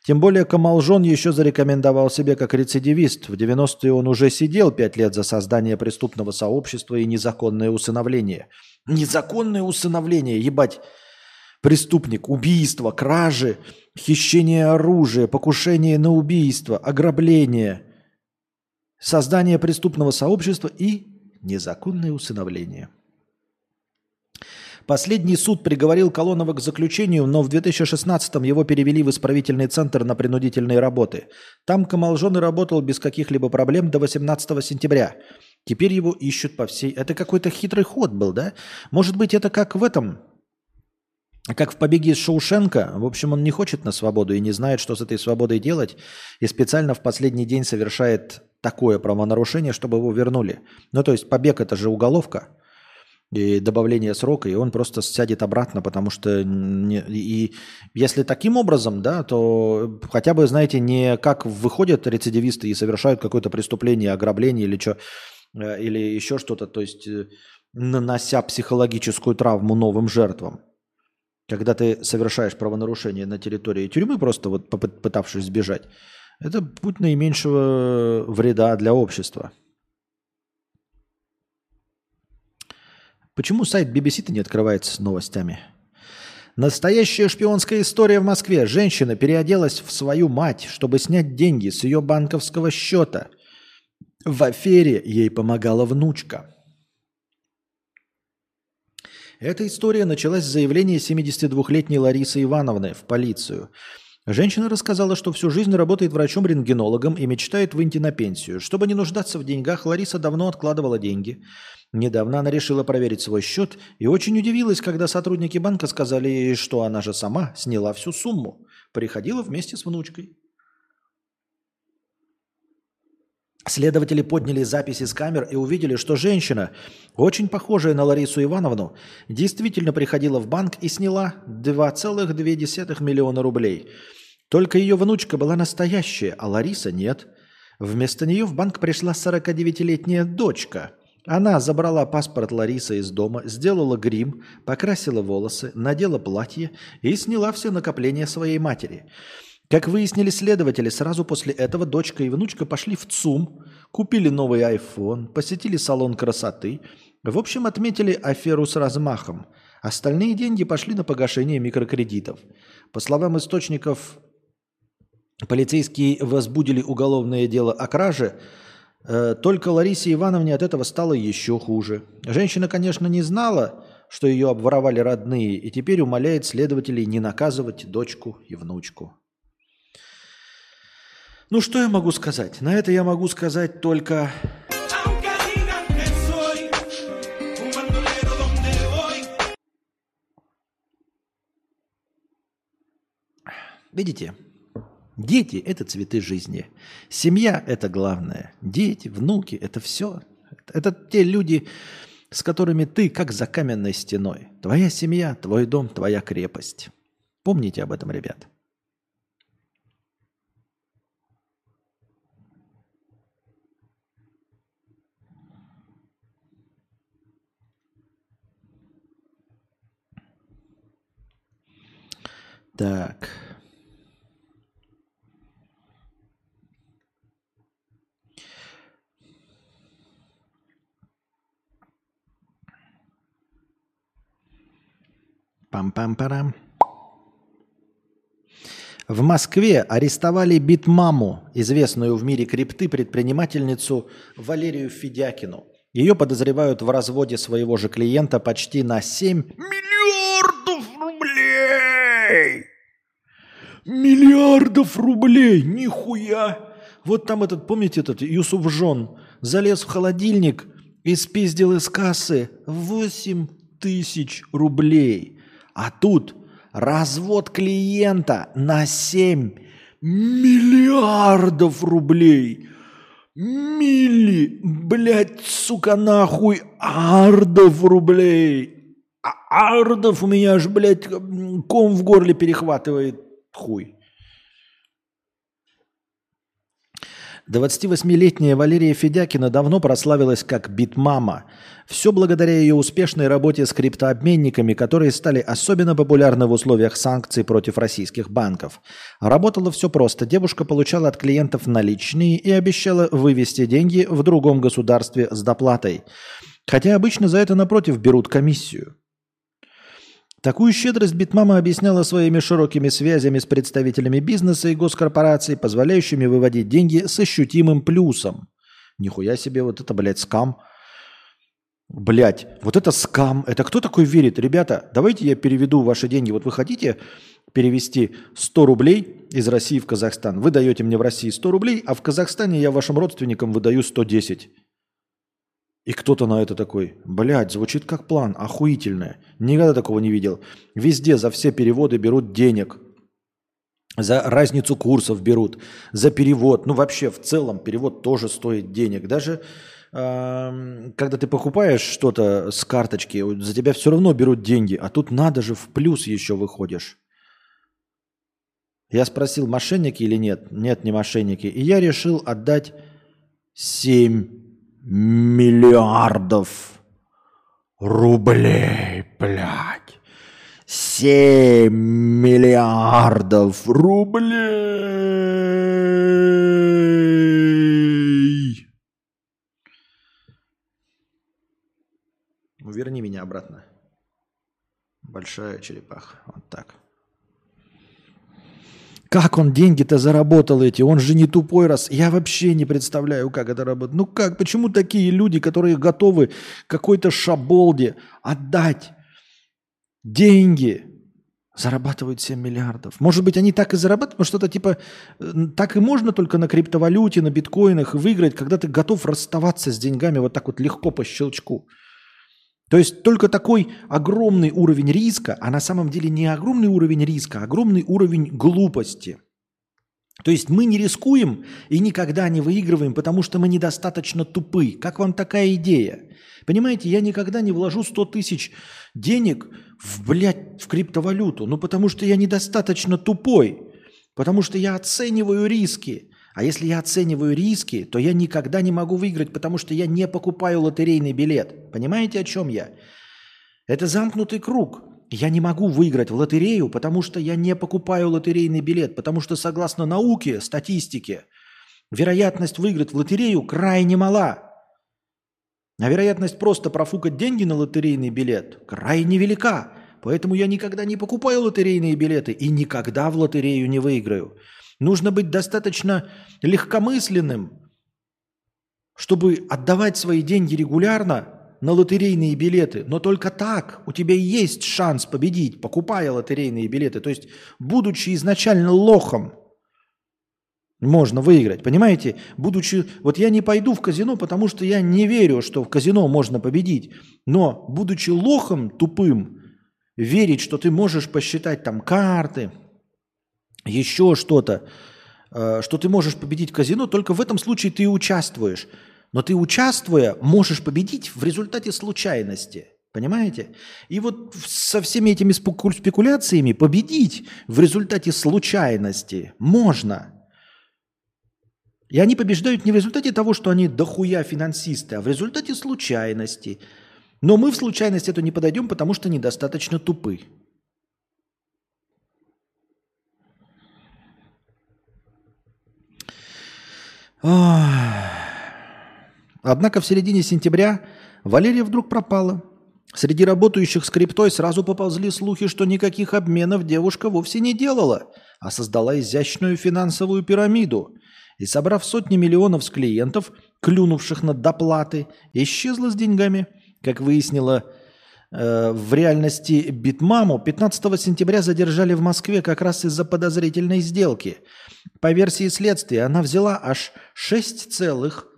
Тем более Камалжон еще зарекомендовал себя как рецидивист. В 90-е он уже сидел 5 лет за создание преступного сообщества и незаконное усыновление. Незаконное усыновление, ебать, преступник, убийство, кражи, хищение оружия, покушение на убийство, ограбление, создание преступного сообщества и незаконное усыновление. Последний суд приговорил Колонова к заключению, но в 2016-м его перевели в исправительный центр на принудительные работы. Там Камалжон и работал без каких-либо проблем до 18 сентября. Теперь его ищут по всей... Это какой-то хитрый ход был, да? Может быть, это как в этом... Как в «Побеге из Шоушенка». В общем, он не хочет на свободу и не знает, что с этой свободой делать. И специально в последний день совершает такое правонарушение, чтобы его вернули. Ну, то есть побег – это же уголовка. И добавление срока, и он просто сядет обратно, потому что... И если таким образом, да, то хотя бы, знаете, не как выходят рецидивисты и совершают какое-то преступление, ограбление или, что, или еще что-то, то есть нанося психологическую травму новым жертвам. Когда ты совершаешь правонарушение на территории тюрьмы, просто вот попытавшись сбежать, это путь наименьшего вреда для общества. Почему сайт BBC-то не открывается с новостями? Настоящая шпионская история в Москве. Женщина переоделась в свою мать, чтобы снять деньги с ее банковского счета. В афере ей помогала внучка. Эта история началась с заявления 72-летней Ларисы Ивановны в полицию. Женщина рассказала, что всю жизнь работает врачом-рентгенологом и мечтает выйти на пенсию. Чтобы не нуждаться в деньгах, Лариса давно откладывала деньги. Недавно она решила проверить свой счет и очень удивилась, когда сотрудники банка сказали ей, что она же сама сняла всю сумму. Приходила вместе с внучкой. Следователи подняли записи с камер и увидели, что женщина, очень похожая на Ларису Ивановну, действительно приходила в банк и сняла 2,2 миллиона рублей. Только ее внучка была настоящая, а Лариса нет. Вместо нее в банк пришла 49-летняя дочка. Она забрала паспорт Ларисы из дома, сделала грим, покрасила волосы, надела платье и сняла все накопления своей матери. Как выяснили следователи, сразу после этого дочка и внучка пошли в ЦУМ, купили новый iPhone, посетили салон красоты. В общем, отметили аферу с размахом. Остальные деньги пошли на погашение микрокредитов. По словам источников Полицейские возбудили уголовное дело о краже. Только Ларисе Ивановне от этого стало еще хуже. Женщина, конечно, не знала, что ее обворовали родные, и теперь умоляет следователей не наказывать дочку и внучку. Ну что я могу сказать? На это я могу сказать только... Видите? Дети – это цветы жизни. Семья – это главное. Дети, внуки – это все. Это те люди, с которыми ты как за каменной стеной. Твоя семья, твой дом, твоя крепость. Помните об этом, ребят. Так... Пам-пам-парам. В Москве арестовали битмаму, известную в мире крипты предпринимательницу Валерию Федякину. Ее подозревают в разводе своего же клиента почти на 7 миллиардов рублей. Миллиардов рублей! Нихуя! Вот там этот, помните, этот Юсуфжон залез в холодильник и спиздил из кассы 8 тысяч рублей. А тут развод клиента на 7 миллиардов рублей. Блядь, сука, нахуй, ардов рублей. Ардов у меня аж, блядь, ком в горле перехватывает. Хуй. 28-летняя Валерия Федякина давно прославилась как битмама. Все благодаря ее успешной работе с криптообменниками, которые стали особенно популярны в условиях санкций против российских банков. Работало все просто. Девушка получала от клиентов наличные и обещала вывести деньги в другом государстве с доплатой. Хотя обычно за это, напротив, берут комиссию. Такую щедрость битмама объясняла своими широкими связями с представителями бизнеса и госкорпораций, позволяющими выводить деньги с ощутимым плюсом. Нихуя себе, вот это, блядь, скам. Блядь, вот это скам. Это кто такой верит? Ребята, давайте я переведу ваши деньги. Вот вы хотите перевести 100 рублей из России в Казахстан? Вы даете мне в России 100 рублей, а в Казахстане я вашим родственникам выдаю 110. И кто-то на это такой: блядь, звучит как план, охуительное. Никогда такого не видел. Везде за все переводы берут денег. За разницу курсов берут. За перевод. Ну вообще в целом перевод тоже стоит денег. Даже когда ты покупаешь что-то с карточки, за тебя все равно берут деньги. А тут надо же, в плюс еще выходишь. Я спросил, мошенники или нет. Нет, не мошенники. И я решил отдать 7 миллиардов рублей, блядь. 7 миллиардов рублей. Верни меня обратно. Большая черепаха. Вот так. Как он деньги-то заработал эти? Он же не тупой раз. Я вообще не представляю, как это работает. Ну как, почему такие люди, которые готовы какой-то шаболде отдать деньги, зарабатывают 7 миллиардов? Может быть, они так и зарабатывают, что-то типа так и можно только на криптовалюте, на биткоинах выиграть, когда ты готов расставаться с деньгами вот так вот легко по щелчку. То есть только такой огромный уровень риска, а на самом деле не огромный уровень риска, а огромный уровень глупости. То есть мы не рискуем и никогда не выигрываем, потому что мы недостаточно тупы. Как вам такая идея? Понимаете, я никогда не вложу 100 тысяч денег в, блядь, в криптовалюту, ну потому что я недостаточно тупой, потому что я оцениваю риски. А если я оцениваю риски, то я никогда не могу выиграть, потому что я не покупаю лотерейный билет. Понимаете, о чем я? Это замкнутый круг. Я не могу выиграть в лотерею, потому что я не покупаю лотерейный билет, потому что согласно науке, статистике, вероятность выиграть в лотерею крайне мала. А вероятность просто профукать деньги на лотерейный билет крайне велика. Поэтому я никогда не покупаю лотерейные билеты и никогда в лотерею не выиграю. Нужно быть достаточно легкомысленным, чтобы отдавать свои деньги регулярно на лотерейные билеты. Но только так у тебя есть шанс победить, покупая лотерейные билеты. То есть, будучи изначально лохом, можно выиграть. Понимаете? Будучи... Вот я не пойду в казино, потому что я не верю, что в казино можно победить. Но, будучи лохом тупым, верить, что ты можешь посчитать там карты, еще что-то, что ты можешь победить в казино, только в этом случае ты участвуешь. Но ты, участвуя, можешь победить в результате случайности. Понимаете? И вот со всеми этими спекуляциями победить в результате случайности можно. И они побеждают не в результате того, что они дохуя финансисты, а в результате случайности. Но мы в случайность эту не подойдем, потому что недостаточно тупы. Однако в середине сентября Валерия вдруг пропала. Среди работающих с криптой сразу поползли слухи, что никаких обменов девушка вовсе не делала, а создала изящную финансовую пирамиду. И, собрав сотни миллионов с клиентов, клюнувших на доплаты, исчезла с деньгами. Как выяснила в реальности Битмаму, 15 сентября задержали в Москве как раз из-за подозрительной сделки. По версии следствия, она взяла аж 6,7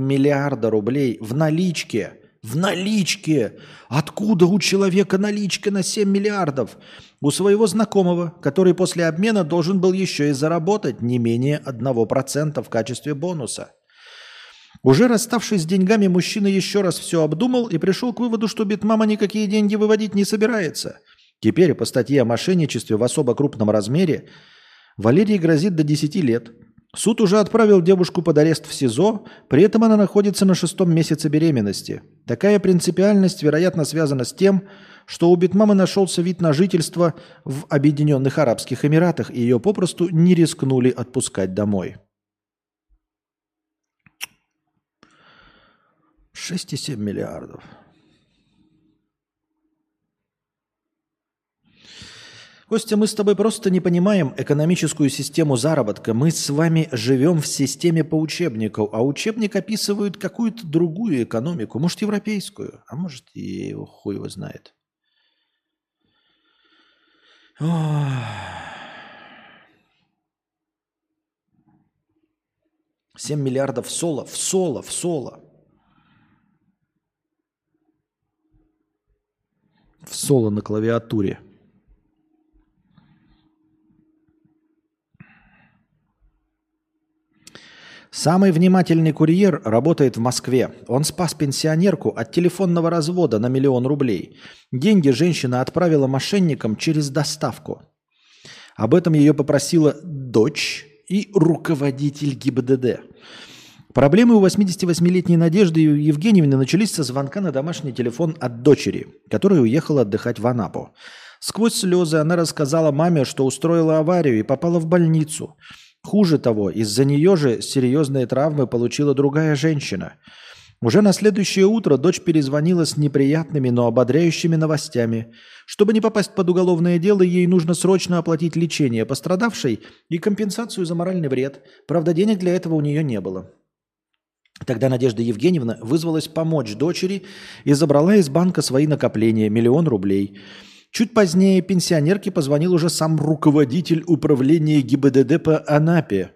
миллиарда рублей в наличке. В наличке! Откуда у человека наличка на 7 миллиардов? У своего знакомого, который после обмена должен был еще и заработать не менее 1% в качестве бонуса. Уже расставшись с деньгами, мужчина еще раз все обдумал и пришел к выводу, что Битмама никакие деньги выводить не собирается. Теперь по статье о мошенничестве в особо крупном размере Валерии грозит до 10 лет. Суд уже отправил девушку под арест в СИЗО, при этом она находится на 6-м месяце беременности. Такая принципиальность, вероятно, связана с тем, что у Битмамы нашелся вид на жительство в Объединенных Арабских Эмиратах, и ее попросту не рискнули отпускать домой. 6,7 миллиардов. Костя, мы с тобой просто не понимаем экономическую систему заработка. Мы с вами живем в системе по учебнику, а учебник описывает какую-то другую экономику, может, европейскую, а может, и хуй его знает. Ох. $7 миллиардов в соло. В соло на клавиатуре. Самый внимательный курьер работает в Москве. Он спас пенсионерку от телефонного развода на 1 000 000 рублей. Деньги женщина отправила мошенникам через доставку. Об этом ее попросила дочь и руководитель ГИБДД. Проблемы у 88-летней Надежды Евгеньевны начались со звонка на домашний телефон от дочери, которая уехала отдыхать в Анапу. Сквозь слезы она рассказала маме, что устроила аварию и попала в больницу. Хуже того, из-за нее же серьезные травмы получила другая женщина. Уже на следующее утро дочь перезвонила с неприятными, но ободряющими новостями. Чтобы не попасть под уголовное дело, ей нужно срочно оплатить лечение пострадавшей и компенсацию за моральный вред. Правда, денег для этого у нее не было. Тогда Надежда Евгеньевна вызвалась помочь дочери и забрала из банка свои накопления – 1 000 000 рублей. Чуть позднее пенсионерке позвонил уже сам руководитель управления ГИБДД по Анапе.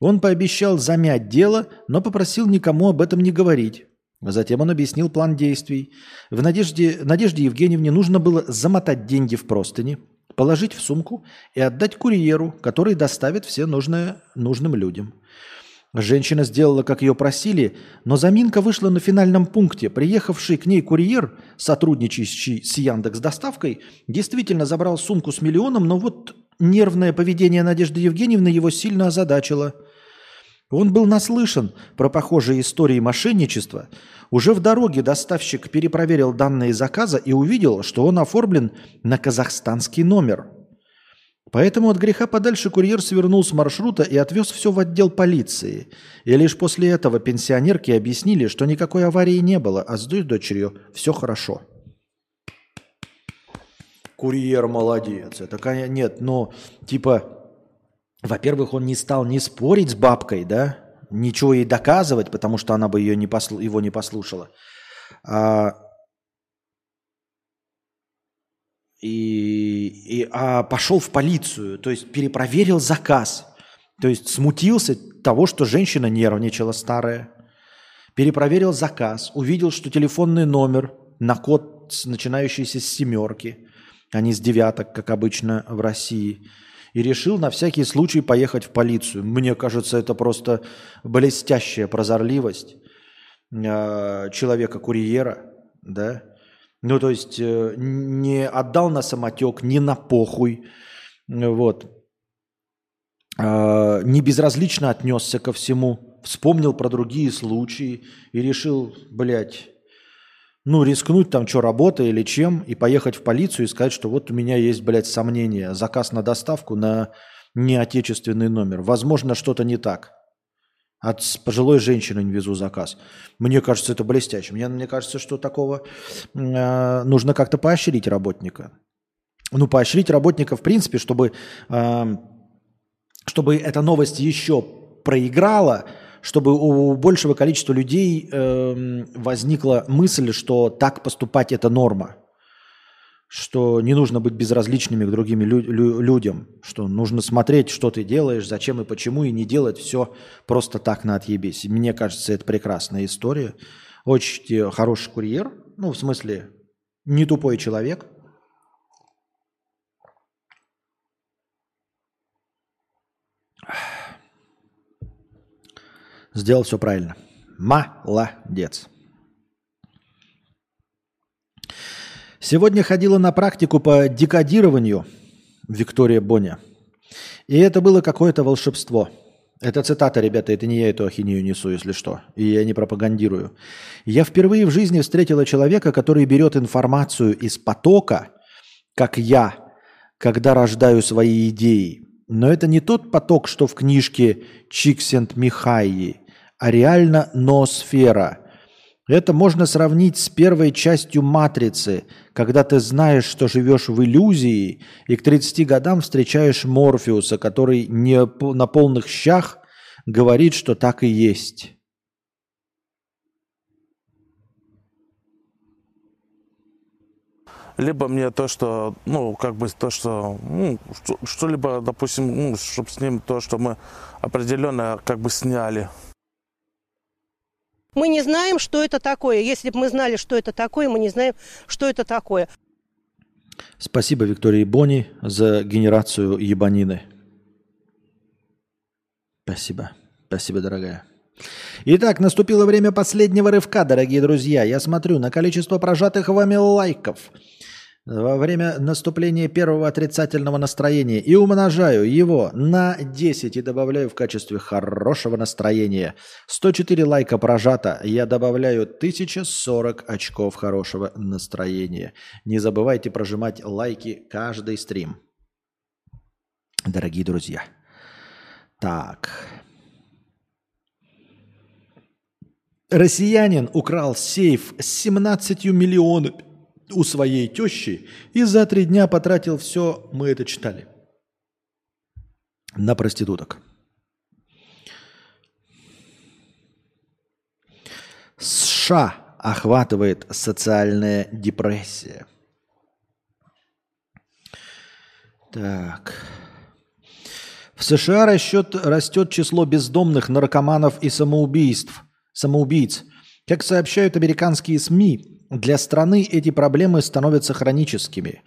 Он пообещал замять дело, но попросил никому об этом не говорить. Затем он объяснил план действий. В Надежде Евгеньевне нужно было замотать деньги в простыни, положить в сумку и отдать курьеру, который доставит все нужное нужным людям. Женщина сделала, как ее просили, но заминка вышла на финальном пункте. Приехавший к ней курьер, сотрудничающий с Яндекс.Доставкой, действительно забрал сумку с 1 000 000, но вот нервное поведение Надежды Евгеньевны его сильно озадачило. Он был наслышан про похожие истории мошенничества. Уже в дороге доставщик перепроверил данные заказа и увидел, что он оформлен на казахстанский номер. Поэтому от греха подальше курьер свернул с маршрута и отвез все в отдел полиции. И лишь после этого пенсионерки объяснили, что никакой аварии не было, а с дочерью все хорошо. Курьер молодец. Это, конечно, нет, но типа Во-первых, он не стал ни спорить с бабкой, да, ничего ей доказывать, потому что она бы ее не его не послушала. А пошел в полицию, то есть перепроверил заказ. То есть смутился того, что женщина нервничала старая. Перепроверил заказ, увидел, что телефонный номер на код, начинающийся с 7, а не с 9, как обычно в России. И решил на всякий случай поехать в полицию. Мне кажется, это просто блестящая прозорливость человека-курьера, да? Ну, то есть не отдал на самотек, не на похуй, вот. Не безразлично отнесся ко всему, вспомнил про другие случаи и решил, блядь, ну, рискнуть там, что, работа или чем, и поехать в полицию и сказать, что вот у меня есть, блядь, сомнения, заказ на доставку на неотечественный номер. Возможно, что-то не так. От пожилой женщины не везу заказ. Мне кажется, это блестяще. Мне кажется, что такого нужно как-то поощрить работника. Ну, поощрить работника, в принципе, чтобы эта новость еще проиграла, чтобы у большего количества людей возникла мысль, что так поступать – это норма, что не нужно быть безразличными к другим людям, что нужно смотреть, что ты делаешь, зачем и почему, и не делать все просто так на отъебись. Мне кажется, это прекрасная история. Очень хороший курьер, ну, в смысле, не тупой человек. Сделал все правильно. Молодец. Сегодня ходила на практику по декодированию Виктория Боня. И это было какое-то волшебство. Это цитата, ребята, это не я эту ахинею несу, если что. И я не пропагандирую. Я впервые в жизни встретила человека, который берет информацию из потока, как я, когда рождаю свои идеи. Но это не тот поток, что в книжке Чиксент-Михайи, а реально ноосфера. Это можно сравнить с первой частью «Матрицы», когда ты знаешь, что живешь в иллюзии, и к 30 годам встречаешь Морфеуса, который не на полных щах говорит, что так и есть. Либо мне то, что, ну, как бы то, что, ну, что-либо, допустим, ну, чтобы с ним то, что мы определенно как бы сняли. Мы не знаем, что это такое. Если бы мы знали, что это такое, мы не знаем, что это такое. Спасибо Виктории Бони за генерацию ебанины. Спасибо. Спасибо, дорогая. Итак, наступило время последнего рывка, дорогие друзья. Я смотрю на количество прожатых вами лайков во время наступления первого отрицательного настроения и умножаю его на 10 и добавляю в качестве хорошего настроения. 104 лайка прожато, я добавляю 1040 очков хорошего настроения. Не забывайте прожимать лайки каждый стрим, дорогие друзья. Так. Россиянин украл сейф с 17 миллионами у своей тещи и за 3 дня потратил все, мы это читали, на проституток. США охватывает социальная депрессия. Так. В США растет число бездомных, наркоманов и самоубийц. Как сообщают американские СМИ, для страны эти проблемы становятся хроническими.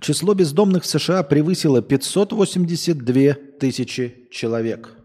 Число бездомных в США превысило 582 тысячи человек.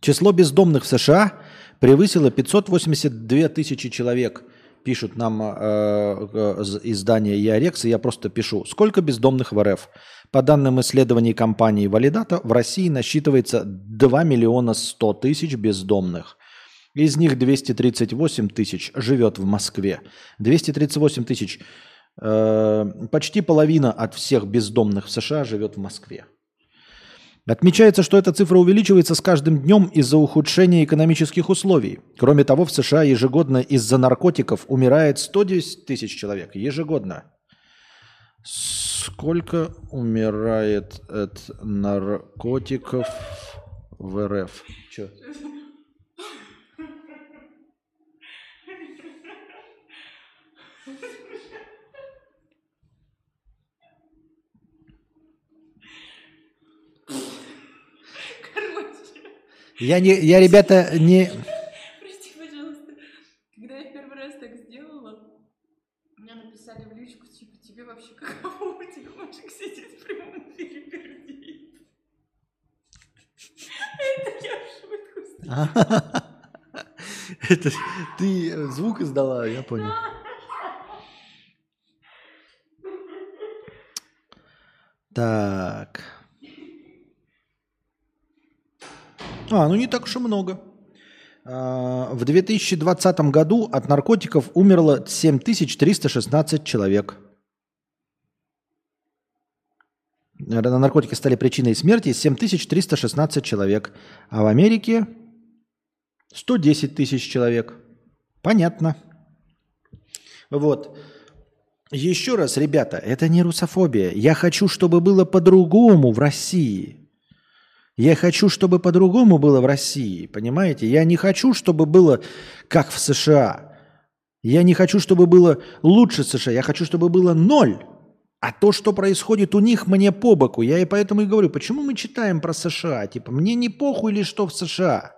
Число бездомных в США превысило 582 тысячи человек. Пишут нам издание Яарекс, и я просто пишу. Сколько бездомных в РФ? По данным исследований компании Валидата, в России насчитывается 2 миллиона 100 тысяч бездомных. Из них 238 тысяч живет в Москве. 238 тысяч, почти половина от всех бездомных в США живет в Москве. Отмечается, что эта цифра увеличивается с каждым днем из-за ухудшения экономических условий. Кроме того, в США ежегодно из-за наркотиков умирает 110 тысяч человек. Ежегодно. Сколько умирает от наркотиков в РФ? Че? Я, ребята, не... Прости, пожалуйста. Когда я первый раз так сделала, меня написали в личку, типа, тебе вообще каково? У тебя мальчик сидит в прямом эфире, пердеет. Это я в шутку сказала. Это ты звук издала, я понял. Так... ну не так уж и много. В 2020 году от наркотиков умерло 7316 человек. Наркотики стали причиной смерти 7316 человек. А в Америке 110 тысяч человек. Понятно. Вот. Еще раз, ребята, это не русофобия. Я хочу, чтобы было по-другому в России. Я хочу, чтобы по-другому было в России, понимаете? Я не хочу, чтобы было как в США. Я не хочу, чтобы было лучше США. Я хочу, чтобы было 0. А то, что происходит у них, мне по боку. Я и поэтому и говорю, почему мы читаем про США? Типа, мне не похуй ли, что в США.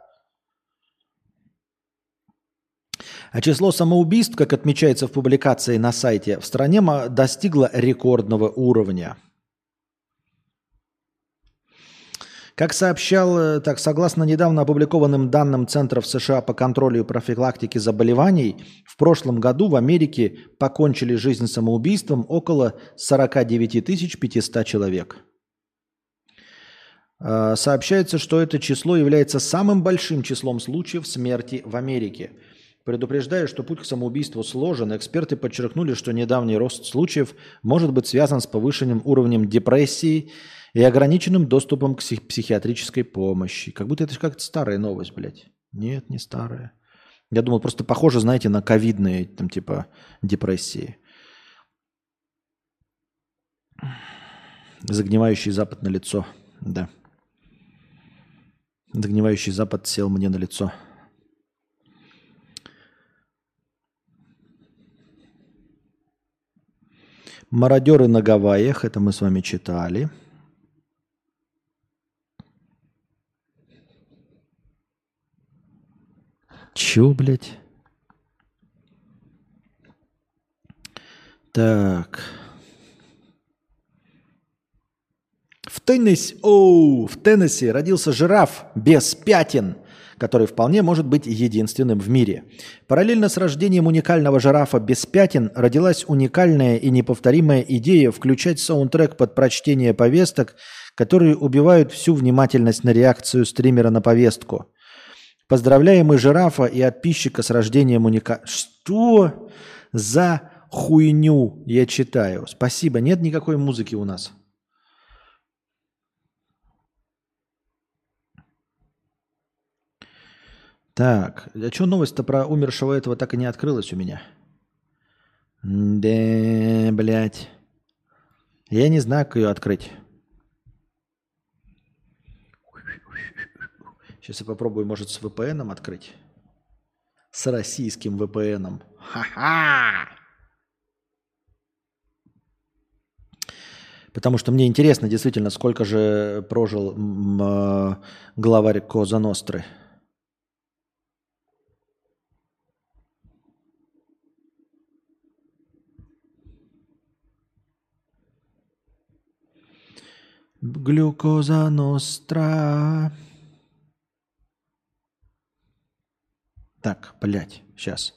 А число самоубийств, как отмечается в публикации на сайте, в стране достигло рекордного уровня. Как сообщал, согласно недавно опубликованным данным Центров США по контролю и профилактике заболеваний, в прошлом году в Америке покончили жизнь самоубийством около 49 500 человек. Сообщается, что это число является самым большим числом случаев смерти в Америке. Предупреждая, что путь к самоубийству сложен, эксперты подчеркнули, что недавний рост случаев может быть связан с повышенным уровнем депрессии и ограниченным доступом к психиатрической помощи. Как будто это же как-то старая новость, блядь. Нет, не старая. Я думал, просто похоже, знаете, на ковидные, там, типа, депрессии. Загнивающий Запад на лицо. Да. Загнивающий Запад сел мне на лицо. Мародеры на Гавайях. Это мы с вами читали. Чё, блядь? Так. В Теннесси родился жираф без пятен, который вполне может быть единственным в мире. Параллельно с рождением уникального жирафа без пятен родилась уникальная и неповторимая идея включать саундтрек под прочтение повесток, которые убивают всю внимательность на реакцию стримера на повестку. Поздравляем и жирафа, и отписчика с рождением уникального... Что за хуйню я читаю? Спасибо, нет никакой музыки у нас. Так, а что новость-то про умершего этого так и не открылась у меня? Да, блядь. Я не знаю, как ее открыть. Сейчас я попробую, может, с VPN-ом открыть. С российским VPN-ом. Ха-ха! Потому что мне интересно, действительно, сколько же прожил главарь Коза Ностры. Глюкоза Ностра... Так, блядь, сейчас.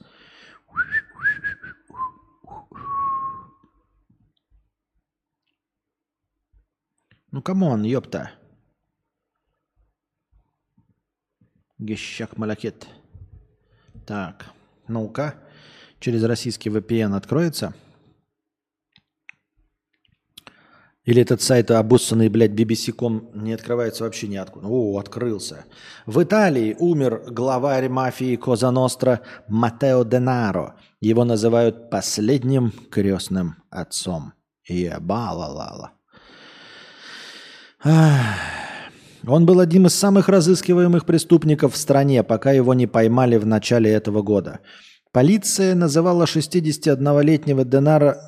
Ну, камон, ёпта. Гещак малакет. Так, ну-ка. Через российский VPN откроется. Или этот сайт обоссанный, блядь, BBC.com не открывается вообще ниоткуда. О, открылся. В Италии умер главарь мафии Коза Ностра Маттео Денаро. Его называют последним крестным отцом. Ебала-лала. Он был одним из самых разыскиваемых преступников в стране, пока его не поймали в начале этого года. Полиция называла 61-летнего Денаро...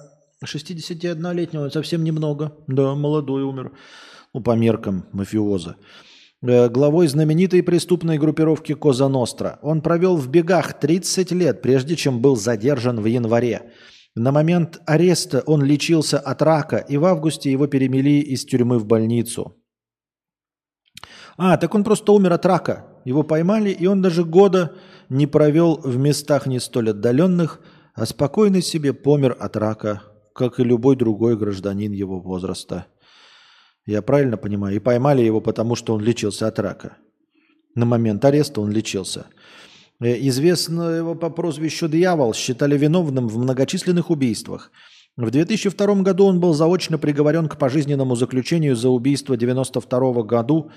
61-летнего, совсем немного. Да, молодой умер. Ну, по меркам мафиоза. Главой знаменитой преступной группировки Коза Ностра. Он провел в бегах 30 лет, прежде чем был задержан в январе. На момент ареста он лечился от рака, и в августе его перевели из тюрьмы в больницу. А, так он просто умер от рака. Его поймали, и он даже года не провел в местах не столь отдаленных, а спокойно себе помер от рака, как и любой другой гражданин его возраста. Я правильно понимаю? И поймали его, потому что он лечился от рака. На момент ареста он лечился. Известного по прозвищу «Дьявол» считали виновным в многочисленных убийствах. В 2002 году он был заочно приговорен к пожизненному заключению за убийство в 1992 году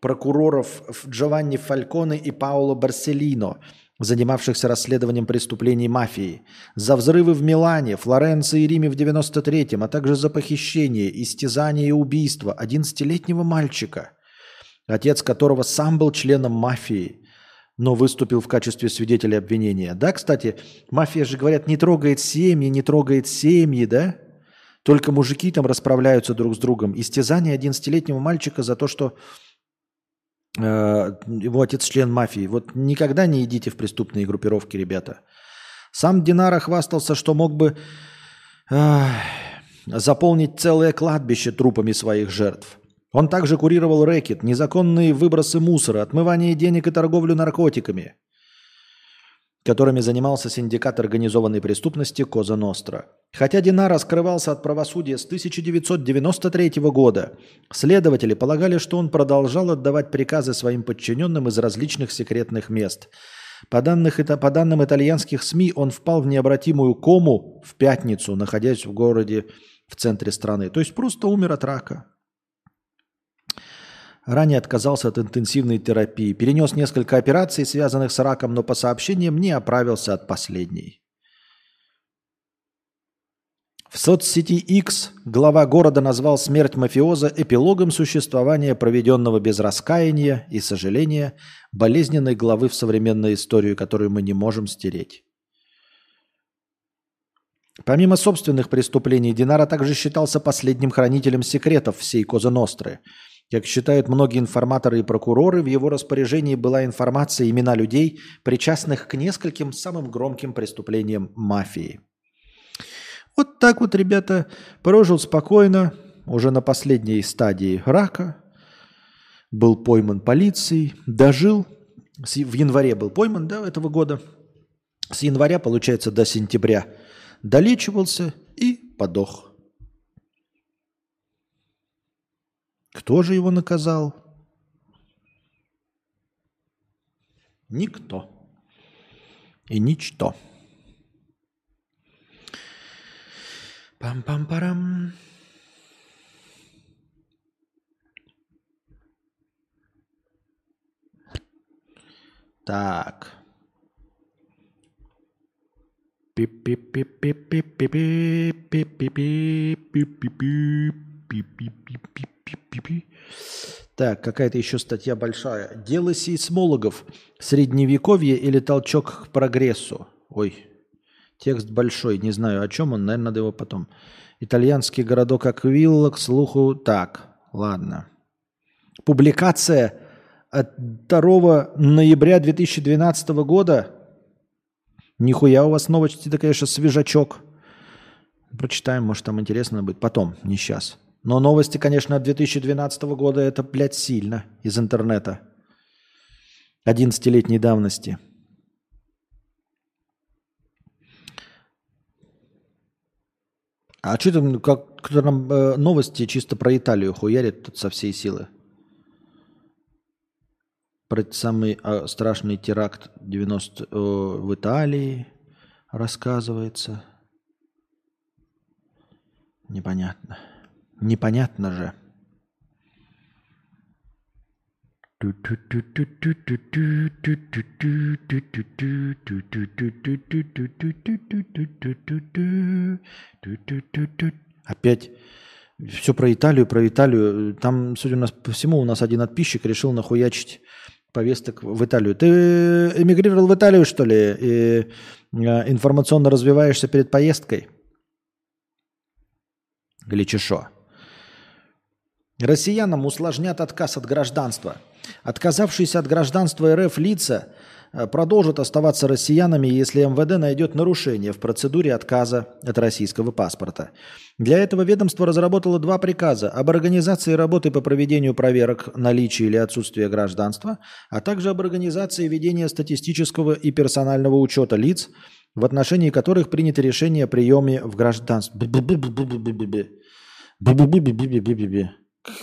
прокуроров Джованни Фальконе и Паоло Борселлино, занимавшихся расследованием преступлений мафии, за взрывы в Милане, Флоренции и Риме в 1993-м, а также за похищение, истязание и убийство 11-летнего мальчика, отец которого сам был членом мафии, но выступил в качестве свидетеля обвинения. Да, кстати, мафия же, говорят, не трогает семьи, да? Только мужики там расправляются друг с другом. Истязание 11-летнего мальчика за то, что его отец член мафии. Вот никогда не идите в преступные группировки, ребята. Сам Денаро хвастался, что мог бы заполнить целое кладбище трупами своих жертв. Он также курировал рэкет, незаконные выбросы мусора, отмывание денег и торговлю наркотиками, которыми занимался синдикат организованной преступности Коза Ностра. Хотя Денаро скрывался от правосудия с 1993 года, следователи полагали, что он продолжал отдавать приказы своим подчиненным из различных секретных мест. По данным итальянских СМИ, он впал в необратимую кому в пятницу, находясь в городе в центре страны. То есть просто умер от рака. Ранее отказался от интенсивной терапии. Перенес несколько операций, связанных с раком, но по сообщениям не оправился от последней. В соцсети X глава города назвал смерть мафиоза эпилогом существования, проведенного без раскаяния и сожаления, болезненной главы в современной истории, которую мы не можем стереть. Помимо собственных преступлений, Денаро также считался последним хранителем секретов всей Коза Ностры. Как считают многие информаторы и прокуроры, в его распоряжении была информация и имена людей, причастных к нескольким самым громким преступлениям мафии. Вот так вот, ребята, прожил спокойно, уже на последней стадии рака, был пойман полицией, дожил, в январе был пойман, да, этого года, с января, получается, до сентября, долечивался и подох. Кто же его наказал? Никто. И ничто. Пам-пам-парам. Так. Так, какая-то еще статья большая. Дело сейсмологов. Средневековье или толчок к прогрессу? Ой, текст большой. Не знаю, о чем он. Наверное, надо его потом. Итальянский городок Аквилла, к слуху. Так, ладно. Публикация от 2 ноября 2012 года. Нихуя у вас новости, да, конечно, свежачок. Прочитаем, может, там интересно будет. Потом, не сейчас. Но новости, конечно, 2012 года – это, блядь, сильно из интернета. 11-летней давности. А что там, кто нам новости чисто про Италию хуярит тут со всей силы? Про самый страшный теракт в Италии рассказывается. Непонятно. Непонятно же. Опять все про Италию, про Италию. Там, судя по всему, у нас один подписчик решил нахуячить повесток в Италию. Ты эмигрировал в Италию, что ли? И информационно развиваешься перед поездкой? Гличешо. Россиянам усложнят отказ от гражданства. Отказавшиеся от гражданства РФ лица продолжат оставаться россиянами, если МВД найдет нарушение в процедуре отказа от российского паспорта. Для этого ведомство разработало два приказа об организации работы по проведению проверок наличия или отсутствия гражданства, а также об организации ведения статистического и персонального учета лиц, в отношении которых принято решение о приеме в гражданство.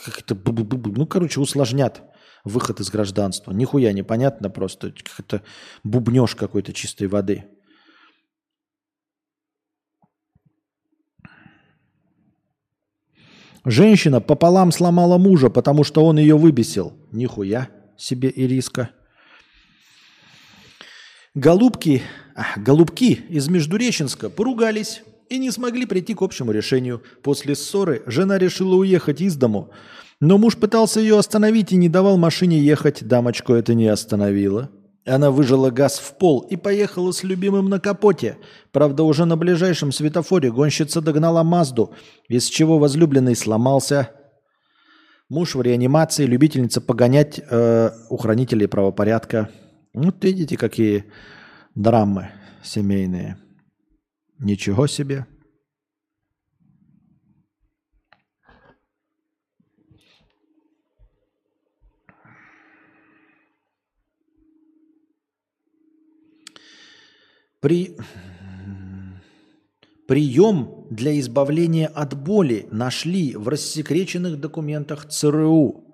Как это? Ну, короче, усложнят выход из гражданства. Нихуя непонятно просто. Как это бубнёж какой-то чистой воды. Женщина пополам сломала мужа, потому что он ее выбесил. Нихуя себе ириска. Голубки из Междуреченска поругались и не смогли прийти к общему решению. После ссоры жена решила уехать из дому, но муж пытался ее остановить и не давал машине ехать. Дамочку это не остановило. Она выжила газ в пол и поехала с любимым на капоте. Правда, уже на ближайшем светофоре гонщица догнала Мазду, из чего возлюбленный сломался. Муж в реанимации, любительница погонять у хранителей правопорядка. Вот видите, какие драмы семейные. Ничего себе. Прием для избавления от боли нашли в рассекреченных документах ЦРУ.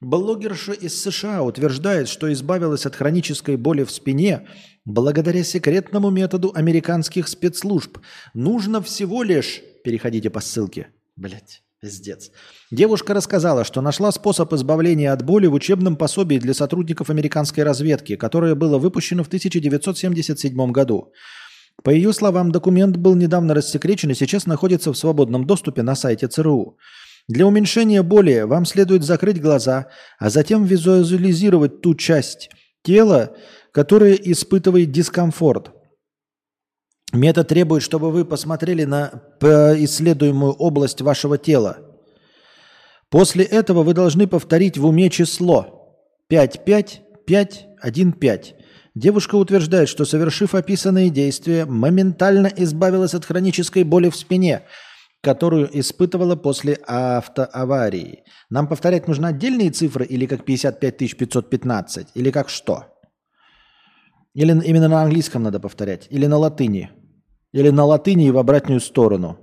Блогерша из США утверждает, что избавилась от хронической боли в спине благодаря секретному методу американских спецслужб. Нужно всего лишь... Переходите по ссылке. Блять, пиздец. Девушка рассказала, что нашла способ избавления от боли в учебном пособии для сотрудников американской разведки, которое было выпущено в 1977 году. По ее словам, документ был недавно рассекречен и сейчас находится в свободном доступе на сайте ЦРУ. Для уменьшения боли вам следует закрыть глаза, а затем визуализировать ту часть тела, которая испытывает дискомфорт. Метод требует, чтобы вы посмотрели на исследуемую область вашего тела. После этого вы должны повторить в уме число 5-5-5-1-5. Девушка утверждает, что, совершив описанные действия, моментально избавилась от хронической боли в спине, которую испытывала после автоаварии. Нам повторять нужны отдельные цифры или как 55 515, или как что? Или именно на английском надо повторять, или на латыни. Или на латыни и в обратную сторону.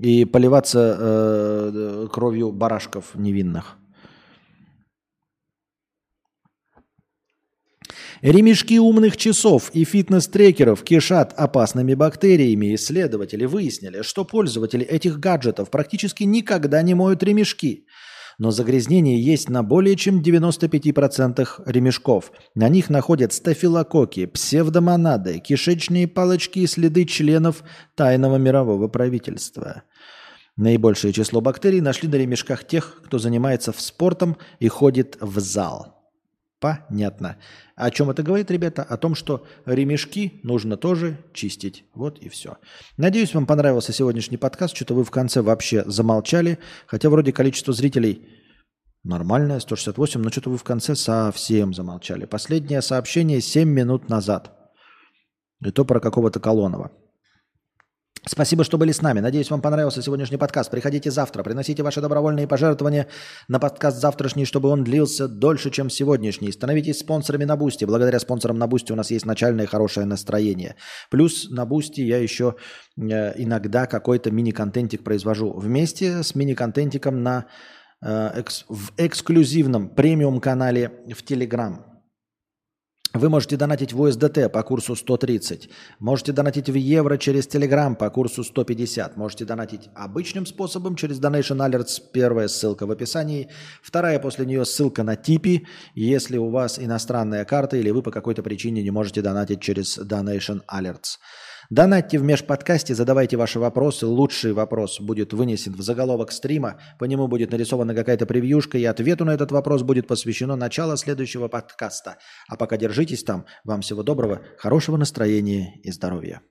И поливаться кровью барашков невинных. Ремешки умных часов и фитнес-трекеров кишат опасными бактериями. Исследователи выяснили, что пользователи этих гаджетов практически никогда не моют ремешки. Но загрязнение есть на более чем 95% ремешков. На них находят стафилококки, псевдомонады, кишечные палочки и следы членов тайного мирового правительства. Наибольшее число бактерий нашли на ремешках тех, кто занимается спортом и ходит в зал. Понятно. О чем это говорит, ребята? О том, что ремешки нужно тоже чистить. Вот и все. Надеюсь, вам понравился сегодняшний подкаст. Что-то вы в конце вообще замолчали. Хотя вроде количество зрителей нормальное, 168, но что-то вы в конце совсем замолчали. Последнее сообщение 7 минут назад. И то про какого-то Колонова. Спасибо, что были с нами. Надеюсь, вам понравился сегодняшний подкаст. Приходите завтра, приносите ваши добровольные пожертвования на подкаст завтрашний, чтобы он длился дольше, чем сегодняшний. Становитесь спонсорами на Boosty. Благодаря спонсорам на Boosty у нас есть начальное хорошее настроение. Плюс на Boosty я еще иногда какой-то мини-контентик произвожу. Вместе с мини-контентиком в эксклюзивном премиум-канале в Telegram. Вы можете донатить в USDT по курсу 130, можете донатить в евро через Telegram по курсу 150, можете донатить обычным способом через Donation Alerts. Первая ссылка в описании, вторая после нее ссылка на Типи, если у вас иностранная карта или вы по какой-то причине не можете донатить через Donation Alerts. Донатьте в межподкасте, задавайте ваши вопросы. Лучший вопрос будет вынесен в заголовок стрима. По нему будет нарисована какая-то превьюшка, и ответу на этот вопрос будет посвящено начало следующего подкаста. А пока держитесь там. Вам всего доброго, хорошего настроения и здоровья.